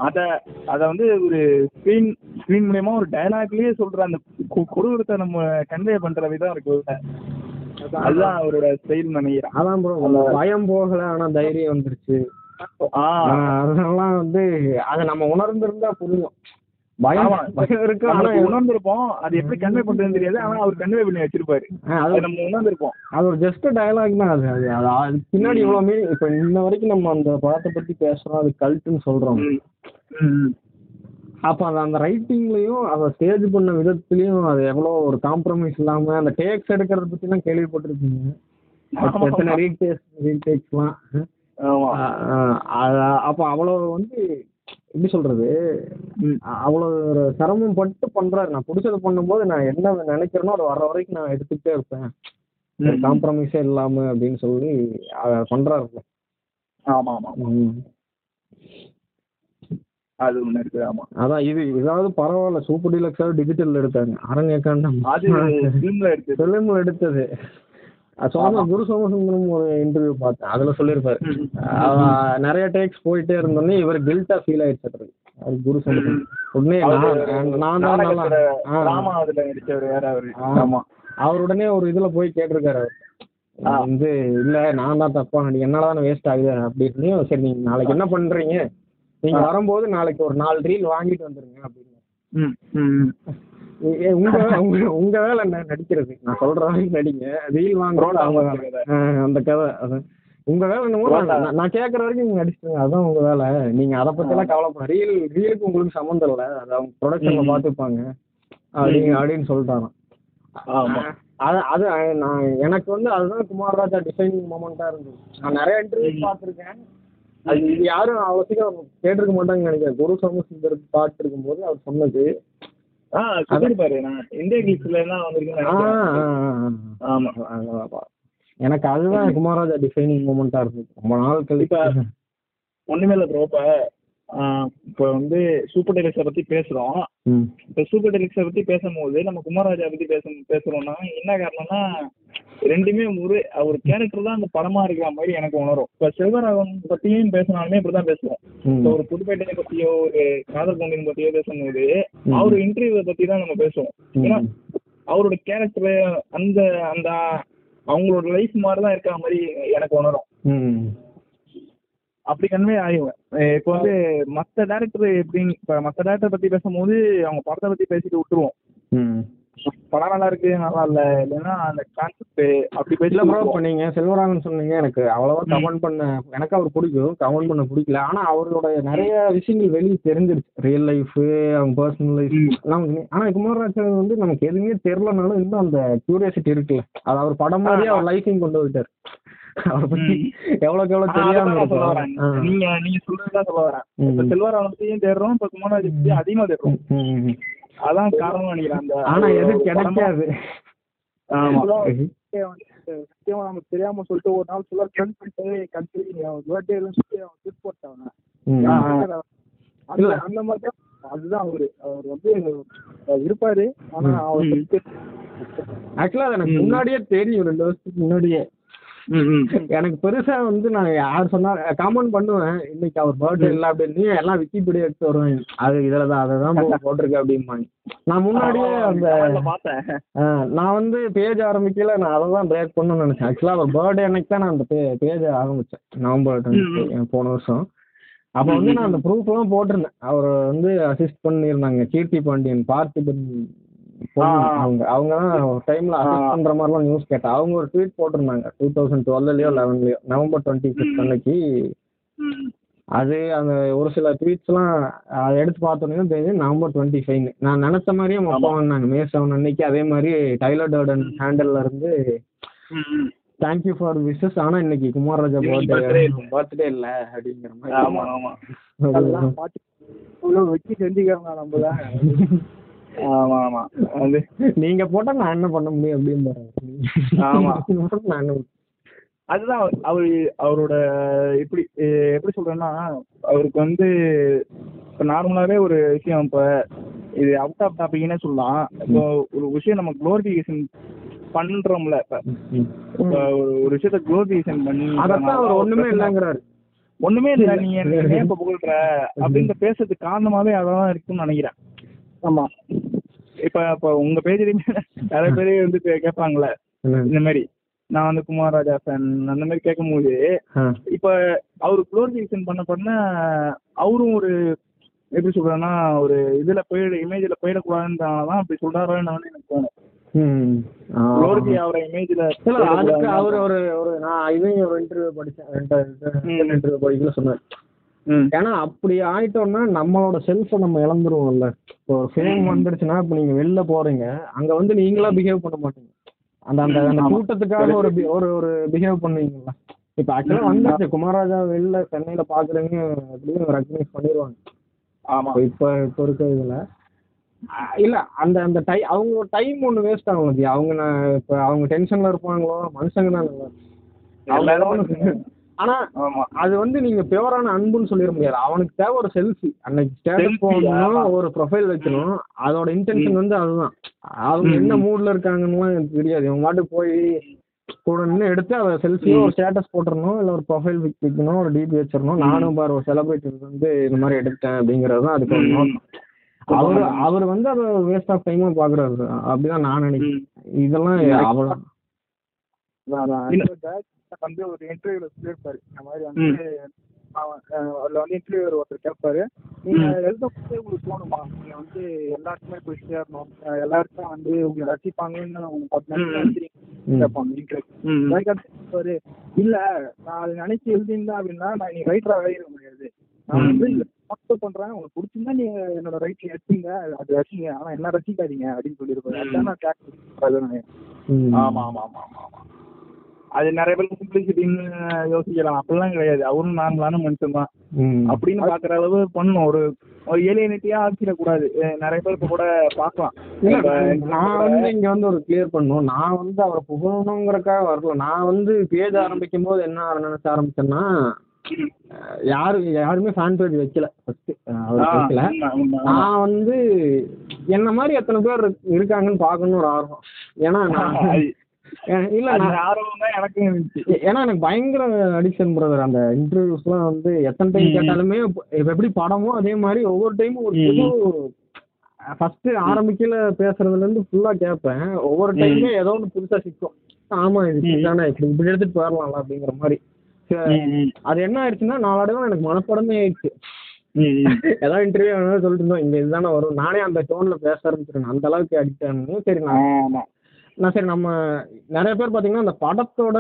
அத அத வந்து ஒரு ஸ்கிரீன் ஸ்கிரீன் மூலமா ஒரு டயலாக்லயே சொல்ற அந்த கொடூரத்தை நம்ம கன்வே பண்ற விதம் இருக்குல்ல, அதுதான் அவரோட ஸ்டைல் நினைக்கிறேன். அதான் ப்ரோ பயம் போகல, ஆனா தைரியம் வந்துருச்சு. அதெல்லாம் வந்து அதை நம்ம உணர்ந்திருந்தா புரியும். பயம் பயம் இருக்கு, ஆனா உணர்ந்திருப்போம். அது எப்படி கன்வே பண்றதுன்னு தெரியாது, ஆனா அவர் கன்வே பண்ணி வச்சிருப்பாரு. அது நம்ம உணர்ந்திருப்போம். அது ஒரு ஜஸ்ட் டயலாக் தான். அது அது பின்னாடி இவ்வளவு மீறி இப்ப இன்ன வரைக்கும் நம்ம அந்த படத்தை பத்தி பேசுறோம், அது கல்ட்டுன்னு சொல்றோம். அப்ப அது அந்த ரைட்டிங்லயும் அதை ஸ்டேஜ் பண்ண விதத்துலயும் அது எவ்வளோ ஒரு காம்ப்ரமைஸ் இல்லாம அந்த டேக்ஸ் எடுக்கிறத பத்தி எல்லாம் கேள்விப்பட்டிருக்கீங்க. எத்தனை ரீடேக்ஸ் ரீடேக்ஸ்லாம். அப்ப அவ்வளவு வந்து எப்படி சொல்றது, அவ்வளவு ஒரு சிரமம் பட்டு பண்றாரு. நான் பிடிச்சதை பண்ணும்போது நான் என்ன நினைக்கிறேனோ அதை வர்ற வரைக்கும் நான் எடுத்துக்கிட்டே இருப்பேன், காம்ப்ரமைஸே இல்லாம அப்படின்னு சொல்லி அதை பண்றாரு. ஆமா ஆமா அது ஒண்ணு இருக்கு. ஆமா அதான் இது ஏதாவது பரவாயில்ல. சூப்பர் டீலக்ஸாவது டிஜிட்டல்ல எடுத்தாங்க. அரண்யகாண்டம் பிலிம்ல எடுத்தது. சோம குரு சோமசுந்தரம் ஒரு இன்டர்வியூ பார்த்தேன், அதுல சொல்லியிருப்பாரு நிறைய டேக்ஸ் போயிட்டே இருந்தோடனே இவர் கில்ட்டா ஃபீல் ஆயிடுச்சு. அது குரு சோமசுந்தரம் உடனே நான் தான் நல்லா அவர் உடனே ஒரு இதுல போய் கேட்டிருக்காரு வந்து, இல்ல நான் தான் தப்பா என்னாலதான் வேஸ்ட் ஆகுது அப்படின்னு. சரி நீங்க நாளைக்கு என்ன பண்றீங்க, நீங்க வரும்போது நாளைக்கு ஒரு நாலு ரீல் வாங்கிட்டு வந்துருங்க அப்படின்னு. உங்க உங்க உங்க வேலை என்ன நடிக்கிறது, நான் சொல்ற வரைக்கும் நடிங்க, ரீல் வாங்குறோம் அவங்க அந்த கதை. அது உங்க வேலை என்னமோ, நான் கேட்கற வரைக்கும் நீங்க நடிச்சுருங்க, அதுதான் உங்க வேலை. நீங்க அதை பத்தி எல்லாம் கவலைப்பட, ரீல் ரீலுக்கு உங்களுக்கு சம்மந்தம் இல்லை, அது அவங்க ப்ரொடக்ஷன்ல பார்த்துப்பாங்க அப்படிங்க அப்படின்னு சொல்லிட்டாராம். அது அது நான் எனக்கு வந்து அதுதான் குமாரராஜா டிஃபைனிங் மொமெண்டா இருந்தது. நான் நிறைய இன்டர்வியூ பார்த்துருக்கேன், அது இது யாரும் அவசியம் கேட்டிருக்க மாட்டாங்கன்னு நினைக்கிறேன். குரு சோமசுந்தர் பாட்டு இருக்கும்போது அவர் சொன்னது எனக்கு அதுதான் குமாரராஜா டிஃபைனிங் மூமெண்டா இருந்தது. ரொம்ப நாள் கழிச்சு ஒண்ணுமே இல்ல ப்ரோ. இப்ப இப்ப வந்து சூப்பர் டெலிக்ஸை பத்தி பேசுறோம். இப்ப சூப்பர் டெலிக்ஸை பத்தி பேசும்போது நம்ம குமாரராஜா பத்தி பேச பேசுறோம்னா என்ன காரணம்னா, ரெண்டுமே ஒரு ஒரு கேரக்டர் தான் அந்த படமா இருக்கிற மாதிரி எனக்கு உணரும். இப்ப செல்வராகவன் பத்தியும் பேசினாலுமே இப்படிதான் பேசுவோம். ஒரு புதுப்பேட்டையை பத்தியோ ஒரு காதல் கொண்டின் பத்தியோ பேசும்போது அவரு இன்டர்வியூவை பத்தி தான் நம்ம பேசுவோம். ஏன்னா அவரோட கேரக்டர் அந்த அந்த அவங்களோட லைஃப் மாதிரிதான் இருக்கிற மாதிரி எனக்கு உணரும். அப்படி கன்வே ஆயிடுவேன். இப்போ வந்து மற்ற டேரக்டர் எப்படின்னு இப்போ மற்ற டேரக்டர் பத்தி பேசும்போது அவங்க படத்தை பத்தி பேசிட்டு விட்டுருவோம். படம் நல்லா இருக்கு நல்லா இல்லை இல்லைன்னா அந்த கான்செப்ட் அப்படி பேசல. ப்ரோவ் பண்ணீங்க செல்வராகவன் சொன்னீங்க, எனக்கு அவ்வளவா கமெண்ட் பண்ண எனக்கு அவர் பிடிக்கும், கமெண்ட் பண்ண பிடிக்கல. ஆனா அவரோட நிறைய விஷயங்கள் வெளியே தெரிஞ்சிருச்சு, ரியல் லைஃப் அவங்க பர்சனல் லைஃப் நமக்கு. ஆனா குமாரராஜா வந்து நமக்கு எதுவுமே தெரிலனாலும் இன்னும் அந்த கியூரியாசிட்டி இருக்குல்ல, அது அவர் படம் மாதிரியே அவர் லைஃபையும் கொண்டு போயிட்டாரு. தெரியாம சொல்லிட்டு ஒரு நாள் அந்த மாதிரி அதுதான் அவரு அவர் வந்து இருப்பாரு. ஆனா ஆக்சுவலா எனக்கு முன்னாடியே தெரியும், ரெண்டு வருஷத்துக்கு முன்னாடியே எனக்கு பெருசா வந்து நான் யார் சொன்னா காமெண்ட் பண்ணுவேன், இன்னைக்கு அவர் பர்த்டே இல்லை அப்படின்னு எல்லாம் விக்கிபீடியா எடுத்து வருவேன். அது இதுலதான் அதான் போட்டிருக்கேன் அப்படிம்பாங்க. நான் முன்னாடியே அந்த நான் வந்து பேஜ் ஆரம்பிக்கல, நான் அதை தான் பிரேக் பண்ணணும்னு நினைச்சேன். ஆக்சுவலா அவர் பர்த்டே அன்னைக்கு தான் நான் அந்த பேஜ் ஆரம்பிச்சேன், நவம்பர் போன வருஷம். அப்போ வந்து நான் அந்த ப்ரூஃப் எல்லாம் போட்டிருந்தேன். அவர் வந்து அசிஸ்ட் பண்ணிருந்தாங்க கீர்த்தி பாண்டியன், பார்த்திபன் அவங்க அவங்க தான் டைம்ல அசிஸ்ட் பண்ற மாதிரிலாம் நியூஸ் கேட்டேன். அவங்க ஒரு ட்வீட் போட்டிருந்தாங்க டூ தௌசண்ட் டுவெல்லயோ லெவன்லயோ நவம்பர் டுவெண்ட்டி ஃபிஃப்த் அன்னைக்கு. அது அந்த ஒரு சில ட்வீட்ஸ் எல்லாம் அதை எடுத்து பார்த்தோன்னே தெரிஞ்சு நவம்பர் டுவெண்ட்டி ஃபைவ்னு நான் நினைச்ச மாதிரியே மொத்தம் வந்தாங்க மே செவன் அன்னைக்கு. அதே மாதிரி டைலர் டர்டன் ஹேண்டல்ல இருந்து தேங்க்யூ ஃபார் விஷஸ். ஆனா இன்னைக்கு குமாரராஜா பர்த்டே இல்ல அப்படிங்கிற மாதிரி வச்சு செஞ்சுக்காங்க நம்மதான். ஆமா ஆமா அது நீங்க போட்டா நான் என்ன பண்ண முடியும் அப்படின்னு. ஆமா நான் என்ன அதுதான் அவரு அவரோட எப்படி எப்படி சொல்றேன்னா அவருக்கு வந்து இப்போ நார்மலாகவே ஒரு விஷயம் இப்போ இது அவுட் ஆஃப் டாபிக்னே சொல்லலாம். இப்போ ஒரு விஷயம் நம்ம குளோரிஃபிகேஷன் பண்றோம்ல, இப்போ ஒரு விஷயத்த குளோரிஃபிகேஷன் பண்ணி அவர் ஒண்ணுமே இல்லைங்கிறாரு, ஒண்ணுமே இல்லை நீ என்ன இப்போ புகழ்ற அப்படின்ற பேசுறதுக்கு காரணமாவே அதான் இருக்குன்னு நினைக்கிறேன். ஆமா இப்ப இப்போ உங்க பேஜ்லயுமே நிறைய பேர் வந்து கேட்பாங்களே இந்த மாதிரி நான் வந்து குமாரராஜா ஃபேன் அந்த மாதிரி கேட்கும் போது இப்ப அவரு குளோரிஃபிகேஷன் பண்ண பண்ண அவரும் ஒரு எப்படி சொல்றேன்னா ஒரு இதுல போயிட இமேஜ்ல போயிடக்கூடாதுன்றதான் அப்படி சொல்றாரோ என்னன்னு எனக்கு தோணும். அவரு ஒரு ஒரு நான் இவங்க ஒரு இன்டர்வியூ படிச்சேன் இன்டர்வியூ படிக்கல சொன்னாரு. ஏன்னா அப்படி ஆயிட்டோம்னா நம்மளோட செல்ஃபை நம்ம இழந்துருவோம்ல. இப்போ ஃபேம் வந்துடுச்சுன்னா இப்ப நீங்க வெளில போறீங்க அங்க வந்து நீங்களா பிஹேவ் பண்ண மாட்டீங்க, அந்த அந்த அந்த கூட்டத்துக்காக ஒரு ஒரு பிஹேவ் பண்ணுவீங்களா. இப்ப ஆக்சுவலா வந்துச்சு குமாரராஜா வெளில சென்னையில பாக்குறேன்னு அப்படின்னு ரெக்கக்னைஸ் பண்ணிடுவாங்க. ஆமா இப்ப இப்ப இருக்க இதுல இல்ல அந்த அந்த டை அவங்க டைம் ஒண்ணு வேஸ்ட் ஆகும். அவங்க இப்ப அவங்க டென்ஷன்ல இருப்பாங்களோ மனுஷங்க தான். ஆனா அது வந்து நீங்க பியூரான அன்புன்னு சொல்லிட முடியாது. அவனுக்கு தேவை ஒரு செல்ஃபி, அன்னைக்கு ஸ்டேட்டஸ் போடணும், ஒரு ப்ரொஃபைல் வைக்கணும். அதோட இன்டென்ஷன் வந்து அதுதான். அவங்க என்ன மூட்ல இருக்காங்கன்னு எனக்கு தெரியாது. இவங்க பாட்டுக்கு போய் கூட நின்று எடுத்து அதை செல்ஃபியோ ஒரு ஸ்டேட்டஸ் போட்டுடணும், இல்லை ஒரு ப்ரொஃபைல் பிக் வைக்கணும், ஒரு டிபி வச்சிடணும். நானும் பாரு ஒரு செலிபிரிட்டி வந்து இந்த மாதிரி எடுத்தேன் அப்படிங்கிறது தான் அதுக்கு ஒரு நோக்கம். அவரு அவர் வந்து அதை வேஸ்ட் ஆஃப் டைமா பாக்குறாரு அப்படிதான் நான் நினைக்கிறேன். இதெல்லாம் அவ்வளோ வந்து ஒரு இன்டர்வியூல சொல்லியிருப்பாரு இந்த மாதிரி வந்து அதுல வந்து இன்டர்வியூவர் ஒருத்தர் கேட்பாரு நீங்க எழுதும்போது உங்களுக்கு தோணுமா நீங்க வந்து எல்லாருக்குமே போய் சேரணும், எல்லாருக்கும் வந்து உங்களை ரசிப்பாங்கன்னு கேட்பாங்க இன்டர்வியூ. இல்ல நான் அதை நினைச்சு எழுதியிருந்தேன் அப்படின்னா நான் நீ ரைட்டரா எழுதிட முடியாது. நான் வந்து மொத்தம் பண்றேன் உங்களுக்கு பிடிச்சிருந்தா நீங்க என்னோட ரைட்ல எடுத்தீங்க அது ரசிங்க, ஆனா என்ன ரசிக்காதீங்க அப்படின்னு சொல்லியிருப்பாரு. அதுதான் நான் கேட்க. ஆமா ஆமா ஆமா ஆமா ஆமா அது நிறைய பேர் சிம்பிளிசிட்டின்னு யோசிக்கலாம், அப்படிலாம் கிடையாது. அவரும் நார்மலான மனுஷன் தான் அப்படின்னு பாக்குற அளவு பண்ணும். ஒரு ஒரு ஏலியனிட்டியா ஆக்கிடக்கூடாது. நிறைய பேர் இப்ப கூட பாக்கலாம். நான் வந்து இங்க வந்து ஒரு கிளியர் பண்ணும், நான் வந்து அவரை புகழணுங்கிறக்காக வரல. நான் வந்து பேஜ் ஆரம்பிக்கும் போது என்ன நினைச்ச ஆரம்பிச்சேன்னா யாரு யாருமே ஃபேன் பேஜ் வைக்கல ஃபர்ஸ்ட் வைக்கல. நான் வந்து என்ன மாதிரி எத்தனை பேர் இருக்காங்கன்னு பாக்கணும்னு ஒரு ஆர்வம். ஏன்னா நான் இல்ல எனக்கு ஏன்னா எனக்கு பயங்கர அடிக்ஷன் பிரதர். அந்த இன்டர்வியூஸ் எல்லாம் வந்து எத்தனை டைம் கேட்டாலுமே எப்படி படமோ அதே மாதிரி ஒவ்வொரு டைமும் ஒரு புது ஃபர்ஸ்ட் ஆரம்பிக்கல பேசுறதுல இருந்து ஃபுல்லா கேட்பேன். ஒவ்வொரு டைமுமே ஏதோ ஒன்று புதுசா சிக்கும். ஆமா இது தானே இப்படி இப்படி எடுத்துட்டு போயிடலாம்ல அப்படிங்கிற மாதிரி. அது என்ன ஆயிடுச்சுன்னா நாளடைவா எனக்கு மனப்படமே ஆயிடுச்சு. ஏதாவது இன்டர்வியூ வேணாலும் சொல்லிட்டு இருந்தோம் இங்க இதுதானே வரும். நானே அந்த டோன்ல பேச ஆரம்பிச்சிருக்கேன். அந்த அளவுக்கு அடிக்டானு சரி நான் நான் சரி நம்ம நிறைய பேர் பார்த்தீங்கன்னா அந்த படத்தோட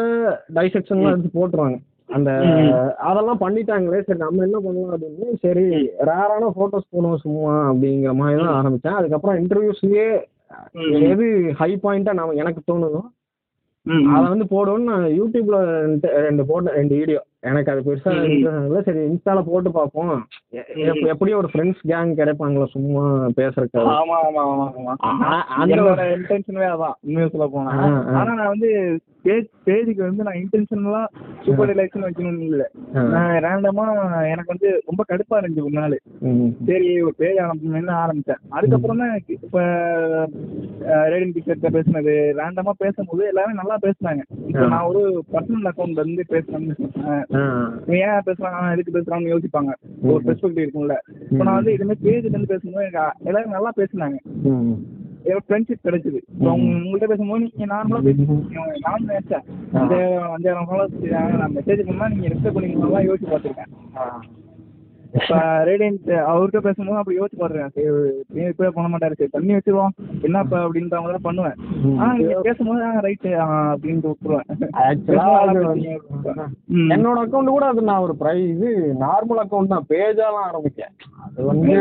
டைசெக்ஷன்லாம் எடுத்து போட்டுருவாங்க. அந்த அதெல்லாம் பண்ணிட்டாங்களே சரி நம்ம என்ன பண்ணுவோம் அப்படின்னு சரி ரேரான ஃபோட்டோஸ் போடுவோம் சும்மா அப்படிங்கிற மாதிரி தான் ஆரம்பித்தேன். அதுக்கப்புறம் இன்டர்வியூஸ்லேயே எது ஹை பாயிண்ட்டாக நம்ம எனக்கு தோணுதோ அதை வந்து போடுவோன்னு நான் யூடியூப்ல ரெண்டு போட்டேன் ரெண்டு வீடியோ. எனக்கு அது பெருசாக சரி இன்ஸ்டால போட்டு பார்ப்போம் எப்படியும் ஒரு ஃப்ரெண்ட்ஸ் கேங் கிடைப்பாங்களா சும்மா பேசுறதுக்கு. ஆமா ஆமா ஆமா ஆமா அதோட இன்டென்ஷனே அதான். உண்மையை சொல்ல போனேன் ஆனா நான் வந்து பேஜுக்கு வந்து நான் இன்டென்ஷனலா சூப்பர் டிலக்ஸ்னு வைக்கணும்னு இல்லை. நான் ரேண்டமா எனக்கு வந்து ரொம்ப கடுப்பா இருந்துச்சு ஒரு நாள். சரி ஒரு பேஜ் ஆரம்பிக்கணும்னு ஆரம்பிச்சேன். அதுக்கப்புறம் தான் எனக்கு இப்ப ரேடிங் பிக்சர்ட்ட பேசினது ரேண்டமா பேசும்போது எல்லாரும் நல்லா பேசுனாங்க. இப்போ நான் ஒரு பர்சனல் அக்கௌண்ட்ல இருந்து பேசுறேன்னு ஏன் பேசுறாங்க எதுக்கு பேசுறாங்கன்னு யோசிப்பாங்க. ஒரு பெர்ஸ்பெக்டிவ் இருக்கும்ல. இப்போ நான் வந்து இதுமாதிரி பேஜ்ல இருந்து பேசும்போது எனக்கு எல்லாரும் நல்லா பேசுனாங்க. ஏதோ ஃப்ரெண்ட்ஷிப் கிடைச்சது. உங்கள்கிட்ட பேசும்போது நீங்க நார்மலா பேசிருக்கீங்க. நான் நினைச்சேன் அஞ்சாயிரம் அஞ்சாயிரம் நாளாக நான் மெசேஜ் பண்ணா நீங்க ரெஸ்பெக்ட் பண்ணிக்கலாம் யோசிச்சு பார்த்துருக்கேன். இப்ப ரேடியன்ட் அவர்கிட்ட பேசும்போது அப்படி யோசிச்சு பாருங்க சரி கூட பண்ண மாட்டாரு சரி தண்ணி வச்சிருவோம் என்ன இப்ப அப்படின்ற மாதிரி பண்ணுவேன். ஆனா நீங்க பேசும்போது ரைட்டு அப்படின்ட்டு விட்டுருவேன். என்னோட அக்கௌண்ட் கூட அது நான் ஒரு பிரைஸ் நார்மல் அக்கௌண்ட் தான் பேஜாலாம் ஆரம்பிச்சேன். அது வந்து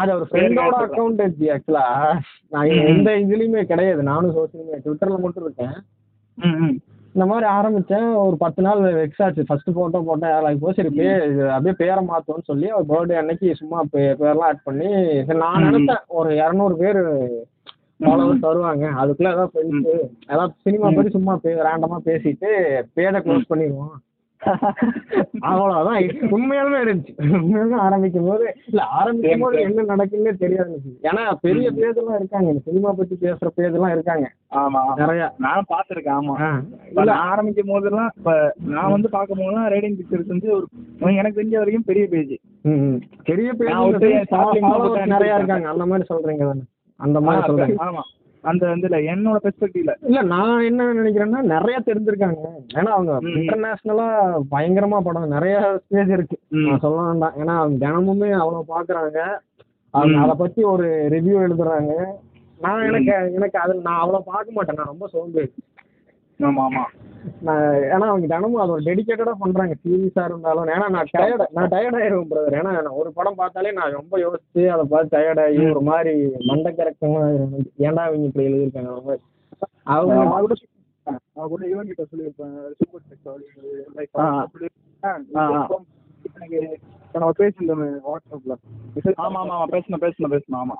அது ஒரு ஃப்ரெண்டோட அக்கௌண்ட் ஆச்சு. ஆக்சுவலா நான் எந்த இதுலயுமே கிடையாது. நானும் சோசியல் மீடியா ட்விட்டர்ல மட்டும் இருக்கேன். இந்த மாதிரி ஆரம்பித்தேன். ஒரு பத்து நாள் வெக்ஸ் ஆச்சு. ஃபஸ்ட்டு ஃபோட்டோ போட்டேன் யாராவது போய் சரி பே அப்படியே பேரை மாற்றோன்னு சொல்லி அவர் பர்த்டே அன்னைக்கு சும்மா பே பேரெலாம் ஆட் பண்ணி நான் நினைச்சேன் ஒரு இரநூறு பேர் ஃபாலோவர்ஸ் வருவாங்க, அதுக்குள்ளே ஏதாவது ஃப்ரெண்ட்ஸு ஏதாவது சினிமா பற்றி சும்மா பே ரேண்டமாக பேசிட்டு பேரை க்ளோஸ் பண்ணிடுவோம் அவ்வளோதான். உண்மையாலுமே இருந்துச்சு. உண்மையாலுமே ஆரம்பிக்கும் போது இல்லை ஆரம்பிக்கும் போது என்ன நடக்குன்னே தெரியாது. ஏன்னா பெரிய பேஜெல்லாம் இருக்காங்க இந்த சினிமா பற்றி பேசுகிற பேஜெல்லாம் இருக்காங்க. ஆமா நிறையா நான் பார்த்துருக்கேன். ஆமா இல்லை ஆரம்பிக்கும் போதெல்லாம் இப்போ நான் வந்து பார்க்கும் போதெல்லாம் ரேடிங் பிக்சர்ஸ் வந்து ஒரு எனக்கு தெரிஞ்ச வரைக்கும் பெரிய பேஜ் பெரிய பேஜ் நிறையா இருக்காங்க. அந்த மாதிரி சொல்கிறீங்க தானே? அந்த மாதிரி சொல்கிறேன். ஆமாம் அந்த வந்து இல்லை என்னோட பெர்ஸ்பெக்டிவ்ல இல்லை நான் என்ன நினைக்கிறேன்னா நிறைய தெரிஞ்சிருக்காங்க. ஏன்னா அவங்க இன்டர்நேஷ்னலாக பயங்கரமா படம் நிறைய ஸ்டேஜ் இருக்கு. நான் சொல்ல வேண்டாம். ஏன்னா அவங்க தினமுமே அவ்வளோ பார்க்குறாங்க. அவங்க அதை பற்றி ஒரு ரிவ்யூ எழுதுறாங்க. நான் எனக்கு எனக்கு அது நான் அவ்வளோ பார்க்க மாட்டேன். நான் ரொம்ப சோம்பேறி. ஆமா ஆமா நான் ஏன்னா அவங்க தினமும் அதை ஒரு டெடிக்கேட்டடாக பண்ணுறாங்க சீரியஸாக இருந்தாலும். ஏன்னா நான் டயர்ட் நான் டயர்ட் ஆயிடுவேன் பிரதர். ஏன்னா ஒரு படம் பார்த்தாலே நான் ரொம்ப யோசிச்சு அதை பார்த்து டயர்டாகி ஒரு மாதிரி மண்டை கரெக்டாக ஏன்டா அவங்க இப்படி எழுதியிருக்காங்க ஒரு மாதிரி. அவங்க அவங்க கூட இவன் கிட்ட சொல்லியிருப்பாங்க சூப்பர் செக்ஸ் நான் பேசியிருந்தேன் வாட்ஸ்அப்பில். ஆமா ஆமா ஆமா பேசணும் பேசணும் பேசணும். ஆமா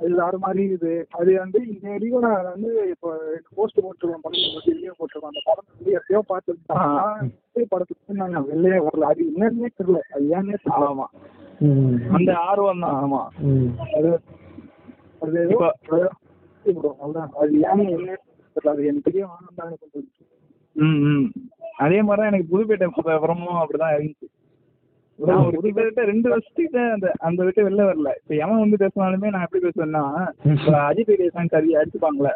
அது வேறு மாதிரி இது அது வந்து இந்த வரைக்கும் நான் வந்து இப்போ போஸ்ட் போட்டுருவேன் படத்தை வெளியே போட்டிருக்கோம். அந்த படம் வந்து எப்பயோ பார்த்துருக்கேன். படத்துக்கு நாங்கள் வெளியே வரல. அது என்னன்னே தெரியல. அது ஏன்னே ஆமா அந்த ஆர்வம் தான். ஆமா அது அது அவ்வளோதான். அது ஏன்னு என்னன்னு தெரியல. அது எனக்கு பெரிய ஆனந்தம் தான் எனக்கு. ம் ம் அதே மாதிரி தான் எனக்கு புதுப்பேட்டை வரமும் அப்படிதான் இருந்துச்சு. ரெண்டு வருஷத்துக்கு அந்த அந்த விட்டு வெளில வரல. இப்ப எவன் வந்து பேசினாலுமே நான் எப்படி பேசுவேன்னா அஜித் விஜய் கவி அடிச்சுப்பாங்களே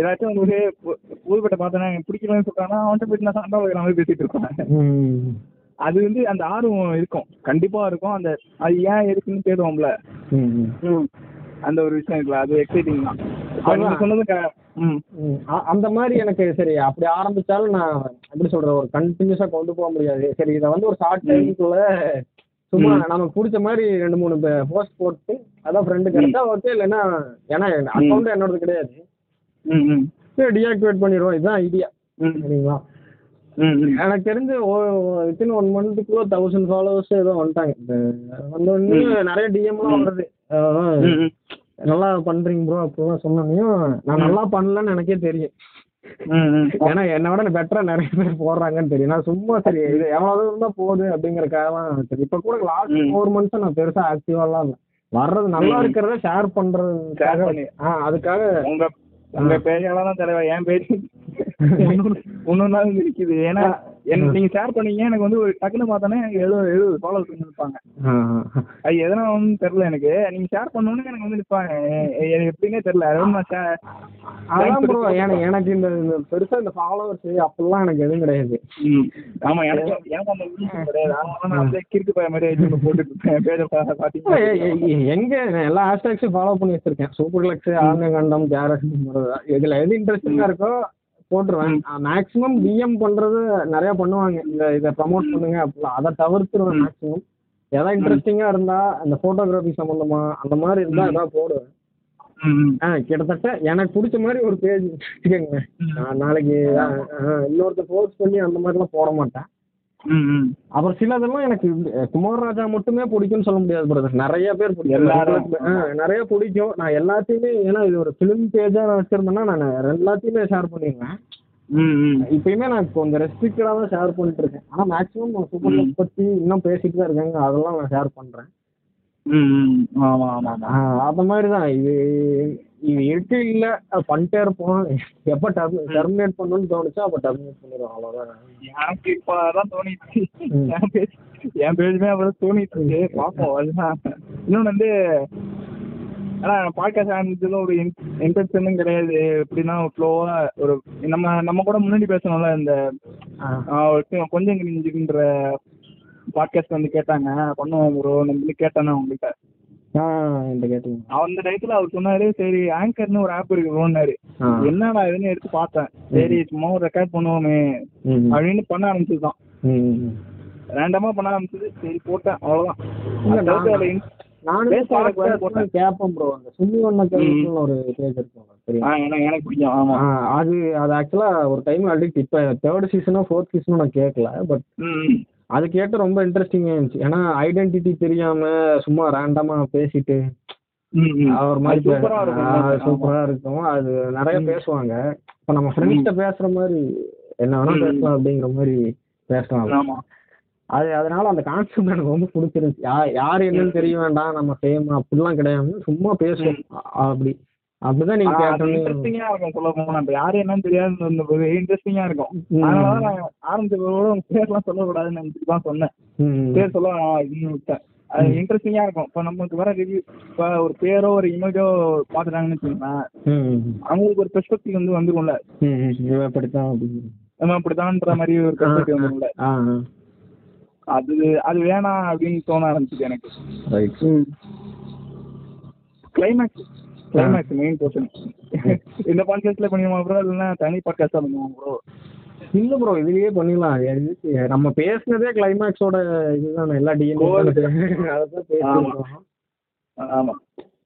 ஏதாச்சும் உங்களுக்கு புதுப்பேட்டை பார்த்தேன்னா எனக்கு பிடிக்கலன்னு சொல்றாங்கன்னா அவன்கிட்ட போயிட்டு நான் சண்டை வைக்கிற மாதிரி பேசிட்டு இருப்பேன். அது வந்து அந்த ஆர்வம் இருக்கும், கண்டிப்பா இருக்கும். அந்த அது ஏன் இருக்குன்னு தேடுவோம்ல அந்த ஒரு விஷயம் இருக்குல்ல, அது எக்ஸைட்டிங் தான். அவங்க சொன்னது அந்த மாதிரி எனக்கு சரி அப்படி ஆரம்பிச்சாலும் நான் எப்படி சொல்றேன் ஒரு கண்டினியூஸா கொண்டு போக முடியாது. சரி இதை வந்து ஒரு ஷார்ட் டைமுக்குள்ள சும்மா நமக்கு பிடிச்ச மாதிரி ரெண்டு மூணு போஸ்ட் போட்டு அதான் ஃப்ரெண்டு கிடைச்சா ஓகே. இல்லைன்னா ஏன்னா அக்கௌண்ட் என்னோடது கிடையாது, சரி டிஆக்டிவேட் பண்ணிடுவோம். இதுதான் ஐடியா சரிங்களா? எனக்கு தெரிஞ்சு வித்தின் ஒன் மந்த்துக்குள்ள தௌசண்ட் ஃபாலோவர்ஸ் ஏதோ வந்துட்டாங்க. வந்தோடனே நிறைய டிஎம்லாம் வருது நல்லா பண்றீங்க ப்ரோ அப்படிலாம் சொன்னோன்னையும் நான் நல்லா பண்ணலன்னு எனக்கே தெரியும். ஏன்னா என்னை விட பெட்டரா நிறைய பேர் போடுறாங்கன்னு தெரியும். நான் சும்மா சரி இது எவ்வளவு இருந்தா போகுது அப்படிங்கறக்காக சரி. இப்ப கூட லாஸ்ட் ஃபோர் மந்த்ஸா நான் பெருசா ஆக்டிவாலாம் இல்லை. வர்றது நல்லா இருக்கிறத ஷேர் பண்றது அதுக்காக உங்க உங்க பேஜாலதான் தலைவா என் பேஜ் ஒன்னொன்னாலும் இருக்குது. ஏன்னா என்ன நீங்க ஷேர் பண்ணீங்க எனக்கு வந்து ஒரு டக்குன்னு பார்த்தோன்னா எனக்கு எழுபது எழுபது ஃபாலோ பண்ணிருப்பாங்க. அது எதனால ஒன்றும் தெரியல எனக்கு. நீங்க ஷேர் பண்ணோன்னு எனக்கு வந்து நிற்பாங்க. எனக்கு எப்படின்னே தெரியல. அதான் எனக்கு இந்த பெருசா இந்த ஃபாலோவர்ஸ் அப்படிலாம் எனக்கு எதுவும் கிடையாது. ஆமா எனக்கு எனக்கு அந்த கிடையாது. நான் வந்து கிறுக்கு பையன் மாதிரி போட்டுருப்பேன். எங்க எல்லா ஹேஷ்டாக்ஸும் ஃபாலோ பண்ணி வச்சிருக்கேன். சூப்பர்லக்ஸ், அரண்யகண்டம், கேரட் இதுல எது இன்ட்ரெஸ்டிங்கா இருக்கோ போட்டுருவேன். மேக்ஸிமம் டிஎம் பண்றது நிறைய பண்ணுவாங்க இந்த இதை ப்ரமோட் பண்ணுங்க அப்படிலாம். அதை தவிர்த்துருவேன். மேக்ஸிமம் எதாவது இன்ட்ரெஸ்டிங்கா இருந்தா அந்த போட்டோகிராஃபி சம்பந்தமா அந்த மாதிரி இருந்தா ஏதாவது போடுவேன். ஆஹ் கிட்டத்தட்ட எனக்கு பிடிச்ச மாதிரி ஒரு பேஜ் வச்சுக்கோங்க. நான் நாளைக்கு இன்னொருத்தர் போஸ்ட் பண்ணி அந்த மாதிரிலாம் போட மாட்டேன். அப்புறம் சிலதெல்லாம் எனக்கு குமாரராஜா மட்டுமே பிடிக்கும்னு சொல்ல முடியாது பிரதர். நிறைய பேர் பிடிக்கும், நிறைய பிடிக்கும். நான் எல்லாத்தையுமே ஏன்னா இது ஒரு ஃபிலிம் பேஜா நான் வச்சிருந்தேன்னா நான் எல்லாத்தையுமே ஷேர் பண்ணிடுவேன். இப்பயுமே நான் கொஞ்சம் ரெஸ்ட்ரிக்டடா தான் ஷேர் பண்ணிட்டு இருக்கேன். ஆனா மேக்ஸிமம் சூப்பர் பத்தி இன்னும் பேசிட்டு தான் இருக்காங்க. அதெல்லாம் நான் ஷேர் பண்றேன். அந்த மாதிரிதான் இது இது இருக்கு. இல்ல பண்ணிட்டே இருப்போம். எப்ப டெர்மினேட் பண்ணணும்னு தோணுச்சா அப்ப டெர்மினேட் பண்ணிடுவோம். அவ்வளவுதான். எனக்கு இப்ப அதான் தோணிடுச்சு. என் பேருமே அப்புறம் தோணிட்டு இருக்கு. பார்ப்போம். அதுதான் இன்னொன்னு வந்து ஆனா பாட்காஸ்ட் ஆரம்பிச்சதுல ஒரு இன்ட்ரெஸ்ட் கிடையாது. எப்படின்னா ஃப்ளோவா ஒரு நம்ம நம்ம கூட முன்னாடி பேசணும்ல இந்த கொஞ்சம் கிழிஞ்சுன்ற பாட்காஸ்ட் வந்து கேட்டாங்க பண்ணுவோம் ப்ரோ நம்ம கேட்டானே உங்ககிட்ட அந்த டயத்துல அவர் சொன்னாரு சரி ஆங்கர்னு ஒரு ஆப் இருக்குன்னாரு. என்னடா இதுன்னு எடுத்து பார்த்தேன். சரி சும்மா ஒரு ரெக்கார்ட் பண்ணுவோமே அப்படின்னு பண்ண ஆரம்பிச்சதுதான். ரேண்டமா பண்ண ஆரம்பிச்சது. சரி போட்டேன் அவ்வளவுதான். அது கேட்ட ரொம்ப இன்ட்ரெஸ்டிங்கா இருந்துச்சு. ஏன்னா ஐடென்டிட்டி தெரியாம சும்மா ரேண்டமா பேசிட்டு ஒரு மாதிரி சூப்பரா இருக்கும். அது நிறைய பேசுவாங்க. இப்ப நம்ம ஃப்ரெண்ட்ஸ்ட பேசுற மாதிரி என்ன வேணா பேசலாம் அப்படிங்கிற மாதிரி பேசலாம். அது அதனால அந்த கான்செப்ட் எனக்கு ரொம்ப பிடிச்சிருந்துச்சு. யா யார் என்னன்னு தெரிய வேண்டாம், நம்ம சேம் அப்படிலாம் கிடையாது, சும்மா பேசுவோம் அப்படி. அப்படிதான் நீங்க இன்ட்ரெஸ்டிங்கா இருக்கும். சொல்ல போனா இப்ப யாரு என்னன்னு தெரியாது, இன்ட்ரெஸ்டிங்கா இருக்கும். அதனால ஆரம்பிச்சதோட பேர்லாம் சொல்லக்கூடாதுன்னு நினைச்சிட்டு தான் சொன்னேன். பேர் சொல்ல விட்டேன், அது இன்ட்ரெஸ்டிங்கா இருக்கும். இப்ப நம்மளுக்கு வர ரிவ்யூ, இப்ப ஒரு பேரோ ஒரு இமேஜோ பாத்துட்டாங்கன்னு வச்சுக்கோங்களேன், அவங்களுக்கு ஒரு பெர்ஸ்பெக்டிவ் வந்து வந்துரும்ல, அப்படித்தான் நம்ம அப்படித்தான்ற மாதிரி ஒரு பெர்ஸ்பெக்டிவ் வந்துரும்ல. அது அது வேணாம் அப்படின்னு தோண ஆரம்பிச்சது எனக்கு. Climax climax main portion. இந்த பாட்காஸ்ட்ல பண்ணிடுவோம் ப்ரோ, இல்லைன்னா தனி பாட்காஸ்டா பண்ணுவோம் ப்ரோ? இல்லை ப்ரோ, இதுலயே பண்ணிடலாம். நம்ம பேசினதே கிளைமேக்ஸோட இதுதான், எல்லா டிஎன்ஏ. ஆமா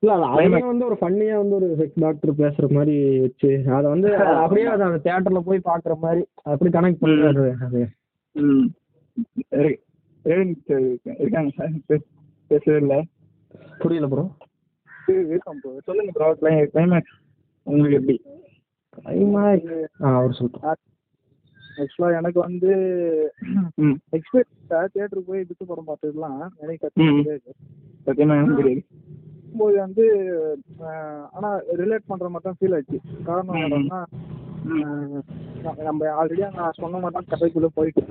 இல்ல, அது வந்து ஒரு ஃபன்னியா வந்து ஒரு செக்ஸ் டாக்டர் பேசுற மாதிரி வச்சு அதை வந்து அப்படியே அதை அந்த தியேட்டர்ல போய் பாக்குற மாதிரி அப்படி கனெக்ட் பண்றாரு. அது இருக்காங்க பேசவே இல்லை, புரியல ப்ரோ. சொல்லுங்க ப்ரோ, கிளைமேக்ஸ் உங்களுக்கு எப்படி? அவர் சொல்றேன், ஆக்சுவலாக எனக்கு வந்து எக்ஸ்பீரியன்ஸா தியேட்டருக்கு போய் பிச்சு படம் பார்த்ததுலாம் நிறைய சத்தியமா எனக்கு தெரியாது போது வந்து. ஆனால் ரிலேட் பண்ணுற மட்டும் ஃபீல் ஆச்சு. காரணம் என்னன்னா, நம்ம ஆல்ரெடி நான் சொன்ன மாதிரி தான் கதைக்குள்ளே போயிட்டு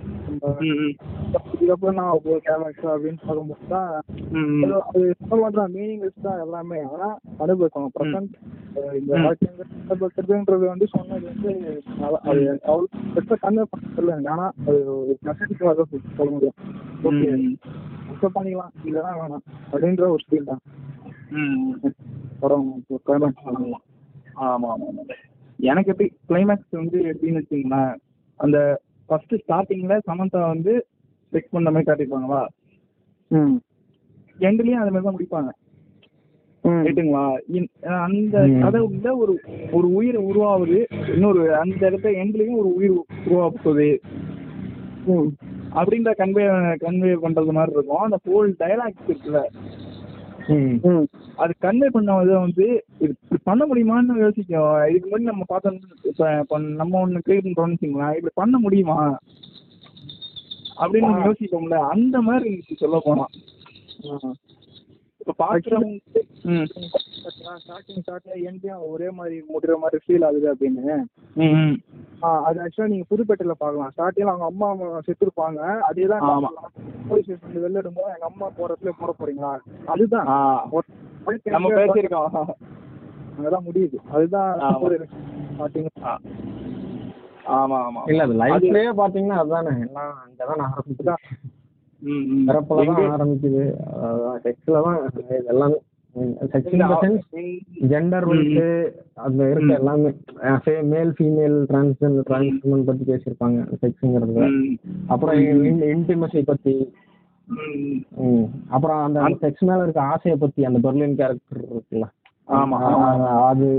இதுக்கப்புறம் நான் ஒரு கேரக்டர் அப்படின்னு பார்க்கும்போது தான் அது சொன்ன மாதிரி தான் மீனிங்ஸ் தான் எல்லாமே. ஆனால் அனுபவிக்கணும் ப்ரெசன்ட் இந்த அனுபவிக்கிறதுன்றது வந்து சொன்னது வந்து அது அவ்வளோ பெருசாக கன்வே பண்ண சொல்லுங்க. ஆனால் அது ஒரு கசடிக்காக தான் சொல்ல முடியும். ஓகே இப்போ பண்ணிக்கலாம், இல்லைன்னா வேணாம் அப்படின்ற ஒரு ஸ்பீல் தான் பரவாயில்ல பண்ணலாம். ஆமாம் ஆமாம், எனக்கு எப்படி கிளைமேக்ஸ் வந்து எப்படின்னு வச்சுங்களா, அந்த ஃபர்ஸ்ட் ஸ்டார்டிங்ல சமந்தா வந்து செக் பண்ண மாதிரி காட்டிருப்பாங்களா, எண்ட்லயும் அது மாதிரி தான் முடிப்பாங்க கேட்டுங்களா. அந்த கதை உள்ள ஒரு ஒரு உயிர் உருவாகுது, இன்னொரு அந்த இடத்த எண்ட்லயும் ஒரு உயிர் உருவாக்குது அப்படின்ற கன்வே கன்வே பண்றது மாதிரி இருக்கும். அந்த ஹோல் டயலாக்ஸ் இருக்குல்ல, அது கன்வே பண்ண வந்து இது பண்ண முடியுமான்னு யோசிக்கும். இதுக்கு முன்னாடி நம்ம பார்த்தோம், நம்ம ஒண்ணு கிரியேட் பண்றோம்னுங்களா, இப்படி பண்ண முடியுமா அப்படின்னு யோசிப்போம்ல, அந்த மாதிரி இருந்துச்சு சொல்ல போனா. இப்ப பாக்குறவங்க ஸ்டார்டிங் ஸ்டார்ட்ல எண்டையும் ஒரே மாதிரி முடிகிற மாதிரி ஃபீல் ஆகுது அப்படின்னு. அது ஆக்சுவலா நீங்க புதுப்பேட்டையில பாக்கலாம். ஸ்டார்டிங்ல அவங்க அம்மா செத்துருப்பாங்க, அதேதான் போலீஸ் ஸ்டேஷன் வெளில இடும்போது எங்க அம்மா போறதுல போட போறீங்களா, அதுதான் நம்ம பேசிருக்கோம், அங்கதான் முடியுது. அதுதான் ஸ்டார்டிங். ஆமா ஆமா, இல்ல அது லைஃப்லயே பாத்தீங்கன்னா அதுதானே எல்லாம் அங்கதான் ஆரம்பிச்சுதான் ஆரம்பிக்குது. எல்லாமே ஜெண்டர் வந்து அந்த இருக்க எல்லாமே மேல் ஃபீமேல் டிரான்ஸ்ஜெண்டர் டிரான்ஸ்மென் பத்தி பேசியிருப்பாங்க செக்ஸுங்கிறது. அப்புறம் இன்டிமசி பத்தி, அப்புறம் அந்த செக்ஸ் மேல இருக்க ஆசையை பத்தி, அந்த பெர்லின் கேரக்டர் இருக்குல்ல, அது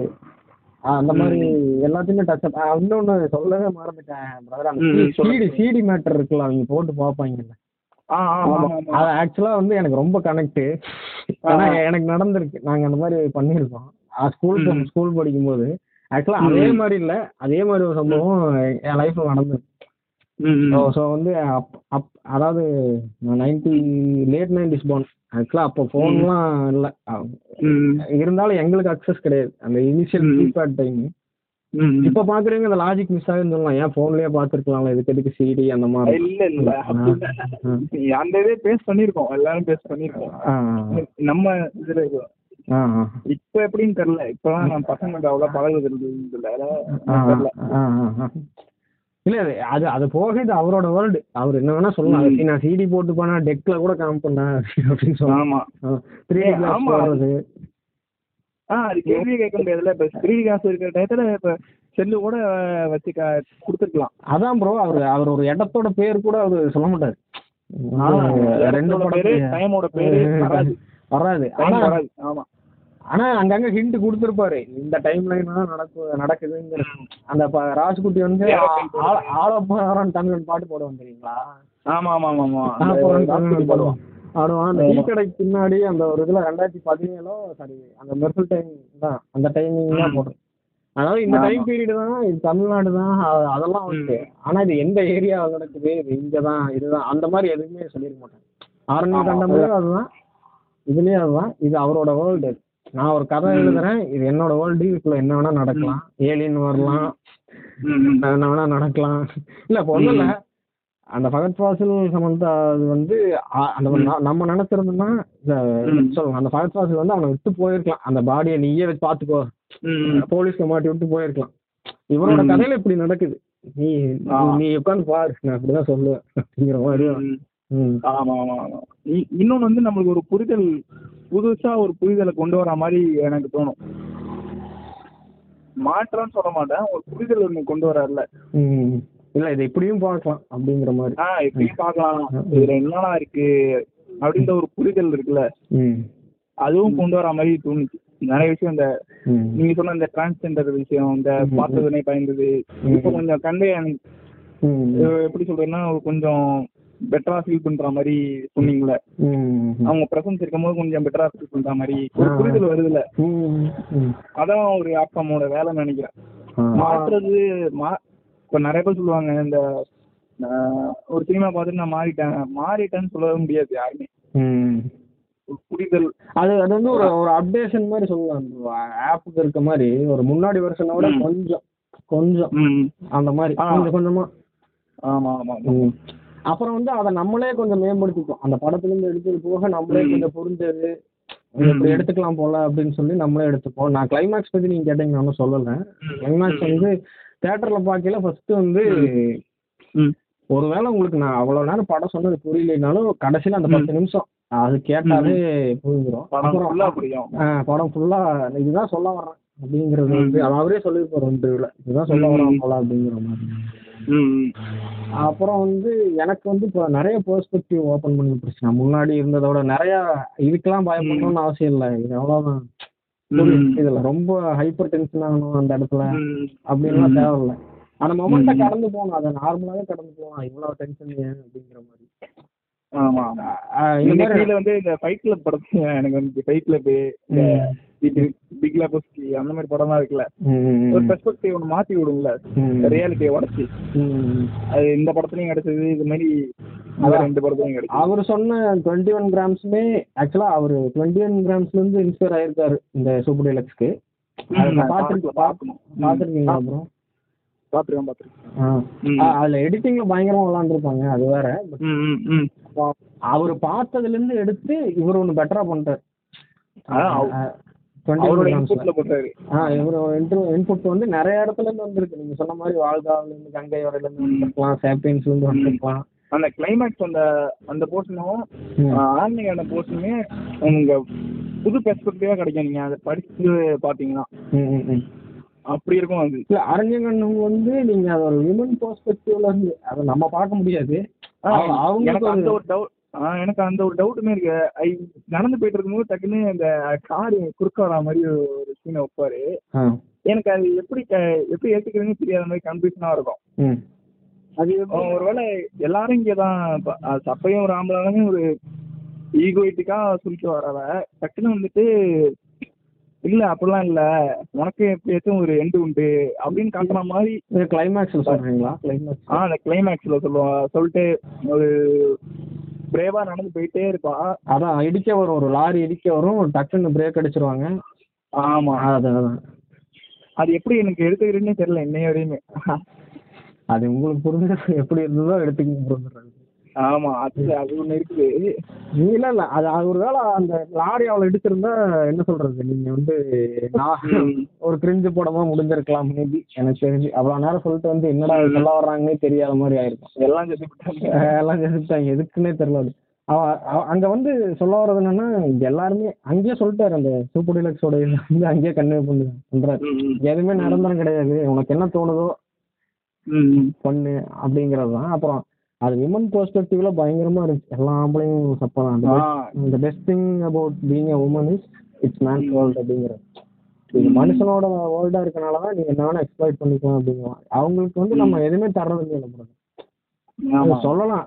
அந்த மாதிரி எல்லாத்தையுமே டச் அப். இன்னொன்னு சொல்லவே மறந்துட்டேன், சிடி மேட்டர் இருக்குல்ல, அவங்க போட்டு பார்ப்பாங்கல்ல, அது ஆக்சுவலா வந்து எனக்கு ரொம்ப கனெக்ட். ஆனா எனக்கு நடந்திருக்கு, நாங்க அந்த மாதிரி பண்ணிருக்கோம் ஸ்கூல் ஸ்கூல் படிக்கும் போது. ஆக்சுவலா அதே மாதிரி இல்ல, அதே மாதிரி ஒரு சம்பவம் என் லைஃப்ல நடந்திருக்கு. ஸோ வந்து அப் அதாவது நைன்டி லேட் நைன்டிஸ் போன். ஆக்சுவலா அப்போ போன்லாம் இல்லை, இருந்தாலும் எங்களுக்கு அக்சஸ் கிடையாது அந்த இனிஷியல் கீபேட் டைம். இப்ப பாக்குறீங்க அந்த லாஜிக் மிஸ் ஆகுதுன்னு சொல்லலாம், ஏன் போன்லயே பாத்துருக்கலாம், இதுக்கு எதுக்கு சிடி அந்த மாதிரி. இல்ல இல்ல, அந்த இதே பேஸ் பண்ணிருக்கோம், எல்லாரும் பேஸ் பண்ணிருக்கோம் நம்ம இதுல. இப்ப எப்படின்னு தெரியல, இப்பதான் நம்ம பசங்க அவ்வளவு பழகுது இருந்ததுல. இல்ல அது அது போக இது அவரோட வேர்ல்டு, அவர் என்ன வேணா சொல்லலாம். நான் சிடி போட்டு போனா டெக்ல கூட காம் பண்ணேன் அப்படின்னு சொல்லலாம். அது கேள்வியே கேட்க முடியாதுல்ல. இப்ப ஸ்கிரீன் காசு இருக்கிற டயத்துல இப்ப செல்லு கூட வச்சு கொடுத்துருக்கலாம். அதான் ப்ரோ, அவரு அவர் ஒரு இடத்தோட பேர் கூட அவரு சொல்ல மாட்டாரு, ரெண்டு டைமோட பேரு வராது. ஆமா, ஆனா அங்கங்க ஹிண்ட் கொடுத்துருப்பாரு இந்த டைம் லைன் நடக்கு நடக்குதுங்கிற அந்த ராஜ்குட்டி வந்து ஆலப்போறான் தமிழன் பாட்டு போடுவான் தெரியுங்களா? ஆமா ஆமா ஆமா ஆமா போடுவான் ஆடுவான். அந்த டீ கடைக்கு பின்னாடி அந்த ஒரு இதுல ரெண்டாயிரத்தி பதினேழோ சாரி அந்த மெர்சல் டைம் தான், அந்த டைமிங் தான் போடுறோம். அதனால இந்த டைம் பீரியட் தான் இது, தமிழ்நாடு தான் அதெல்லாம் வந்து. ஆனா இது எந்த ஏரியா நடக்குது, இது இங்கதான், இதுதான், அந்த மாதிரி எதுவுமே சொல்லியிருக்க மாட்டாங்க. ஆரண்யகாண்டம்லயும் அதுதான், இதுலயும் அதுதான். இது அவரோட வேர்ல்டு. நான் ஒரு கதை எழுதுறேன், இது என்னோட வேர்ல்டு, இதுக்குள்ள என்ன வேணா நடக்கலாம், ஏலியன் வரலாம், என்ன வேணா நடக்கலாம். இல்ல பொண்ணு அந்த பகத் ஃபாசில் சம்பந்த அது வந்து அந்த நம்ம நினைச்சிருந்தோம்னா சொல்லுங்க, அந்த பகத் ஃபாசில் வந்து அவனை விட்டு போயிருக்கலாம், அந்த பாடியை நீயே வச்சு பாத்துக்கோ, போலீஸ்க்கு மாட்டி விட்டு போயிருக்கலாம். இவனோட கதையில இப்படி நடக்குது, நீ நீ உட்காந்து பாரு, நான் அப்படிதான் சொல்லுவேன் அப்படிங்கிற மாதிரி. ஆமா ஆமா ஆமா. இன்னொன்னு வந்து நம்மளுக்கு ஒரு புரிதல், புதுசா ஒரு புரிதலை கொண்டு வர மாதிரி எனக்கு தோணும். மாற்றம்னு சொல்ல மாட்டேன், ஒரு புரிதல் ஒண்ணு கொண்டு வராதுல, இல்ல இதை இப்படியும் பார்க்கலாம் அப்படிங்கிற மாதிரி. ஆஹ் இப்படியும் பார்க்கலாம், இதுல என்னெல்லாம் இருக்கு அப்படின்ற ஒரு புரிதல் இருக்குல்ல, அதுவும் கொண்டு வர மாதிரி தோணுச்சு. நிறைய விஷயம் இந்த நீங்க சொன்ன இந்த டிரான்ஸ்ஜெண்டர் விஷயம், இந்த பார்த்ததுனே பயந்தது, இப்ப கொஞ்சம் கண்டைய எப்படி சொல்றேன்னா கொஞ்சம் பெட்டரா ஃபீல் பண்ற மாதிரி சொன்னீங்களே, அவங்க பிரசன்ஸ் இருக்கும் போது கொஞ்சம் பெட்டரா ஃபீல் பண்ற மாதிரி ஒரு புரிதல் வருதுல, அதான் ஒரு ஆப்கமோட வேலை நினைக்கிறேன். மாற்றுறது மா இப்ப நிறைய பேர் சொல்லுவாங்க இந்த ஒரு சினிமா பார்த்துட்டு நான் மாறிட்டேன், மாறிட்டேன்னு சொல்லவே முடியாது யாருமே. புரிதல் அது அது வந்து ஒரு ஒரு அப்டேஷன் மாதிரி சொல்லுவாங்க, ஆப்புக்கு இருக்க மாதிரி ஒரு முன்னாடி வருஷனோட கொஞ்சம் கொஞ்சம் அந்த மாதிரி கொஞ்சம் கொஞ்சமா. ஆமா ஆமா. அப்புறம் வந்து அதை நம்மளே கொஞ்சம் மேம்படுத்திக்கும், அந்த படத்துல இருந்து எடுத்தது போக நம்மளே கொஞ்சம் புரிஞ்சது இப்படி எடுத்துக்கலாம் போல அப்படின்னு சொல்லி நம்மளே எடுத்துப்போம். நான் கிளைமேக்ஸ் பத்தி நீங்க கேட்டீங்கன்னா ஒன்றும் சொல்லலை. கிளைமேக்ஸ் வந்து தியேட்டர்ல பார்க்கல ஃபர்ஸ்ட் வந்து ஒருவேளை உங்களுக்கு நான் அவ்வளவு நேரம் படம் சொன்னது புரியலைனாலும் கடைசியில அந்த பத்து நிமிஷம் அது கேட்டாலே புரிஞ்சிடும். ஆஹ் படம் ஃபுல்லா இதுதான் சொல்ல வர்றேன் அப்படிங்கறது வந்து அவரே சொல்லியிருப்பாரு, ஒன்றுல இதுதான் சொல்ல வர்றோம் போல அப்படிங்கிற மாதிரி. அப்புறம் வந்து எனக்கு வந்து இப்போ நிறைய பெர்ஸ்பெக்டிவ் ஓப்பன் பண்ணி விட்டுருச்சு. நான் முன்னாடி இருந்ததோட நிறையா இதுக்கெல்லாம் பயப்படணும்னு அவசியம் இல்லை, இது அவ்வளோதான். இதுல ரொம்ப ஹைப்பர் டென்ஷன் ஆகணும் அந்த இடத்துல அப்படின்லாம் தேவையில்லை. அந்த மொமெண்ட்டை கடந்து போகணும், அதை நார்மலாகவே கடந்து போகலாம், இவ்வளோ டென்ஷன் ஏன் அப்படிங்கிற மாதிரி. ஆமா இந்த மாதிரி வந்து இந்த ஃபைட் கிளப் படத்துல எனக்கு வந்து ஃபைட் கிளப்பு பிக்லா பஸ்கி அந்த மாதிரி படம் எல்லாம் இருக்குல்ல, ஒரு பெர்ஸ்பெக்டிவ் ஒன்று மாத்தி விடும்ல, ரியாலிட்டியை உடச்சி. அது இந்த படத்துலயும் கிடைச்சது, இது மாதிரி ரெண்டு படத்துலயும் கிடைச்சது. அவர் சொன்ன டுவெண்ட்டி ஒன் கிராம்ஸ்மே ஆக்சுவலா அவரு டுவெண்ட்டி ஒன் கிராம்ஸ்ல இருந்து இன்ஸ்பயர் ஆயிருக்காரு இந்த சூப்பர் டெலக்ஸ்க்கு. பாத்துருக்கீங்களா? அப்புறம் பாத்துருக்கேன் பாத்துருக்கேன். அதுல எடிட்டிங்ல பயங்கரமா விளாண்டுருப்பாங்க, அது வேற. அவரு பார்த்ததுல இருந்து எடுத்து இவர் ஒண்ணு பெட்டரா பண்ணிட்டாரு. இன்புட் வந்து நிறைய இடத்துல இருந்து வந்திருக்கு. நீங்க சொன்ன மாதிரி வாழ்காவில இருந்து, கங்கை வரையில இருந்து வந்துருக்கலாம், சாப்பியன்ஸ்ல இருந்து வந்துருக்கலாம். அந்த கிளைமேக்ஸ் அந்த அந்த போர்ஷனும் ஆன்மீகான போர்ஷனுமே உங்க புது பெர்ஸ்பெக்டிவா கிடைக்கும். நீங்க அதை படிச்சு பாத்தீங்கன்னா அப்படி இருக்கும். அது இல்ல அரண்யகண்டம் வந்து நீங்க அதை ஒரு விமன் பெர்ஸ்பெக்டிவ்ல இருந்து அதை நம்ம பார்க்க முடியாது. அவங்களுக்கு ஒரு டவுட், எனக்கு அந்த ஒரு டவுட்டுமே இருக்கு. நடந்து போயிட்டு இருக்கும்போது டக்குன்னு அந்த கார் குறுக்க வரா மாதிரி ஒரு சீனை வைப்பாரு. எனக்கு அது எப்படி எப்படி ஏத்துக்கிறதுன்னு தெரியாத மாதிரி கன்ஃபியூஷனா இருக்கும். அது ஒருவேளை எல்லாரும் இங்கதான் சப்பையும் ஒரு ஆம்பளாலுமே ஒரு ஈகோயிட்டிக்கா சொல்லிட்டு வராத, டக்குன்னு வந்துட்டு இல்ல அப்படிலாம் இல்ல, உனக்கு எப்படியாச்சும் ஒரு எண்டு உண்டு அப்படின்னு காட்டுற மாதிரி கிளைமேக்ஸ்ல சொல்றீங்களா? கிளைமேக்ஸ் ஆஹ் அந்த கிளைமேக்ஸ்ல சொல்லுவா சொல்லிட்டு ஒரு பிரேவா நடந்து போயிட்டே இருப்பா. அதான் இடிக்க வரும், ஒரு லாரி இடிக்க வரும், டக்குன்னு பிரேக் அடிச்சிருவாங்க. ஆமா அதான் அது எப்படி எனக்கு எடுத்துக்கிறேன்னு தெரியல இன்னைய வரையுமே. அது உங்களுக்கு புரிஞ்சு எப்படி இருந்ததோ எடுத்துக்க புரிஞ்சுறாங்க. ஆமா அது அது ஒண்ணு இருக்குது. இல்ல இல்ல அது அது ஒரு வேளை அந்த லாரி அவளை எடுத்திருந்தா என்ன சொல்றது, நீங்க வந்து ஒரு கிரிஞ்சு படமா முடிஞ்சிருக்கலாம் மேபி. எனக்கு தெரிஞ்சு அவ்வளவு நேரம் சொல்லிட்டு வந்து என்னடா நல்லா வர்றாங்கன்னே தெரியாத மாதிரி ஆயிருக்கும். எல்லாம் ஜெசிட்டாங்க எல்லாம் ஜெசிட்டாங்க எதுக்குன்னே தெரியல. அவ அங்க வந்து சொல்ல வர்றது என்னன்னா எல்லாருமே அங்கேயே சொல்லிட்டாரு, அந்த சூப்பர் டீலக்ஸோட வந்து அங்கேயே கன்வே பண்ணு பண்றாரு. எதுவுமே நிரந்தரம் கிடையாது, உனக்கு என்ன தோணுதோ பண்ணு அப்படிங்கறதுதான். அப்புறம் அது விமன் பெர்ஸ்பெக்டிவ்ல பயங்கரமா இருந்துச்சு. எல்லா ஆம்பளையும் சப்போர்ட் பண்ணாங்க. The best thing about being a woman is it's man's world அப்படிங்கிறது. இது மனுஷனோட வேர்ல்டா இருக்கனால தான் நீங்க என்ன வேணா எக்ஸ்ப்ளாய்ட் பண்ணிக்கலாம் அப்படிங்க. அவங்களுக்கு வந்து நம்ம எதுவுமே தர்றது இல்லை. நம்ம நாம சொல்லலாம்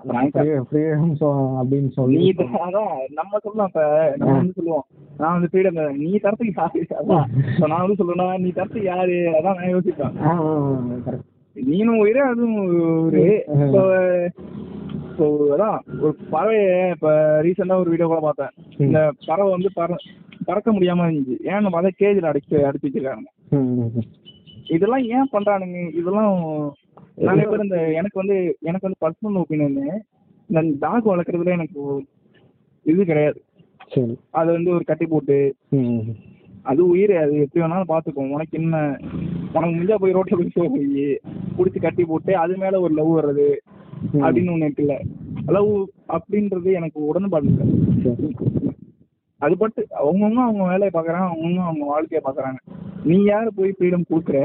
ஃப்ரீடம் அப்படின்னு சொல்லி நம்ம சொல்லலாம். இப்ப நம்ம வந்து சொல்லுவோம் நான் வந்து ஃப்ரீடம் நீ தரத்துக்கு யாரு, அதான் நான் வந்து சொல்லணும் நீ தரத்துக்கு யாரு, அதான் நான் யோசிப்பேன். நீனும் உயிரே அதுவும் ஒரு அதான் ஒரு பறவைய இப்ப ரீசெண்டா ஒரு வீடியோ கூட பார்த்தேன். இந்த பறவை வந்து பற பறக்க முடியாம இருந்துச்சு. ஏன் நம்ம அதை கேஜில் அடிச்சு அடிச்சு வச்சிருக்காங்க. இதெல்லாம் ஏன் பண்றானுங்க? இதெல்லாம் நிறைய பேர் இந்த எனக்கு வந்து எனக்கு வந்து பர்சனல் ஒப்பீனியன்னு இந்த டாக் வளர்க்குறதுல எனக்கு இது கிடையாது. அது வந்து ஒரு கட்டி போட்டு அது உயிர், அது எப்படி வேணாலும் பார்த்துக்கும். உனக்கு என்ன உனக்கு முடிஞ்சா போய் ரோட்டில் போய் சோ போய் பிடிச்சி கட்டி போட்டு அது மேலே ஒரு லவ் வர்றது அப்படின்னு ஒன்று இருக்குல்ல. லவ் அப்படின்றது எனக்கு உடன்பாடு. அது பட்டு அவங்கவுங்க அவங்க வேலையை பார்க்குறாங்க, அவங்கவுங்க அவங்க வாழ்க்கையை பார்க்குறாங்க. நீ யாரு போய் ஃப்ரீடம் கொடுக்குற?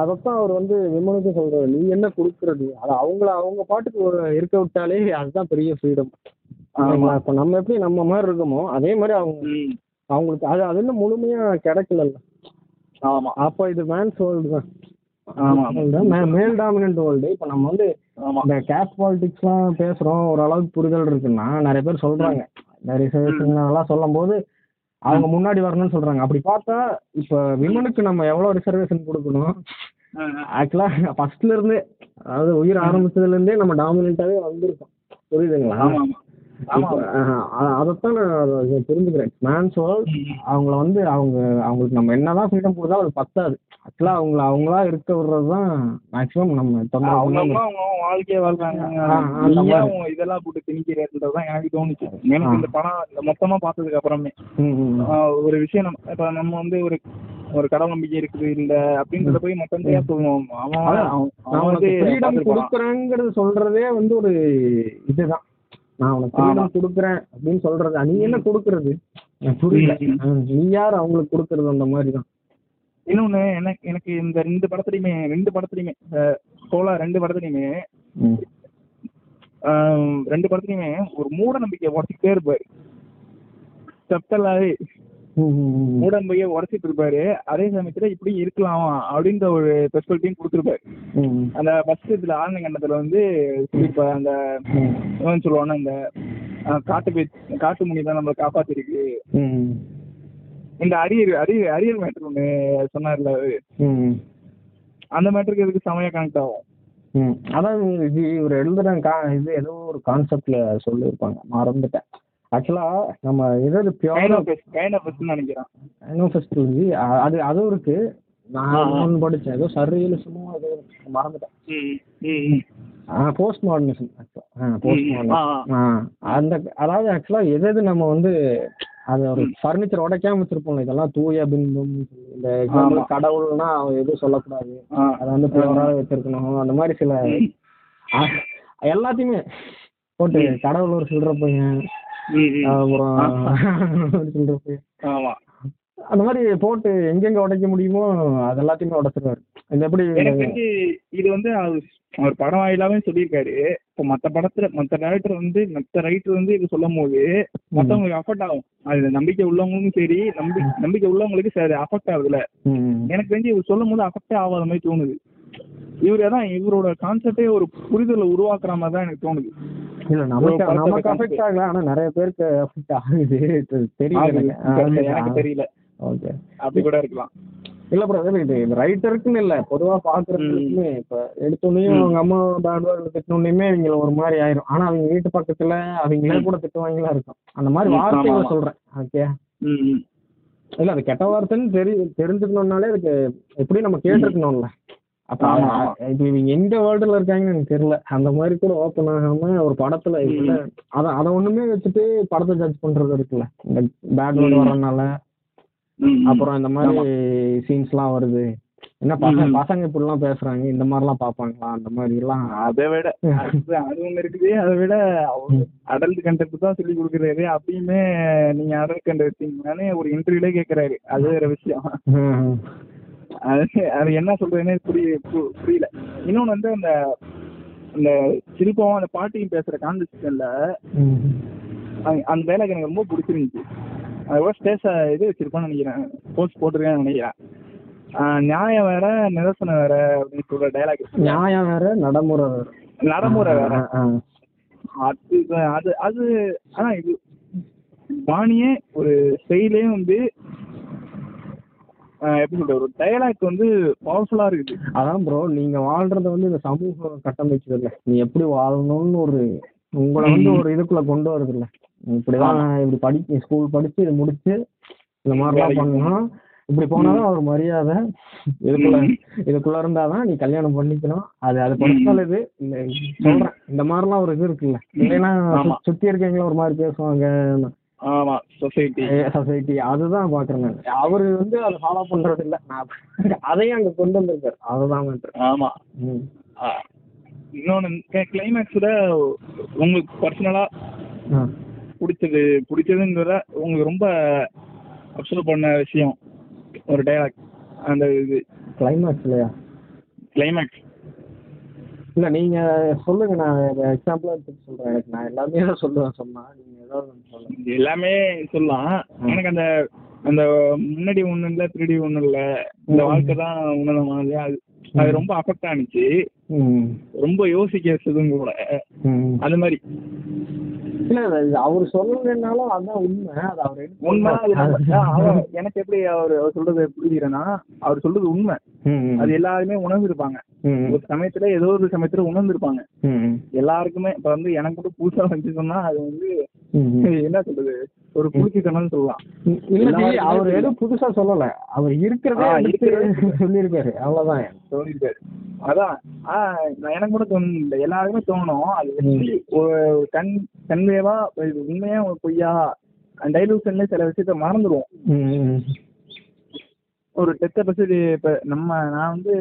அதைத்தான் அவர் வந்து விமனுக்கு சொல்றாரு, நீ என்ன கொடுக்குறது? அது அவங்கள அவங்க பாட்டுக்கு ஒரு இருக்க விட்டாலே அதுதான் பெரிய ஃப்ரீடம். இப்போ நம்ம எப்படி நம்ம மாதிரி இருக்கோமோ அதே மாதிரி அவங்க அவங்களுக்கு அது அது இன்னும் முழுமையா கிடைக்கல. ஆமா, அப்ப இது மேன்ஸ் வேர்ல்டு தான், மேல் டாமினன்ட் வேர்ல்டு. இப்போ நம்ம வந்து இந்த கேஸ்ட் பாலிடிக்ஸ்லாம் பேசுறோம், ஓரளவுக்கு புரிதல் இருக்குன்னா நிறைய பேர் சொல்றாங்க. இந்த ரிசர்வேஷன்லாம் சொல்லும் போது அவங்க முன்னாடி வரணும்னு சொல்றாங்க. அப்படி பார்த்தா இப்ப விமனுக்கு நம்ம எவ்வளவு ரிசர்வேஷன் கொடுக்கணும்? ஆக்சுவலா ஃபர்ஸ்ட்ல இருந்தே, அதாவது உயிர் ஆரம்பிச்சதுல இருந்தே நம்ம டாமினன்டாவே வந்திருக்கோம். புரியுதுங்களா? அதைத்தான் நான் தெரிஞ்சுக்கிறேன். மேன்ஸ் வேர்ல்ட் அவங்கள வந்து அவங்க அவங்களுக்கு நம்ம என்னதான் ஃப்ரீடம் கொடுத்தாலும் அது பத்தாது. ஆக்சுவலா அவங்கள அவங்களா இருக்க விடுறதுதான் மேக்சிமம். நம்ம வாழ்க்கையை வாழ்றாங்க, இதெல்லாம் போட்டு திணிக்கிறதுதான் எனக்கு தோணுச்சு. எனக்கு இந்த படம் இந்த மொத்தமா பார்த்ததுக்கு அப்புறமே ஒரு விஷயம், நம்ம இப்ப நம்ம வந்து ஒரு ஒரு கடவுள் நம்பிக்கை இருக்குது இல்ல அப்படின்றத போய் மொத்தத்தையா சொல்லுவோம். அவன் கொடுக்குறேங்கிறது சொல்றதே வந்து ஒரு இதுதான். நான் உனக்கு ஃப்ரீடம் கொடுக்குறேன் அப்படின்னு சொல்றது, நீ என்ன கொடுக்கறது? புரியல, நீ யார் அவங்களுக்கு கொடுக்கறது? அந்த மாதிரி தான். இன்னொன்னு எனக்கு எனக்கு இந்த ரெண்டு படத்துலையுமே ரெண்டு படத்துலையுமே கோலா ரெண்டு படத்துலையுமே ரெண்டு படத்துலையுமே ஒரு மூட நம்பிக்கையை உடச்சிக்கிட்டே இருப்பாரு. செப்டலாவே மூட நம்பிக்கையை உடச்சிட்டு இருப்பாரு. அதே சமயத்துல இப்படி இருக்கலாம் அப்படின்ற ஒரு பெர்ஸ்பெக்டிவ் கொடுத்துருப்பாரு. அந்த ஃபர்ஸ்ட் இதுல ஆரண்யகண்டத்துல வந்து இப்ப அந்த சொல்லுவாங்கன்னா இந்த காட்டு பே காட்டு முனி தான் நம்மளை காப்பாத்திருக்கு. இந்த அரியர் அரிய அரியர் மேட்டர் ஒண்ணு சொன்னார்ல, அந்த மேட்டருக்கு இதுக்கு செமையா கனெக்ட் ஆகும். அதான் இது இவர் எழுதுற இது ஏதோ ஒரு கான்செப்ட்ல சொல்லியிருப்பாங்க, மறந்துட்டேன். ஆக்சுவலா நம்ம ஏதாவது அது அதுவும் இருக்கு. நான் படிச்சேன் ஏதோ சர்ரியலிசமும் அது மறந்துட்டேன். போஸ்ட் மாடர்னிசம் போஸ்ட் மாடர்னிசம் அந்த அதாவது ஆக்சுவலா எதாவது நம்ம வந்து அது ஒரு பர்னிச்சர் உடைக்காம வச்சிருப்போம்ல, இதெல்லாம் தூய பின்பம். இந்த கடவுள்னா அவன் எதுவும் சொல்லக்கூடாது, அதை வந்து பிளவராக வச்சிருக்கணும். அந்த மாதிரி சில எல்லாத்தையுமே போட்டு கடவுள் ஒரு சில்லற பையன், அப்புறம் சில்லற பையன், அந்த மாதிரி போட்டு எங்கெங்க உடைக்க முடியுமோ அது எல்லாத்தையுமே உடைச்சிருவாரு. இது எப்படி இது வந்து அவர் படம் வாயிலாவே சொல்லியிருக்காரு. இப்போ மற்ற படத்துல மற்ற டைரக்டர் வந்து மற்ற ரைட்டர் வந்து இது சொல்லும் போது மற்றவங்களுக்கு அஃபெக்ட் ஆகும். அது நம்பிக்கை உள்ளவங்களுக்கும் சரி, நம்பி நம்பிக்கை உள்ளவங்களுக்கு சரி அஃபெக்ட் ஆகுதுல. எனக்கு தெரிஞ்சு இவர் சொல்லும் போது அஃபெக்டே ஆகாத மாதிரி தோணுது. இவரே தான் இவரோட கான்செப்டே ஒரு புரிதலை உருவாக்குற மாதிரி தான் எனக்கு தோணுது. இல்ல நமக்கு நமக்கு அஃபெக்ட் ஆகல, ஆனா நிறைய பேருக்கு அஃபெக்ட் ஆகுது. தெரியல, எனக்கு தெரியல. ஓகே, அப்படி கூட இருக்கலாம். இல்ல பிரதர், இது ரைட்டருக்குன்னு இல்ல, பொதுவா பாக்குறதுக்குமே. இப்ப எடுத்தோடனையும் அவங்க அம்மா பேட்வேர்ல திட்டினோடனே இவங்களை ஒரு மாதிரி ஆயிரும். ஆனா அவங்க வீட்டு பக்கத்துல அவங்களே கூட திட்டுவாங்களா இருக்கும். அந்த மாதிரி வார்த்தைகளை சொல்றேன். ஓகே, இல்ல அது கெட்ட வார்த்தைன்னு தெரி தெரிஞ்சுக்கணும்னாலே அதுக்கு எப்படி நம்ம கேட்டிருக்கணும்ல. அப்ப இப்ப இவங்க எந்த வேர்ல்டுல இருக்காங்கன்னு எனக்கு தெரியல. அந்த மாதிரி கூட ஓப்பன் ஆகாம ஒரு படத்துல அத அதை ஒண்ணுமே வச்சுட்டு படத்தை ஜட்ஜ் பண்றது இருக்குல்ல. இந்த பேட்வேர்டு வர்றதுனால அப்புறம் இந்த மாதிரி சீன்ஸ் எல்லாம் வருது. என்ன பசங்க பசங்க இப்படி எல்லாம் பேசுறாங்க, இந்த மாதிரி எல்லாம் பாப்பாங்களா? அந்த மாதிரி எல்லாம் அதை விட அது ஒண்ணு இருக்குது. அதை விட அடல்ட் கண்டென்ட் தான் சொல்லி கொடுக்குறாரு. அப்படியுமே நீங்க அடல்ட் கண்டென்ட்னாலே ஒரு இன்டர்வியூல கேக்குறாரு, அது வேற விஷயம். அது அது என்ன சொல்றதுன்னு புரிய புரியல. இன்னொன்னு வந்து அந்த இந்த சிரிப்பாவும் அந்த பாட்டியும் பேசுற கான்வர்சேஷன்ல அந்த டைலாக் எனக்கு ரொம்ப பிடிச்சிருந்துச்சு. அதுக்கப்புறம் ஸ்டேஷ இது வச்சிருப்பான்னு நினைக்கிறேன், போஸ்ட் போட்டிருக்கேன்னு நினைக்கிறேன். நியாயம் வேற நிதர்சனம் வேற அப்படின்னு சொல்ற டைலாக். நியாயம் வேற நடைமுறை வேற, நடைமுறை வேற. அது அது அது ஆனா இது பாணியே ஒரு செயலே வந்து எப்படி சொல்ற ஒரு டைலாக் வந்து பவர்ஃபுல்லா இருக்குது. அதான் ப்ரோ, நீங்க வாழ்றத வந்து இந்த சமூகம் கட்டமைச்சதுல நீ எப்படி வாழணும்னு ஒரு உங்களை வந்து ஒரு இதுக்குள்ள கொண்டு வருதுல்ல. இப்படிதான் இப்படி படி ஸ்கூல் படிச்சு இது முடிச்சு இந்த மாதிரிலாம் பண்ணா இப்படி போனாலும் ஒரு மரியாதை, இதுக்குள்ள இதுக்குள்ள இருந்தாதான் நீ கல்யாணம் பண்ணிக்கணும். அது அது படிச்சாலும் இது சொல்றேன் இந்த மாதிரிலாம் ஒரு இது இருக்குல்ல. இல்லைன்னா சுத்தி இருக்கீங்களா ஒரு மாதிரி பேசுவாங்க சொசைட்டி. அதுதான் பாக்குறேன் அவரு வந்து அதை ஃபாலோ பண்றது இல்ல, அதையும் அங்க கொண்டு வந்திருக்காரு. அதுதான் இன்னொன்னு கிளைமேக்ஸ்ல உங்களுக்கு பர்சனலா பிடிச்சது பிடிச்சதுங்கிற உங்களுக்கு ரொம்ப அப்சர்வ் பண்ண விஷயம் ஒரு டைலாக் அந்த இது கிளைமேக்ஸ் இல்லையா? கிளைமேக்ஸ் இல்லை நீங்கள் சொல்லுங்கள், நான் எக்ஸாம்பிளாக எடுத்துகிட்டு சொல்கிறேன். எனக்கு நான் எல்லாமே தான் சொல்லுவேன், சொன்னால் நீங்கள் ஏதாவது ஒன்று சொல்லுங்கள். எல்லாமே சொல்லலாம். எனக்கு அந்த அந்த முன்னாடி ஒன்றும் இல்லை, திருடி ஒன்றும் இல்லை, இந்த வாழ்க்கை தான் உன்னதமானது, அது அது ரொம்ப அஃபெக்ட் ஆனிச்சு, ரொம்ப யோசிக்க வச்சதும் கூட. அது மாதிரி இல்லை அவர் சொல்லலைன்னாலும் அதுதான் உண்மை. அது அவர் உண்மை. எனக்கு எப்படி அவர் சொல்றது புரிஞ்சுக்கிறேன்னா அவர் சொல்றது உண்மை. அது எல்லாருமே உணர்ந்துருப்பாங்க ஒரு சமயத்துல, ஏதோ ஒரு சமயத்துல உணர்ந்துருப்பாங்க எல்லாருக்குமே. இப்ப வந்து எனக்கு கூட புதுசா வந்துச்சோம்னா அது வந்து என்ன சொல்றது ஒரு புதுக்கித்தனம் சொல்லலாம். அவர் எதுவும் புதுசா சொல்லல, அவர் இருக்கிறதா சொல்லியிருக்காரு, அவ்வளவுதான் சொல்லியிருக்காரு. அதான் ஆஹ் எனக்கு கூட தோணும், எல்லாருக்குமே தோணும். அது ஒரு கண் கண்வேவா உண்மையா பொய்யா டைலூஷன்ல சில விஷயத்த மறந்துடுவோம். ஒரு டெத்தை பற்றி இப்போ நம்ம நான் வந்து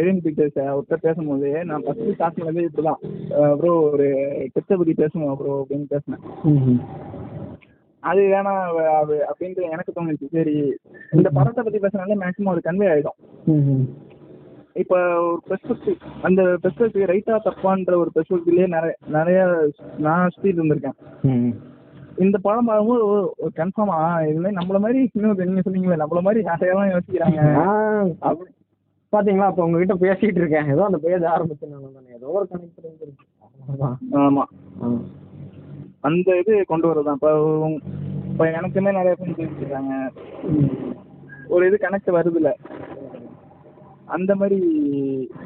ஏரியன் பீட்டர்ஸ் அவர்கிட்ட பேசும்போது நான் ஃபஸ்ட்டு ஸ்டார்ட் பண்ணதே இப்படிதான், அப்புறம் ஒரு டெத்தை பற்றி பேசணும் அப்புறம் அப்படின்னு பேசினேன். அது வேணா அது அப்படின்ட்டு எனக்கு தோணுச்சு. சரி இந்த படத்தை பற்றி பேசுனாலே மேக்ஸிமம் அது கன்வே ஆகிடும். இப்போ ஒரு பெர்ஸ்பெக்டிவ், அந்த பெர்ஸ்பெக்டிவ் ரைட்டா தப்பான்ற ஒரு பெர்ஸ்பெக்டிவ்லேயே நிறைய நிறையா நான் சுற்றிட்டு இருந்திருக்கேன். இந்த படம் பார்க்கும்போது ஒரு கன்ஃபார்மா இது மாதிரி நம்மள மாதிரி இன்னும் நீங்க சொன்னீங்களே நம்மள மாதிரி யாரையெல்லாம் யோசிக்கிறாங்க பாத்தீங்களா. அப்ப உங்ககிட்ட பேசிட்டு இருக்கேன், ஏதோ அந்த பேஜ் ஆரம்பிச்சு ஏதோ ஒரு கனெக்ட். ஆமா அந்த இது கொண்டு வரதான். இப்ப இப்ப எனக்குமே நிறைய பேர் பேசிருக்காங்க, ஒரு இது கனெக்ட் வருது இல்ல, அந்த மாதிரி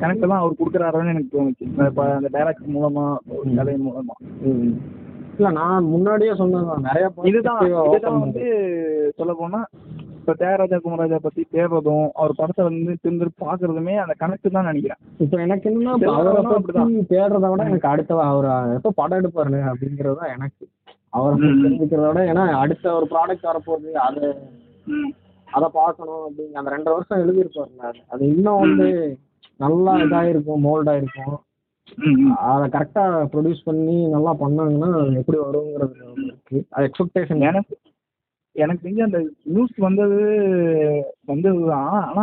கனெக்ட் தான் அவர் கொடுக்குறாருன்னு எனக்கு தோணுச்சு அந்த டைரக்ட் மூலமா ஒரு கதை மூலமா. இல்ல நான் முன்னாடியே சொன்னதுதான் நிறைய இதுதான் வந்து சொல்ல போனா இப்ப தேவராஜா குமராஜா பத்தி தேடுறதும் அவர் படத்தை வந்து திரும்ப பாக்குறதுமே அந்த கணக்கு தான் நினைக்கிறேன். இப்ப எனக்கு என்னன்னா அவரை பத்தி தேடுறத விட எனக்கு அடுத்த அவர் எப்ப படம் எடுப்பாரு அப்படிங்கறதுதான் எனக்கு அவரை தெரிஞ்சுக்கிறத விட. ஏன்னா அடுத்த ஒரு ப்ராடக்ட் வரப்போகுது, அது அதை பார்க்கணும் அப்படிங்க. அந்த ரெண்டரை வருஷம் எழுதியிருப்பாரு, அது இன்னும் வந்து நல்லா இதாயிருக்கும், மோல்டா இருக்கும். அதை கரெக்டா ப்ரொடியூஸ் பண்ணி நல்லா பண்ணாங்கன்னா எப்படி வருங்கிறது இருக்கு, அது எக்ஸ்பெக்டேஷன். எனக்கு எனக்கு தெரிஞ்சு அந்த நியூஸ் வந்தது வந்ததுதான். ஆனா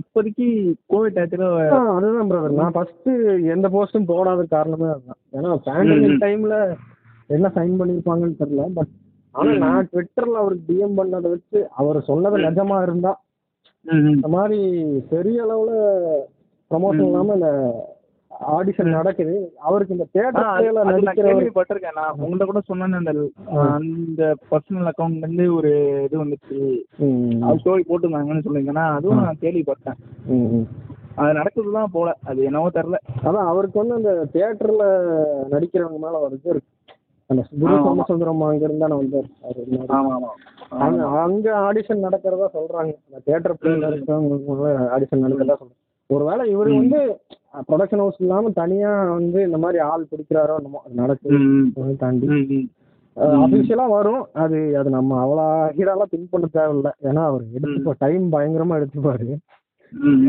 இப்போதைக்கு கோவிட் டயத்துல அதுதான் பிரதர், நான் ஃபர்ஸ்ட் எந்த போஸ்டும் போடாத காரணமே அதுதான். ஏன்னா பேண்டமிக் டைம்ல என்ன சைன் பண்ணிருப்பாங்கன்னு தெரியல. பட் ஆனா நான் ட்விட்டர்ல அவருக்கு டிஎம் பண்ணதை வச்சு அவர் சொன்னது நிஜமா இருந்தா இந்த மாதிரி பெரிய அளவுல ப்ரமோஷன் இல்லாம இந்த ஆடிஷன் நடக்குது அவருக்கு. இந்த தேட்டர்ல கேள்விப்பட்டிருக்கேன் நான், உங்கள்ட்ட கூட சொன்னேன்னு அந்த அந்த பர்சனல் அக்கௌண்ட்ல இருந்து ஒரு இது வந்துச்சு, அது ஸ்டோரி போட்டுருந்தாங்கன்னு சொல்லுங்கன்னா அதுவும் நான் கேள்விப்பட்டேன். அது நடக்குதுதான் போல, அது என்னவோ தெரியல. அதான் அவருக்கு வந்து அந்த தேட்டர்ல நடிக்கிறவங்க மேல ஒரு இது இருக்கு. அந்த குரு சோமசுந்தரம் அங்க இருந்தா நான் வந்து அங்க ஆடிஷன் நடக்கிறதா சொல்றாங்க, அந்த தேட்டர் பிள்ளைல இருக்கிறவங்க ஆடிஷன் நடக்கிறதா சொல்றாங்க. ஒருவேளை இவர் வந்து ப்ரொடக்ஷன் ஹவுஸ் இல்லாம தனியா வந்து இந்த மாதிரி ஆள் பிடிக்கிறாரோ என்னமோ நடக்குது தாண்டி அபிஷியலா வரும். அது அது நம்ம அவ்வளோ ஹீடாலாம் திங்க் பண்ண தேவையில்லை, ஏன்னா அவர் எடுத்துப்போ டைம் பயங்கரமா எடுத்துப்பாரு.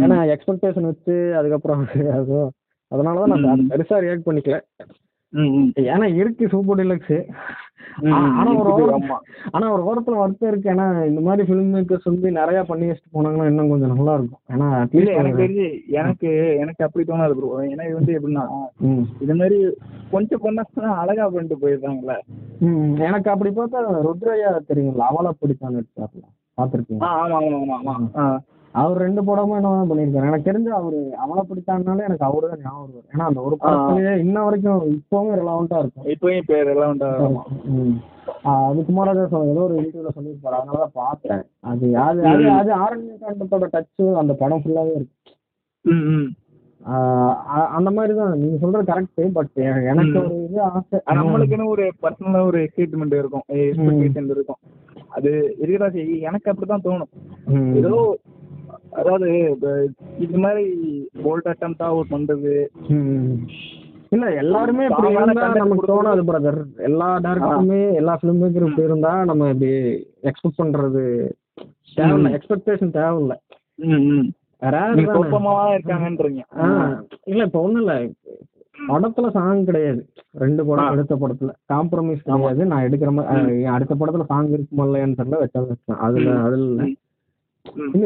ஏன்னா எக்ஸ்பெக்டேஷன் வச்சு அதுக்கப்புறம் அதுவும் அதனாலதான் நான் பெருசா ரியாக்ட் பண்ணிக்கல. ஏன்னா இருக்கு சூப்பர் டீலக்ஸ். ஆனா ஒரு ஆனா ஒரு ஓரத்துல வருத்தம் இருக்கு. ஏன்னா இந்த மாதிரி பிலிம் மேக்கர்ஸ் வந்து நிறைய பண்ணி வச்சுட்டு போனாங்கன்னா இன்னும் கொஞ்சம் நல்லா இருக்கும். ஏன்னா எனக்கு தெரிஞ்சு எனக்கு எனக்கு அப்படி தோணாது ப்ரோ. ஏன்னா இது வந்து எப்படின்னா இது மாதிரி கொஞ்சம் பண்ணா அழகா பண்ணிட்டு போயிருந்தாங்களே. எனக்கு அப்படி பார்த்தா ருத்ரையா தெரியுங்களா, அவளை பிடிச்சாங்க எடுத்தாருல பாத்துருக்கீங்க. அவர் ரெண்டு படமும் என்னதான் பண்ணியிருக்காரு. எனக்கு தெரிஞ்சு அவரு அவளை பிடித்தாங்கனால எனக்கு அவரு தான் ஞாபகம் வருவார். ஏன்னா அந்த ஒரு படத்துலயே இன்ன வரைக்கும் இப்பவும் ரிலவெண்டா இருக்கும். இப்பவும் பேர் ரிலவெண்டா இருக்கும். அது குமாரராஜா சொல்ல ஏதோ ஒரு இன்டர்வியூல சொல்லியிருப்பாரு, அதனாலதான் பார்த்தேன். அது அது அது ஆரண்யகாண்டத்தோட டச்சு அந்த படம் ஃபுல்லாவே இருக்கு. அந்த மாதிரி தான் நீங்க சொல்றது கரெக்ட். பட் எனக்கு ஒரு இது ஆசை, நம்மளுக்குன்னு ஒரு பர்சனலா ஒரு எக்ஸைட்மெண்ட் இருக்கும் இருக்கும் அது இருக்கா. எனக்கு அப்படிதான் தோணும். ஏதோ அதாவது இது மாதிரி போல்ட் அட்டெம்ப்ட் அவுட் பண்றது இல்ல எல்லாருமே நமக்கு தோணாது பிரதர். எல்லா டைரக்டருமே எல்லா ஃபிலிம் மேக்கர் இப்படி இருந்தா நம்ம இப்படி எக்ஸ்பெக்ட் பண்றது தேவையில்லை. எக்ஸ்பெக்டேஷன் தேவையில்லை. இருக்காங்கன்றீங்க இல்ல இப்ப ஒண்ணும் இல்ல. படத்துல சாங் கிடையாது. ரெண்டு படம் அடுத்த படத்துல காம்ப்ரமைஸ் கிடையாது. நான் எடுக்கிற மாதிரி அடுத்த படத்துல சாங் இருக்குமா இல்லையான்னு தெரியல, வச்சா அதுல அதுல இல்லை.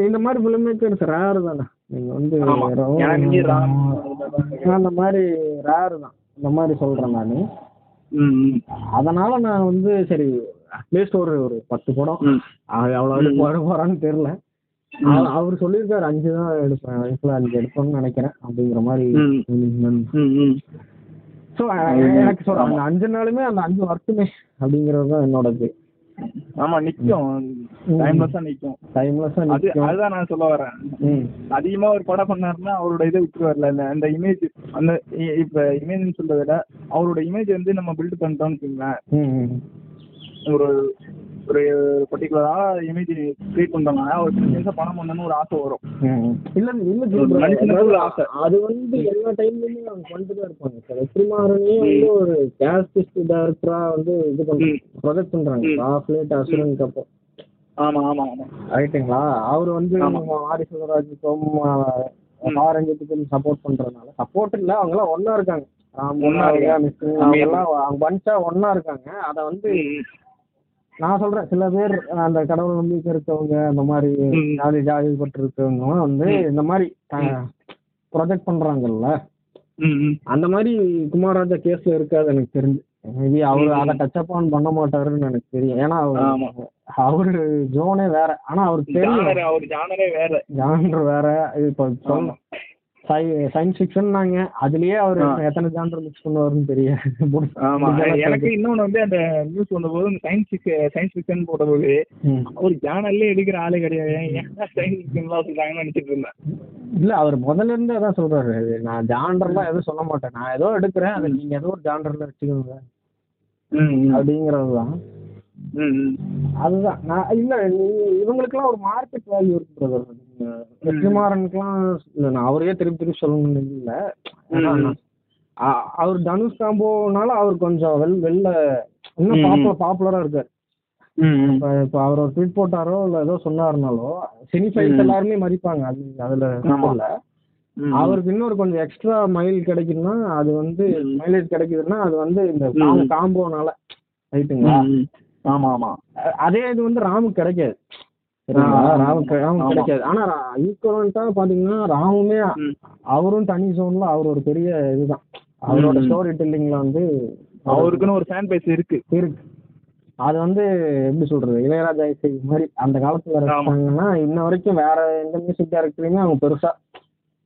இந்த மாதிரி ஃபிலிம் மேக்கர்ஸ் ரேர் தானே. நீங்க வந்து அந்த மாதிரி ரேர் தான் இந்த மாதிரி சொல்றேன் நான். அதனால நான் வந்து சரி அட்லீஸ்ட் ஒரு ஒரு பத்து படம் அவ்வளவு போட போறான்னு தெரியல. அவரு சொல்லியிருக்காரு அஞ்சு தான் எடுப்பேன் லைஃப்ல, அஞ்சு எடுப்பேன்னு நினைக்கிறேன் அப்படிங்கிற மாதிரி. ஸோ எனக்கு சொல்றேன் அந்த அஞ்சு நாளுமே அந்த அஞ்சு வருஷமே அப்படிங்கிறது தான் என்னோட இது. ஆமா நிக்கும், டைம்லெஸ்ஸா நிக்கும். டைம்லெஸ்ஸா நிக்கும். அதுதான் நான் சொல்ல வரேன். அதிகமா ஒரு படம் பண்ணாருன்னா அவரோட இதை விட்டு வரல. அந்த இமேஜ் அந்த இப்ப இமேஜ்னு சொல்றத விட அவரோட இமேஜ் வந்து நம்ம பில்ட் பண்ணிட்டோம்னு வச்சுக்கோங்களேன். ஒரு ஒரு பர்டிகுலரா இமேஜ் கிரியேட் பண்றாங்க. ஒரு சின்ன படம் பண்ணணும்னு ஒரு ஆசை வரும். இல்ல இல்ல ஒரு ஆசை அது வந்து எல்லா டைம்லயுமே அவங்க பண்ணிட்டு தான் இருப்பாங்க. சார் வெற்றிமாறனே வந்து ஒரு கேஸ்ட் டைரக்டரா வந்து இது பண்ணி ப்ரொஜெக்ட் பண்றாங்க ஆஃப் லேட் அசுரனுக்கு அப்புறம். ஆமா ஆமா ஆமா ரைட்டுங்களா. அவரு வந்து வாரி சுந்தரராஜுக்கும் மாரஞ்சத்துக்கும் சப்போர்ட் பண்றதுனால சப்போர்ட் இல்ல அவங்க எல்லாம் ஒன்னா இருக்காங்க. அவங்க எல்லாம் பஞ்சா ஒன்னா இருக்காங்க. அத வந்து நான் சொல்றேன் சில பேர் அந்த கடவுள் நம்பிக்கை இருக்கவங்க அந்த மாதிரி ஜாதி ஜாதி பட்டு இருக்கவங்க வந்து இந்த மாதிரி ப்ரொஜெக்ட் பண்றாங்கல்ல. அந்த மாதிரி குமாரராஜா கேஸ்ல இருக்காது எனக்கு தெரிஞ்சு. மேபி அவரு அதை டச்சப் ஆன் பண்ண மாட்டாருன்னு எனக்கு தெரியும். ஏன்னா அவரு ஜோனே வேற. ஆனா அவருக்கு தெரியும் ஜானர் வேற. இப்ப சொல்லணும் சயின்ஸ் ஃபிக்ஷன் நாங்க அதுலயே அவரு எத்தனை ஜானர் மிக்ஸ் பண்ணுவாருன்னு தெரியாது. எனக்கு இன்னொன்னு வந்து அந்த நியூஸ் வந்தபோது சயின்ஸ் சயின்ஸ் ஃபிக்ஷன் போட்டபோது ஒரு ஜானர்லயே எடுக்கிற ஆளே கிடையாது. ஏன்னா சயின்ஸ் ஃபிக்ஷன்லாம் சொல்றாங்கன்னு நினைச்சிட்டு இருந்தேன். இல்ல அவர் முதல்ல இருந்து அதான் சொல்றாரு, நான் ஜானர்லாம் எதுவும் சொல்ல மாட்டேன், நான் ஏதோ எடுக்கிறேன் அது நீங்க ஏதோ ஒரு ஜானர்ல வச்சுக்கோங்க அப்படிங்கறதுதான். அதுதான் நான் இல்ல இவங்களுக்குலாம் ஒரு மார்க்கெட் வேல்யூ இருக்கு. வெற்றிமாறனுக்குலாம் அவரையே திருப்பி திருப்பி சொல்லணும்னு இல்லை. அவர் தனுஷ் காம்போனால அவர் கொஞ்சம் வெல் வெளில இன்னும் பாப்புலர் பாப்புலரா இருக்காரு. இப்ப இப்ப அவர் ஒரு ட்வீட் போட்டாரோ இல்ல ஏதோ சொன்னாருனாலோ சினிஃபைல்ஸ் எல்லாருமே மதிப்பாங்க. அது அதுல இல்ல அவருக்கு இன்னொரு கொஞ்சம் எக்ஸ்ட்ரா மைல் கிடைக்குதுன்னா அது வந்து மைலேஜ் கிடைக்குதுன்னா அது வந்து இந்த காம்போனால ரைட்டுங்களா. ஆமா ஆமா அதே இது வந்து ராமு கிடைக்காது. ராம் கிடைக்காது. ஆனா ஈக்குவலண்டா பாத்தீங்கன்னா ராமுமே அவரும் தனி ஜோன்ல அவர் ஒரு பெரிய இதுதான். அவரோட ஸ்டோரி டெல்லிங்ல வந்து அவருக்குன்னு ஒரு ஃபேன் பேஸ் இருக்கு இருக்கு அது வந்து எப்படி சொல்றது இளையராஜா இசை மாதிரி அந்த காலத்துல இருக்காங்கன்னா இன்ன வரைக்கும் வேற எந்த மியூசிக் டைரக்டரையுமே அவங்க பெருசா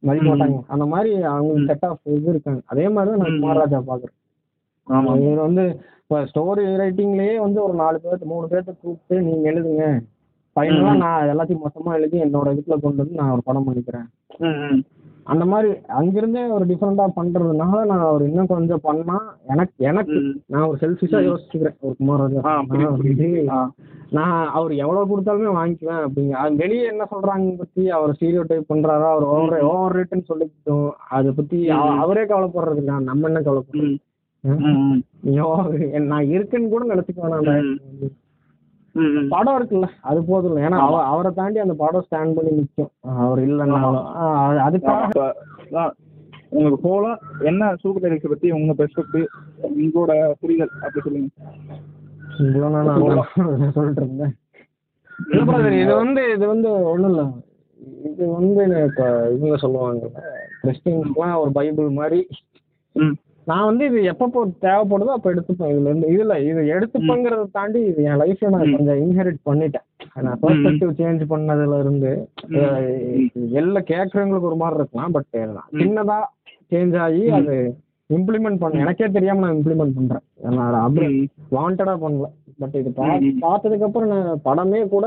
மதிக்க மாட்டாங்க. அந்த மாதிரி அவங்க செட் ஆஃப் இது இருக்காங்க. அதே மாதிரிதான் நான் குமாரராஜா பாக்குறேன். இவர் வந்து இப்ப ஸ்டோரி ரைட்டிங்லயே வந்து ஒரு நாலு பேர்த்து மூணு பேர்த்த கூப்பிட்டு நீங்க எழுதுங்க பையனா நான் எல்லாத்தையும் மொத்தமா எழுதி என்னோட இதுக்குள்ள கொண்டு வந்து நான் ஒரு படம் பண்ணிக்கிறேன் அந்த மாதிரி அங்கிருந்தே ஒரு டிஃபரெண்டா பண்றதுனால நான் ஒரு இன்னும் கொஞ்சம் பண்ணா எனக்கு எனக்கு நான் ஒரு செல்ஃபிஷா யோசிச்சுக்கிறேன். ஒரு குமாரராஜா நான் அவர் எவ்வளவு கொடுத்தாலுமே வாங்கிக்குவேன் அப்படிங்க. அது வெளியே என்ன சொல்றாங்க பத்தி அவர் சீரியோ டைப் பண்றாரா அவர் ஓவர் ஓவர் ரேட்டுன்னு சொல்லிக்கிட்டோம் அதை பத்தி அவரே கவலைப்படுறது இல்லை. நம்ம என்ன கவலைப்படுறோம் நான் இருக்குன்னு கூட நினைச்சுக்குவேன். படம் இருக்குல்ல அது போதும் இல்லை. ஏன்னா அவரை தாண்டி அந்த படம் ஸ்டாண்ட் பண்ணி நிற்கும். அவர் இல்லைன்னாலும் அதுக்காக உங்களுக்கு ஹோலா என்ன சூப்பர்டெலுக்ஸ் பத்தி உங்க பெர்ஸ்பெக்டிவ், உங்களோட புரிதல் அப்படி சொல்லுங்க. சொல்லிட்டு இருந்தேன் இது வந்து இது வந்து ஒன்றும் இல்லை, இது வந்து இப்போ இவங்க சொல்லுவாங்க கிறிஸ்டின்ஸ்லாம் ஒரு பைபிள் மாதிரி. நான் வந்து இது எப்பப்போ தேவைப்படுதோ அப்போ எடுத்துப்பேன். இதுல இருந்து இதுல இது எடுத்துப்பேங்கிறத தாண்டி இது என் லைஃப்ல நான் கொஞ்சம் இன்ஹெரிட் பண்ணிட்டேன். நான் பெர்ஸ்பெக்டிவ் சேஞ்ச் பண்ணதுல இருந்து எல்லாம் கேட்கறவங்களுக்கு ஒரு மாதிரி இருக்கலாம், பட் நான் சின்னதா சேஞ்ச் ஆகி அது இம்ப்ளிமெண்ட் பண்ண எனக்கே தெரியாம நான் இம்ப்ளிமெண்ட் பண்றேன். நான் அப்படி வாண்டடா பண்ணல, பட் இது பார்த்ததுக்கு அப்புறம் நான் படமே கூட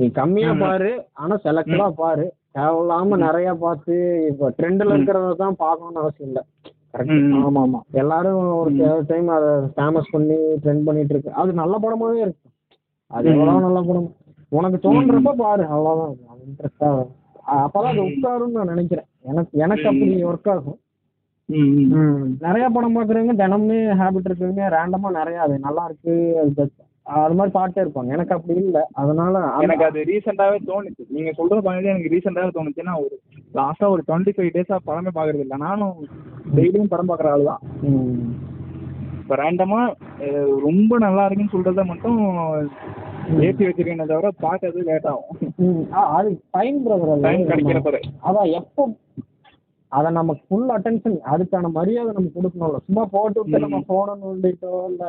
நீ கம்மியா பாரு, ஆனா செலக்டடா பாரு, தேவையில்லாம நிறைய பார்த்து இப்போ ட்ரெண்ட்ல இருக்கிறத தான் பார்க்கணும்னு அவசியம் இல்லை. ஆமா ஆமா எல்லாரும் ஒரு டைம் அதை ஃபேமஸ் பண்ணி ட்ரெண்ட் பண்ணிட்டு இருக்கு, அது நல்ல படமாவே இருக்கு, அது எவ்வளவு நல்ல படம் உனக்கு தோன்றப்ப பாரு, அவ்வளவுதான். இன்ட்ரெஸ்டா அப்பதான் அது உட்காரும்னு நான் நினைக்கிறேன். எனக்கு எனக்கு அப்படி ஒர்க் ஆகும். நிறைய படம் பாக்குறவங்க தினமே ஹேபிட் இருக்கிறவங்க ரேண்டமா நிறைய அது நல்லா இருக்கு அது அது மாதிரி பாட்டே இருப்பாங்க. எனக்கு அப்படி இல்லை, அதனால எனக்கு அது ரீசெண்டாவே தோணுச்சு. நீங்க சொல்ற படம் எனக்கு ரீசெண்டாவே தோணுச்சுன்னா ஒரு லாஸ்டா ஒரு டுவெண்ட்டி ஃபைவ் டேஸா படமே பாக்குறது இல்லை. நானும் டெய்லியும் படம் பாக்குற ஆள் தான். இப்ப ரேண்டமா ரொம்ப நல்லா இருக்குன்னு சொல்றத மட்டும் ஏற்றி வச்சிருக்கேன், தவிர பாக்கிறது லேட் ஆகும். அது டைம் பிரதர், டைம் கிடைக்கிறப்ப அதான் எப்போ அதை நமக்கு ஃபுல் அட்டென்ஷன் அதுக்கான மரியாதை நம்ம கொடுக்கணும்ல. சும்மா போட்டு விட்டு நம்ம போன நோண்டிட்டோ இல்லை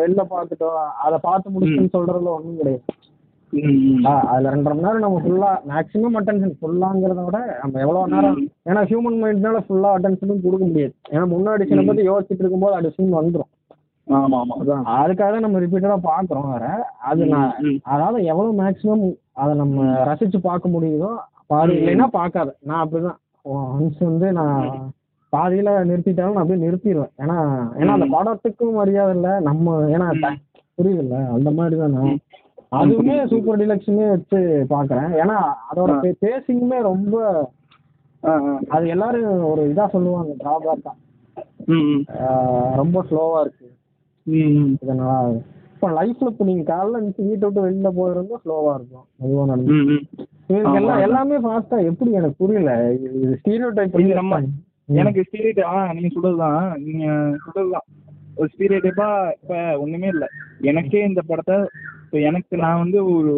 வெளில பார்த்துட்டோ அதை பார்த்து முடிச்சுன்னு சொல்றதுல ஒன்றும் கிடையாது. அதுல ரெண்டரை மணி நேரம் நம்ம ஃபுல்லா மேக்ஸிமம் அட்டென்ஷன் ஃபுல்லாங்கிறத விட நம்ம எவ்வளோ நேரம், ஏன்னா ஹியூமன் மைண்ட்னால ஃபுல்லா அட்டென்ஷனும் கொடுக்க முடியாது. ஏன்னா முன்னாடி சில பத்தி யோசிச்சுட்டு இருக்கும்போது அது சீன் வந்துடும். ஆமா ஆமா அதான், அதுக்காக தான் நம்ம ரிப்பீட்டடா பாக்குறோம் வேற. அது நான் அதாவது எவ்வளோ மேக்ஸிமம் அதை நம்ம ரசிச்சு பார்க்க முடியுதோ பாரு, இல்லைன்னா பார்க்காத. நான் அப்படிதான் ஒன்ஸ் வந்து நான் பாதியில நிறுத்திட்டாலும் நான் அப்படியே நிறுத்திடுவேன். ஏன்னா ஏன்னா அந்த படத்துக்கும் மரியாதை இல்லை நம்ம, ஏன்னா புரியுதுல்ல அந்த மாதிரி தான். நான் அதுவுமே சூப்பர் டிலக்ஸுமே வச்சு பார்க்குறேன். ஏன்னா அதோட பேசிங்குமே ரொம்ப அது எல்லாரும் ஒரு இதாக சொல்லுவாங்க டிராபேக் தான், ரொம்ப ஸ்லோவாக இருக்கு இதனால். இப்போ லைஃப்ல இப்போ நீங்கள் காலைல வீட்டை விட்டு வெளியில போயிருந்தா ஸ்லோவாக இருக்கும், மெதுவாக நடந்து எல்லாம் எல்லாமே ஃபாஸ்டா எப்படி எனக்கு புரியல. இது ஸ்டீரியோ டைப் நம்ம எனக்கு ஸ்டீரியோ டைப் நீங்க சொல்றதுதான் நீங்க சொல்றதுதான் ஒரு ஸ்டீரியோ டைப்பா. இப்ப ஒண்ணுமே இல்லை எனக்கே இந்த படத்தை, இப்போ எனக்கு நான் வந்து ஒரு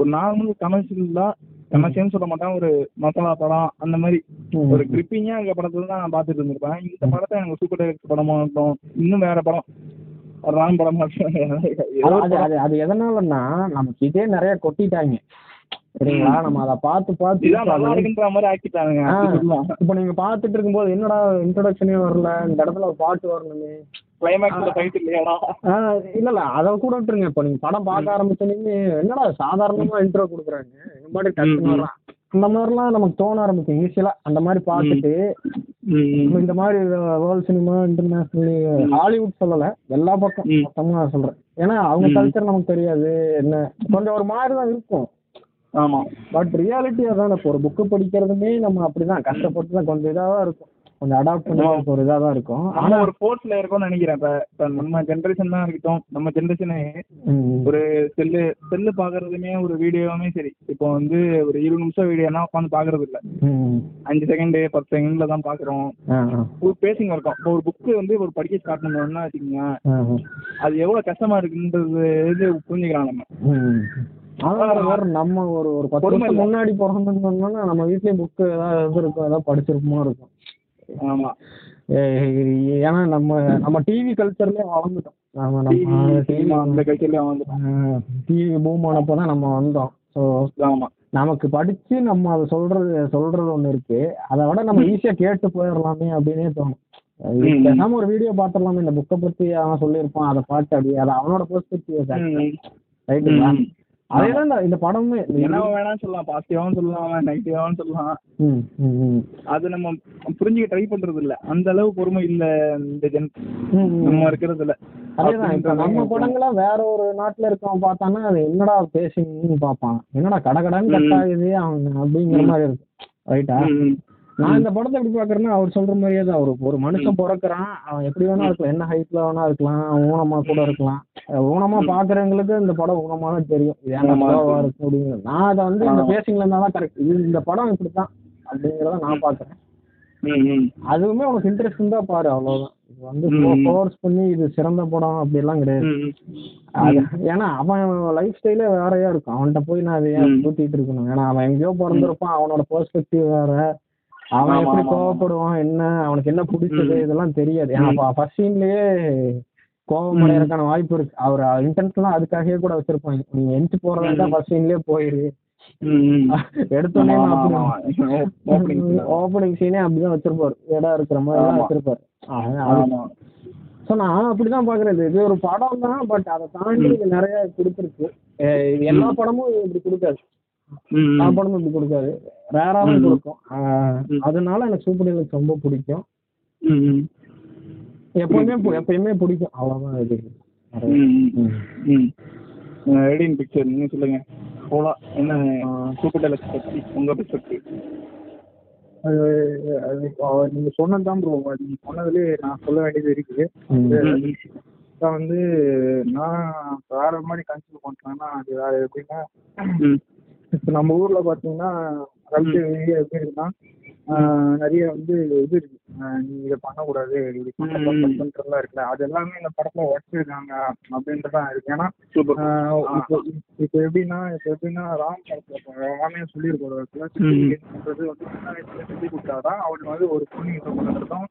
ஒரு நார்மல் கமர்ஷியல் தான், கமர்ஷியல்னு சொல்ல மாட்டேன், ஒரு மசாலா படம் அந்த மாதிரி ஒரு கிரிப்பிங்கா இருக்க படத்துல தான் நான் பார்த்துட்டு இருந்திருப்பேன். இந்த படத்தை எனக்கு சூப்பர் டைரக்ட் படமா இருக்கும், இன்னும் வேற படம் ராம் படம். அது எதனாலன்னா நமக்கு இதே நிறைய கொட்டிட்டாங்க சரிங்களா, நம்ம அதை பார்த்து பார்த்து இப்ப நீங்க பாத்துட்டு இருக்கும் போது என்னடா இன்ட்ரோடக்ஷனே வரல, இந்த இடத்துல ஒரு பாட்டு வரணுமே, இல்ல இல்ல அத கூட விட்டுருங்க. இப்ப நீங்க படம் பார்க்க ஆரம்பிச்சோன்னே என்னடா சாதாரணமா இன்ட்ரோ கொடுக்குறாங்க இந்த மாதிரி டக்குன்னு வரலாம் அந்த மாதிரிலாம் நமக்கு தோண ஆரம்பிக்கும் ஈஸியலா. அந்த மாதிரி பார்த்துட்டு இந்த மாதிரி வேர்ல்ட் சினிமா இன்டர்நேஷனலி ஹாலிவுட் சொல்லலை, எல்லா பக்கம் மொத்தமாக நான் சொல்கிறேன். ஏன்னா அவங்க கல்ச்சர் நமக்கு தெரியாது, என்ன கொஞ்சம் ஒரு மாதிரி தான் இருக்கும். ஆமாம், பட் ரியாலிட்டி அதான். இப்போ ஒரு புக்கு படிக்கிறதுமே நம்ம அப்படி தான் கஷ்டப்பட்டு தான் கொஞ்சம் இதாக தான் இருக்கும், கொஞ்சம் அடாப்ட் பண்ணி ஒரு இதாக தான் இருக்கும். ஆனால் ஒரு ஃபோர்ஸ்ல இருக்கும்னு நினைக்கிறேன். இப்போ இப்போ நம்ம ஜென்ரேஷன் தான் இருக்கட்டும், நம்ம ஜென்ரேஷனே ஒரு செல்லு செல்லு பார்க்கறதுமே ஒரு வீடியோவுமே சரி, இப்போ வந்து ஒரு இருபது நிமிஷம் வீடியோனா உட்காந்து பார்க்கறது இல்லை, அஞ்சு செகண்டு பத்து செகண்ட்ல தான் பார்க்குறோம். ஒரு பேசிங் இருக்கும். இப்போ ஒரு புக்கு வந்து ஒரு படிக்க ஸ்டார்ட் பண்ணணும்னா வச்சுக்கோங்க, அது எவ்வளோ கஷ்டமா இருக்குன்றது இது புரிஞ்சுக்கலாம் நம்ம. அதான் நம்ம ஒரு ஒரு பத்து வருஷம் முன்னாடி பிறந்தோம்னா நம்ம வீட்லேயே புக்கு ஏதாவது எது இருக்கும், ஏதாவது படிச்சிருப்போமா இருக்கும். ஆமா, ஏன்னா நம்ம நம்ம டிவி கல்ச்சர்லயே வளர்ந்துட்டோம். நம்ம நம்ம கல்ச்சர்லயே வளர்ந்துட்டோம். டிவி பூம் ஆனப்பதான் நம்ம வந்தோம். ஸோ ஆமா, நமக்கு படிச்சு நம்ம அதை சொல்றது சொல்றது ஒண்ணு இருக்கு, அதை விட நம்ம ஈஸியா கேட்டு போயிடலாமே அப்படின்னே தோணும். நம்ம ஒரு வீடியோ பாத்திரலாமே, இந்த புக்கை பத்தி அவன் சொல்லியிருப்பான், அதை பார்த்து அப்படியே அதை அவனோட பெர்ஸ்பெக்டிவ் ரைட்டுங்களா. அதேதான் இந்த படமே என்ன வேணாம் சொல்லலாம், பாசிட்டிவாகவும் சொல்லலாம், நெகட்டிவாகவும் சொல்லலாம். அது நம்ம புரிஞ்சுக்க ட்ரை பண்றது இல்ல, அந்த அளவு பொறுமை இல்ல இந்த ஜென் நம்ம இருக்கிறது இல்ல. அதேதான் நம்ம படங்களா வேற ஒரு நாட்டுல இருக்கவன் பார்த்தானா அது என்னடா பேசுங்கன்னு பார்ப்பான், என்னடா கடகடான்னு கட் ஆகுது அவங்க அப்படிங்கிற மாதிரி இருக்கும் ரைட்டா. நான் இந்த படத்தை எப்படி பாக்குறேன்னா அவர் சொல்ற மாதிரியே தான். ஒரு ஒரு மனுஷன் பிறக்கிறான், அவன் எப்படி வேணா இருக்கலாம், என்ன ஹைட்ல வேணா இருக்கலாம், ஊனமா கூட இருக்கலாம். ஊனமா பாக்குறவங்களுக்கு இந்த படம் ஊனமா தான் தெரியும், இது ஏன் மனவா இருக்கும் அப்படிங்கிறது. நான் அதை வந்து இந்த பேசிங்ல இருந்தா தான் கரெக்ட், இது இந்த படம் இப்படித்தான் அப்படிங்கிறத நான் பாக்குறேன். அதுவுமே உனக்கு இன்ட்ரெஸ்ட் இருந்தா பாரு, அவ்வளவுதான். இது வந்து ஃபோர்ஸ் பண்ணி இது சிறந்த படம் அப்படி எல்லாம் கிடையாது. ஏன்னா அவன் லைஃப் ஸ்டைலே வேறையா இருக்கும், அவன்கிட்ட போய் நான் அதை ஏன் ஊத்திட்டு இருக்கணும்? ஏன்னா அவன் எங்கேயோ பிறந்திருப்பான், அவனோட பெர்ஸ்பெக்டிவ் வேற, அவன் எப்படி கோவப்படுவான், என்ன அவனுக்கு என்ன பிடிச்சது இதெல்லாம் தெரியாது. ஏன்னா ஃபர்ஸ்ட் சீன்லயே கோவம் அடையறதுக்கான வாய்ப்பு இருக்கு. அவர் இன்டென்ட்லாம் அதுக்காகவே கூட வச்சிருப்பாங்க, நீங்க எந்த போறதா ஃபர்ஸ்ட் சீன்லயே போயிரு, எடுத்தோடனே ஓபனிங் சீனே அப்படிதான் வச்சிருப்பாரு, இடம் இருக்கிற மாதிரி வச்சிருப்பாரு. சோ நான் அப்படிதான் பாக்குறது, இது ஒரு படம் தான், பட் அதை தாண்டி இது நிறைய கொடுத்துருக்கு. எல்லா படமும் இப்படி கொடுக்காது, எல்லா படமும் இப்படி கொடுக்காது, ரேராவும் கொடுக்கும். அதனால எனக்கு சூப்பர் டீலக்ஸ் ரொம்ப பிடிக்கும், எப்பவுமே எப்பயுமே பிடிக்கும். அவ்வளவுதான் இது. எடின் பிக்சர் நீங்க சொல்லுங்க போல, என்ன சூப்பர் டெலக்ஸ் பத்தி உங்க பத்தி? நீங்க சொன்னதுதான் ப்ரோ, நீங்க சொன்னதுலேயே நான் சொல்ல வேண்டியது இருக்கு. வந்து நான் வேற மாதிரி கன்சிடர் பண்றேன்னா அது வேற எப்படின்னா, இப்போ நம்ம ஊர்ல பாத்தீங்கன்னா கல்ச்சர் ஏரியா எப்படி இருக்குன்னா, நிறைய வந்து இது இருக்கு, நீங்க இதை பண்ணக்கூடாது பண்றதுலாம் இருக்குல்ல, அது எல்லாமே இந்த படத்துல உடச்சிருக்காங்க அப்படின்றதான் இருக்கு. ஏன்னா இப்போ எப்படின்னா இப்போ எப்படின்னா ராம் படத்துல ராமையா சொல்லியிருக்கோன்றது வந்து சின்ன வயசுல சொல்லி கொடுத்தாதான் அவனுக்கு வந்து ஒரு பொண்ணு கிட்ட பழகிறதும்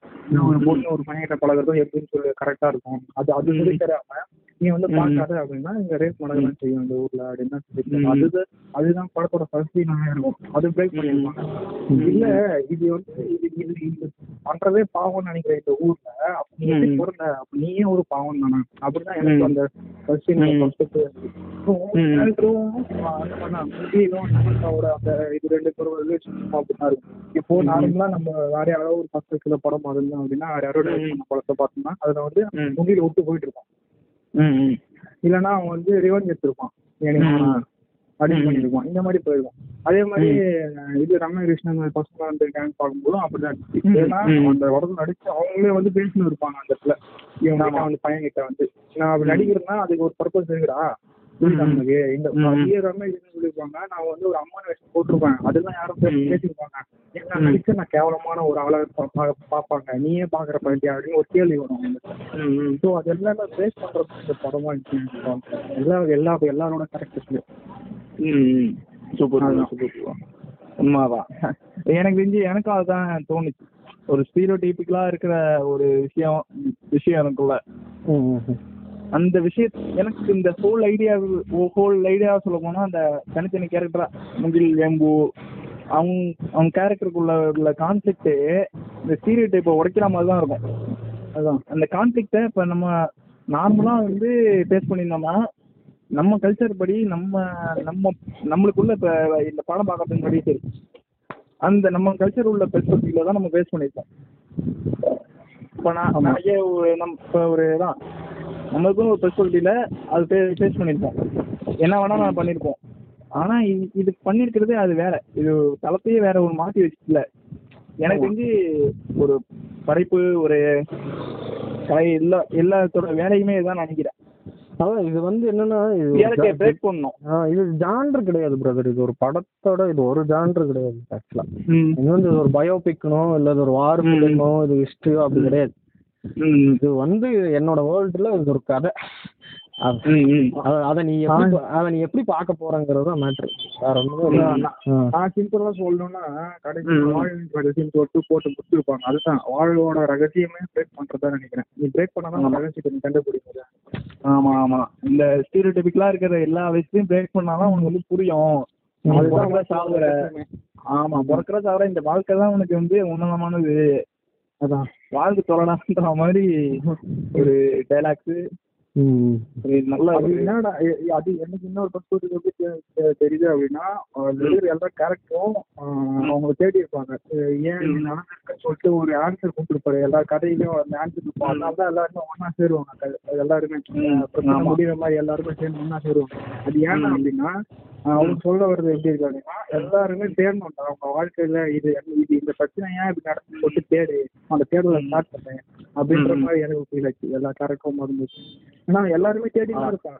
ஒரு பொண்ணு ஒரு பையன் கிட்ட பழகிறதும் எப்படின்னு சொல்லி கரெக்டா இருக்கும். அது அது சொல்லி தராம நீ வந்து பாக்காது அப்படின்னா இங்க ரேப் மடங்கெல்லாம் செய்யும் இந்த ஊர்ல அப்படின்னா சொல்லியிருக்காங்க. அது அதுதான் படத்தோட ஃபர்ஸ்ட் சீனாவே இருக்கும், அது பிரேக் பண்ணிருப்பாங்க. இல்ல இது வந்து இது இது பண்றதே பாவம்னு நினைக்கிறேன் இந்த ஊர்ல, அப்படி எப்படி பொருள் அப்படியே ஒரு பாவம் தானே அப்படிதான் எனக்கு அந்த ஃபர்ஸ்ட் சீனோட அந்த இது ரெண்டு பேரும் ரிலேஷன்ஷிப் அப்படிதான் இருக்கும். இப்போ நார்மலா நம்ம வேற யாராவது ஒரு பத்து சில படம் அதுதான் அப்படின்னா யாரோட படத்தை பார்த்தோம்னா அதுல வந்து முங்கில விட்டு போயிட்டு இருப்பான், இல்லைன்னா அவன் வந்து ரிவெஞ்ச் எடுத்திருப்பான், அடிக்ட் பண்ணிருப்பான், இந்த மாதிரி போயிருவான். அதே மாதிரி இது ரம்யா கிருஷ்ணன் பசுபாத்தி கேங்க் பார்க்கும்போதும் அப்படிதான் இருந்துச்சு. ஏன்னா அந்த உடம்பு நடிச்சு அவங்களே வந்து பேசினு இருப்பாங்க அந்த இடத்துல, இவன் அவன் பையன் கிட்ட வந்து நான் அப்படி நடிக்கிறேன்னா அதுக்கு ஒரு பர்பஸ் இருக்குடா நமக்கு, இந்த பெரிய ரம்யா கிருஷ்ணன் சொல்லியிருப்பாங்க நான் வந்து ஒரு அம்மான வேஷம் போட்டிருப்பேன், அதெல்லாம் யாரும் பேசியிருப்பாங்க, என்ன நடிச்சு நான் கேவலமான ஒரு ஆளை பார்ப்பாங்க, நீயே பாக்குற பையன் அப்படின்னு ஒரு கேள்வி வரும் அவங்களுக்கு. ஸோ அது எல்லாமே பேஸ் பண்றது இந்த படமா இருந்துச்சு, எல்லா எல்லா எல்லாரோட கேரக்டர்ஸ்லயும். ம் சூப்பர் சூப்பர் உண்மாதான். எனக்கு தெரிஞ்சு எனக்கும் அதுதான் தோணுச்சு, ஒரு ஸ்டீரியோ டைபிக்கலா இருக்கிற ஒரு விஷயம் விஷயம் எனக்குள்ள அந்த விஷயம் எனக்கு இந்த ஹோல் ஐடியா ஹோல் ஐடியா சொல்ல போனா அந்த தனித்தனி கேரக்டரா முகில் வேம்பு அவங்க அவங்க கேரக்டருக்குள்ள உள்ள கான்ஃப்ளிக்ட் இந்த ஸ்டீரியோ டைப்பை உடைக்கிற மாதிரி தான் இருக்கும். அதுதான் அந்த கான்ஃப்ளிக்டை இப்போ நம்ம நார்மலா வந்து பேஸ் பண்ணியிருந்தோம்னா நம்ம கல்ச்சர் படி நம்ம நம்ம நம்மளுக்குள்ள இப்போ இந்த படம் பார்க்கறதுக்கு படி சரி அந்த நம்ம கல்ச்சர் உள்ள பெர்ஸ்பெக்டிவ்ல தான் நம்ம பேஸ் பண்ணியிருக்கோம். இப்போ நான் நிறைய ஒரு நம்ம இப்போ ஒரு தான் நம்மளுக்கும் ஒரு பெர்ஸ்பெக்டிவ்ல அது பே பேஸ் பண்ணியிருக்கோம், என்ன வேணா நான் பண்ணியிருக்கோம். ஆனால் இது இது பண்ணியிருக்கிறதே அது வேற, இது தளத்தையே வேற ஒரு மாற்றி வச்சுக்கல. எனக்கு தெரிஞ்சு ஒரு படைப்பு ஒரு கலை எல்லா எல்லாத்தோட வேலையுமே இதுதான் நினைக்கிறேன். அதான் இது வந்து என்னன்னா இது ஜான்டர் கிடையாது பிரதர், இது ஒரு படத்தோட இது ஒரு ஜான்டர் கிடையாது ஆக்சுவலா. இது வந்து ஒரு பயோபிக்னோ இல்ல ஒரு வார் பிலிமோ இது ஹிஸ்டரியோ அப்படி கிடையாது. இது வந்து என்னோட வேர்ல்டுல இது ஒரு கதை, அதை நீ அதை நீ எப்படி பார்க்க போறங்கிறது தான் மேட்ரு. வேற நான் சிம்பிளா சொல்லணும்னா கடைசி வாழ்க்கை போட்டு போட்டு முடிச்சிருப்பாங்க, அதுதான் வாழ்வோட ரகசியமே பிரேக் பண்றதா நினைக்கிறேன். நீ பிரேக் பண்ணாதான் ரகசியத்தை கண்டுபிடிக்க. ஆமா ஆமா இந்த ஸ்டீரியோடைபிக்கலா இருக்கிற எல்லா விஷயத்தையும் பிரேக் பண்ணாதான் உனக்கு வந்து புரியும். அதுதான் சாகுற ஆமா பொறுக்கிற சாகுற இந்த வாழ்க்கை தான் உனக்கு வந்து உன்னதமானது, அதான் வாழ்க்கை தொழலான்ற மாதிரி ஒரு டைலாக்ஸ் நல்லா. என்னடா அது எனக்கு இன்னொரு பர்ஸ்பெக்டிவ் எப்படி தெரியுது அப்படின்னா எல்லா கேரக்டரும் அவங்க தேடி இருப்பாங்க ஏன் நடந்திருக்குன்னு சொல்லிட்டு ஒரு ஆன்சர் கொடுத்துருப்பாரு, எல்லா கதையிலும் அந்த ஆன்சர் கொடுப்போம். அதனால தான் எல்லாருமே ஒன்னா சேருவாங்க, எல்லாருமே முடிகிற மாதிரி எல்லாருமே சேர்ந்து ஒன்னா சேருவாங்க. அது ஏன்னா அப்படின்னா அவங்க சொல்ல வர்றது எப்படி இருக்கு அப்படின்னா எல்லாருமே தேடணும் அவங்க வாழ்க்கையில இது இது இந்த பிரச்சனை ஏன் இப்படி நடந்து போட்டு தேடு அந்த தேடலை ஸ்டார்ட் பண்ணேன் அப்படின்ற மாதிரி எனக்கு ஃபீல் ஆச்சு. எல்லா கேரக்டரும் இருந்துச்சு, ஏன்னா எல்லாருமே தேடிதான் இருப்பாங்க.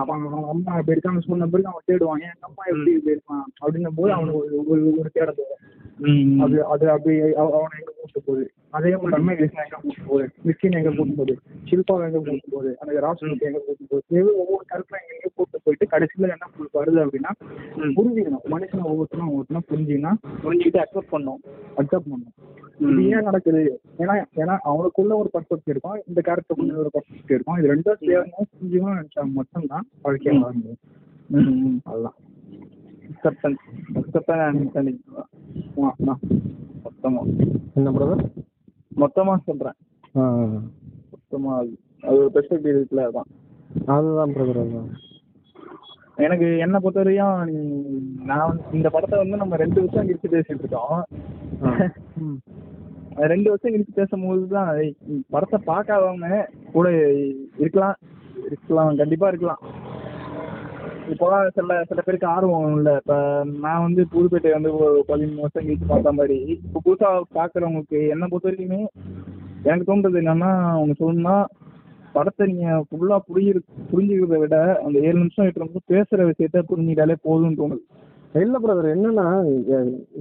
அவங்க அம்மா இப்படி இருக்காங்க சொன்ன பிறகு அவங்க தேடுவாங்க எங்க அம்மா எப்படி இப்படி இருப்பான் அப்படின்னும் போது அவனுக்கு ஒரு ஒரு தேடல் வரும். அது அது அப்படி அவனை கூப்பிட்டு போகுது, அதே மாதிரி ரம்யா கிருஷ்ணன் எங்க கூப்பிட்டு போகுது, விக்கின் எங்க கூப்பிட்டு போகுது, ஷில்பா எங்க கூப்பிட்டு போகுது, அந்த ராசனுக்கு எங்க கூப்பிட்டு போகுது, ஒவ்வொரு கருத்துல எங்க எங்கேயும் கூப்பிட்டு போயிட்டு கடைசியில என்ன வருது அப்படின்னா புரிஞ்சுக்கணும். மனுஷனை ஒவ்வொருத்தரும் ஒவ்வொருத்தரும் புரிஞ்சுன்னா புரிஞ்சுக்கிட்டு அக்செப்ட் பண்ணணும் அக்செப்ட் பண்ணணும் இது ஏன் நடக்குது. ஏன்னா ஏன்னா அவனுக்குள்ள ஒரு பர்ஃபெக்ட் இருக்கும், இந்த கேரக்டருக்குள்ள ஒரு பர்ஃபெக்ட் இருக்கும், இது ரெண்டும் தேவைன்னா புரிஞ்சுக்கணும் நினைச்சா மட்டும்தான் வாழ்க்கையா வாங்க. அதுதான் மொத்தமா சொல்றேன் மொத்தமா அது ஒரு பெர்ஸ்பெக்டிவ் இருக்குல்ல, அதான் அதுதான் பிரதர். எனக்கு என்னை பொறுத்தவரையும் நான் இந்த படத்தை வந்து நம்ம ரெண்டு வருஷம் கிழிச்சு பேசிட்டு இருக்கோம். ரெண்டு வருஷம் கிழிச்சு பேசும்போதுதான் படத்தை பார்க்காதவங்க கூட இருக்கலாம் இருக்கலாம் கண்டிப்பா இருக்கலாம். இப்போதான் சில சில பேருக்கு ஆர்வம் இல்லை. இப்போ நான் வந்து புதுப்பேட்டை வந்து ஒரு பதிமூணு வருஷம் கழிச்சு பார்த்த மாதிரி இப்போ புதுசாக பார்க்குறவங்களுக்கு என்னை பொறுத்த வரைக்குமே எனக்கு தோன்றது என்னன்னா, அவங்க சொல்லணும்னா படத்தை நீங்கள் ஃபுல்லாக புரியிரு புரிஞ்சுக்கிறத விட அந்த ஏழு நிமிஷம் எட்டு நிமிஷம் பேசுகிற விஷயத்த புரிஞ்சுக்கிட்டாலே போதும்னு தோணுது. இல்லை பிரதர், என்னன்னா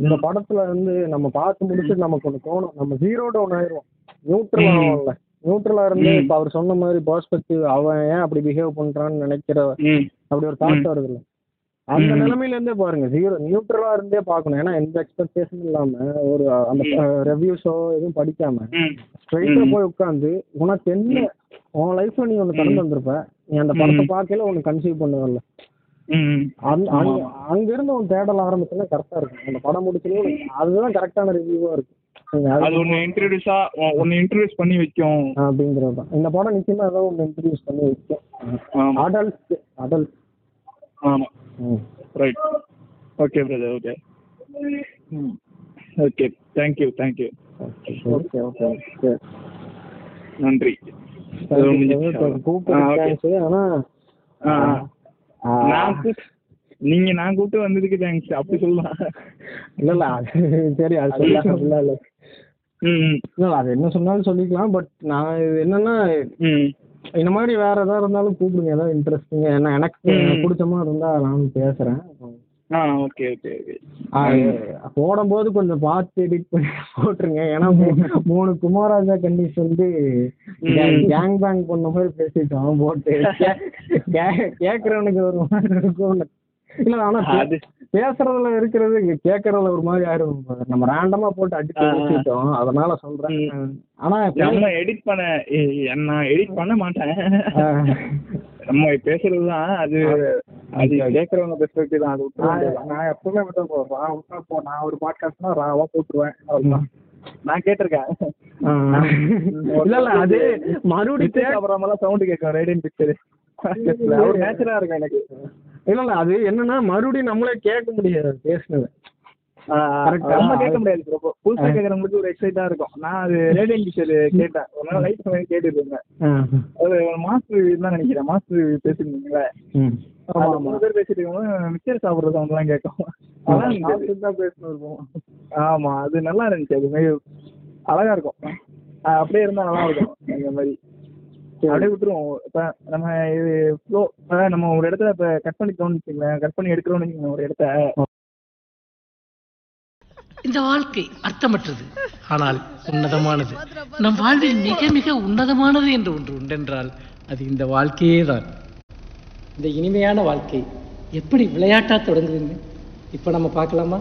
இந்த படத்தில் வந்து நம்ம பார்த்து முடிச்சுட்டு நமக்கு ஒன்று தோணும், நம்ம ஜீரோ டவுன் ஆயிடுவோம், நியூட்ரல் ஆகும்ல. நியூட்ரலா இருந்து இப்ப அவர் சொன்ன மாதிரி பெர்ஸ்பெக்டிவ் அவன் ஏன் அப்படி பிஹேவ் பண்றான்னு நினைக்கிற அப்படி ஒரு தாட் வருது. அந்த நிலைமையில இருந்தே பாருங்க, ஜீரோ நியூட்ரலா இருந்தே பாக்கணும். ஏன்னா எந்த எக்ஸ்பெக்டேஷன் இல்லாம ஒரு அந்த ரெவ்யூஸோ எதுவும் படிக்காம ஸ்ட்ரெயிட்டா போய் உட்காந்து உனக்கு என்ன உன் லைஃப்ல நீ ஒண்ணு கடந்து வந்திருப்ப, நீ அந்த படத்தை பார்க்கல ஒண்ணு கன்சீவ் பண்ணுவல, அங்க இருந்து உன் தேடல் ஆரம்பிச்சுன்னா கரெக்டா இருக்கும். அந்த படம் முடிச்சுலயே அதுதான் கரெக்டான ரிவ்யூவா இருக்கும். நன்றி. நீங்க நான் கூப்பிட்டு வந்ததுக்கு தேங்க்ஸ் அப்படி சொல்லலாம். இல்ல இல்ல சரி அது சொல்லலாம் இல்ல ம் இல்ல அது என்ன சொன்னாலும் சொல்லிக்கலாம். பட் நான் இது என்னன்னா இந்த மாதிரி வேற ஏதாவது இருந்தாலும் கூப்பிடுங்க, ஏதாவது இன்ட்ரெஸ்டிங்கா ஏன்னா எனக்கு பிடிச்ச மாதிரி இருந்தா நானும் பேசுறேன். ஓகே ஓகே போடும்போது கொஞ்சம் பார்த்து எடிட் பண்ணி போட்டுருங்க. ஏன்னா மூணு குமாரராஜா கண்டிஷ் வந்து கேங் பேங் பண்ண மாதிரி பேசிட்டோம் போட்டு கேட்கறவனுக்கு ஒரு மாதிரி இருக்கும். இல்ல ஆனா அது பேசுறதுல இருக்கிறது கேக்குறதுல ஒரு மாதிரி ஆயிரும். நம்ம ரேண்டமா போட்டு அடிச்சுட்டோம் அதனால சொல்றேன். ஆனா நம்ம எடிட் பண்ண நான் எடிட் பண்ண மாட்டேன், நம்ம பேசுறதுதான். அது அது கேட்கறவங்க பெர்ஸ்பெக்டிவ் தான். அது நான் எப்பவுமே விட்டு போ, நான் ஒரு பாட்காஸ்ட்னா ராவா போட்டுருவேன் அவ்வளவுதான். நான் கேட்டிருக்கேன் இல்ல இல்ல அது மறுபடியும் அப்புறமா சவுண்ட் கேட்கும் ரேடியன் பிக்சரு ஒரு நேச்சரா இருக்கும் எனக்கு. இல்ல இல்ல அது என்னன்னா மறுபடியும் நம்மளே கேட்க முடியாது பேசுனது கேட்க முடியாது. புதுசா கேட்கறவங்களுக்கு ஒரு எக்ஸைட்டா இருக்கும். நான் அது ரேடியன் டீச்சர் கேட்டேன் ஒரு நாள் லைஃப் கேட்டுட்டு இருந்தேன். அது மாஸ்டர் தான் நினைக்கிறேன், மாஸ்டர் பேசிருந்தீங்களே பேர் பேசிட்டு இருக்கும்போது மிச்சர் சாப்பிடுறது அவங்க எல்லாம் கேட்கும். அதான் மாஸ்டர் தான் பேசணும் இருக்கும். ஆமா அது நல்லா இருந்துச்சு, அதுமாரி அழகா இருக்கும். அப்படியே இருந்தா நல்லா இருக்கும். இந்த மாதிரி அப்படியே விட்டுருவோம். இப்போ நம்ம இது ஃப்ளோ நம்ம ஒரு இடத்துல இப்போ கட் பண்ணிக்கிறோம்னு வச்சுக்கோங்களேன், கட் பண்ணி எடுக்கிறோம்னு வச்சுக்கோங்க ஒரு இடத்த. இந்த வாழ்க்கை அர்த்தமற்றது ஆனால் உன்னதமானது. நம் வாழ்வில் மிக மிக உன்னதமானது என்று ஒன்று உண்டென்றால் அது இந்த வாழ்க்கையே தான். இந்த இனிமையான வாழ்க்கை எப்படி விளையாட்டா தொடங்குதுங்க இப்போ நம்ம பார்க்கலாமா?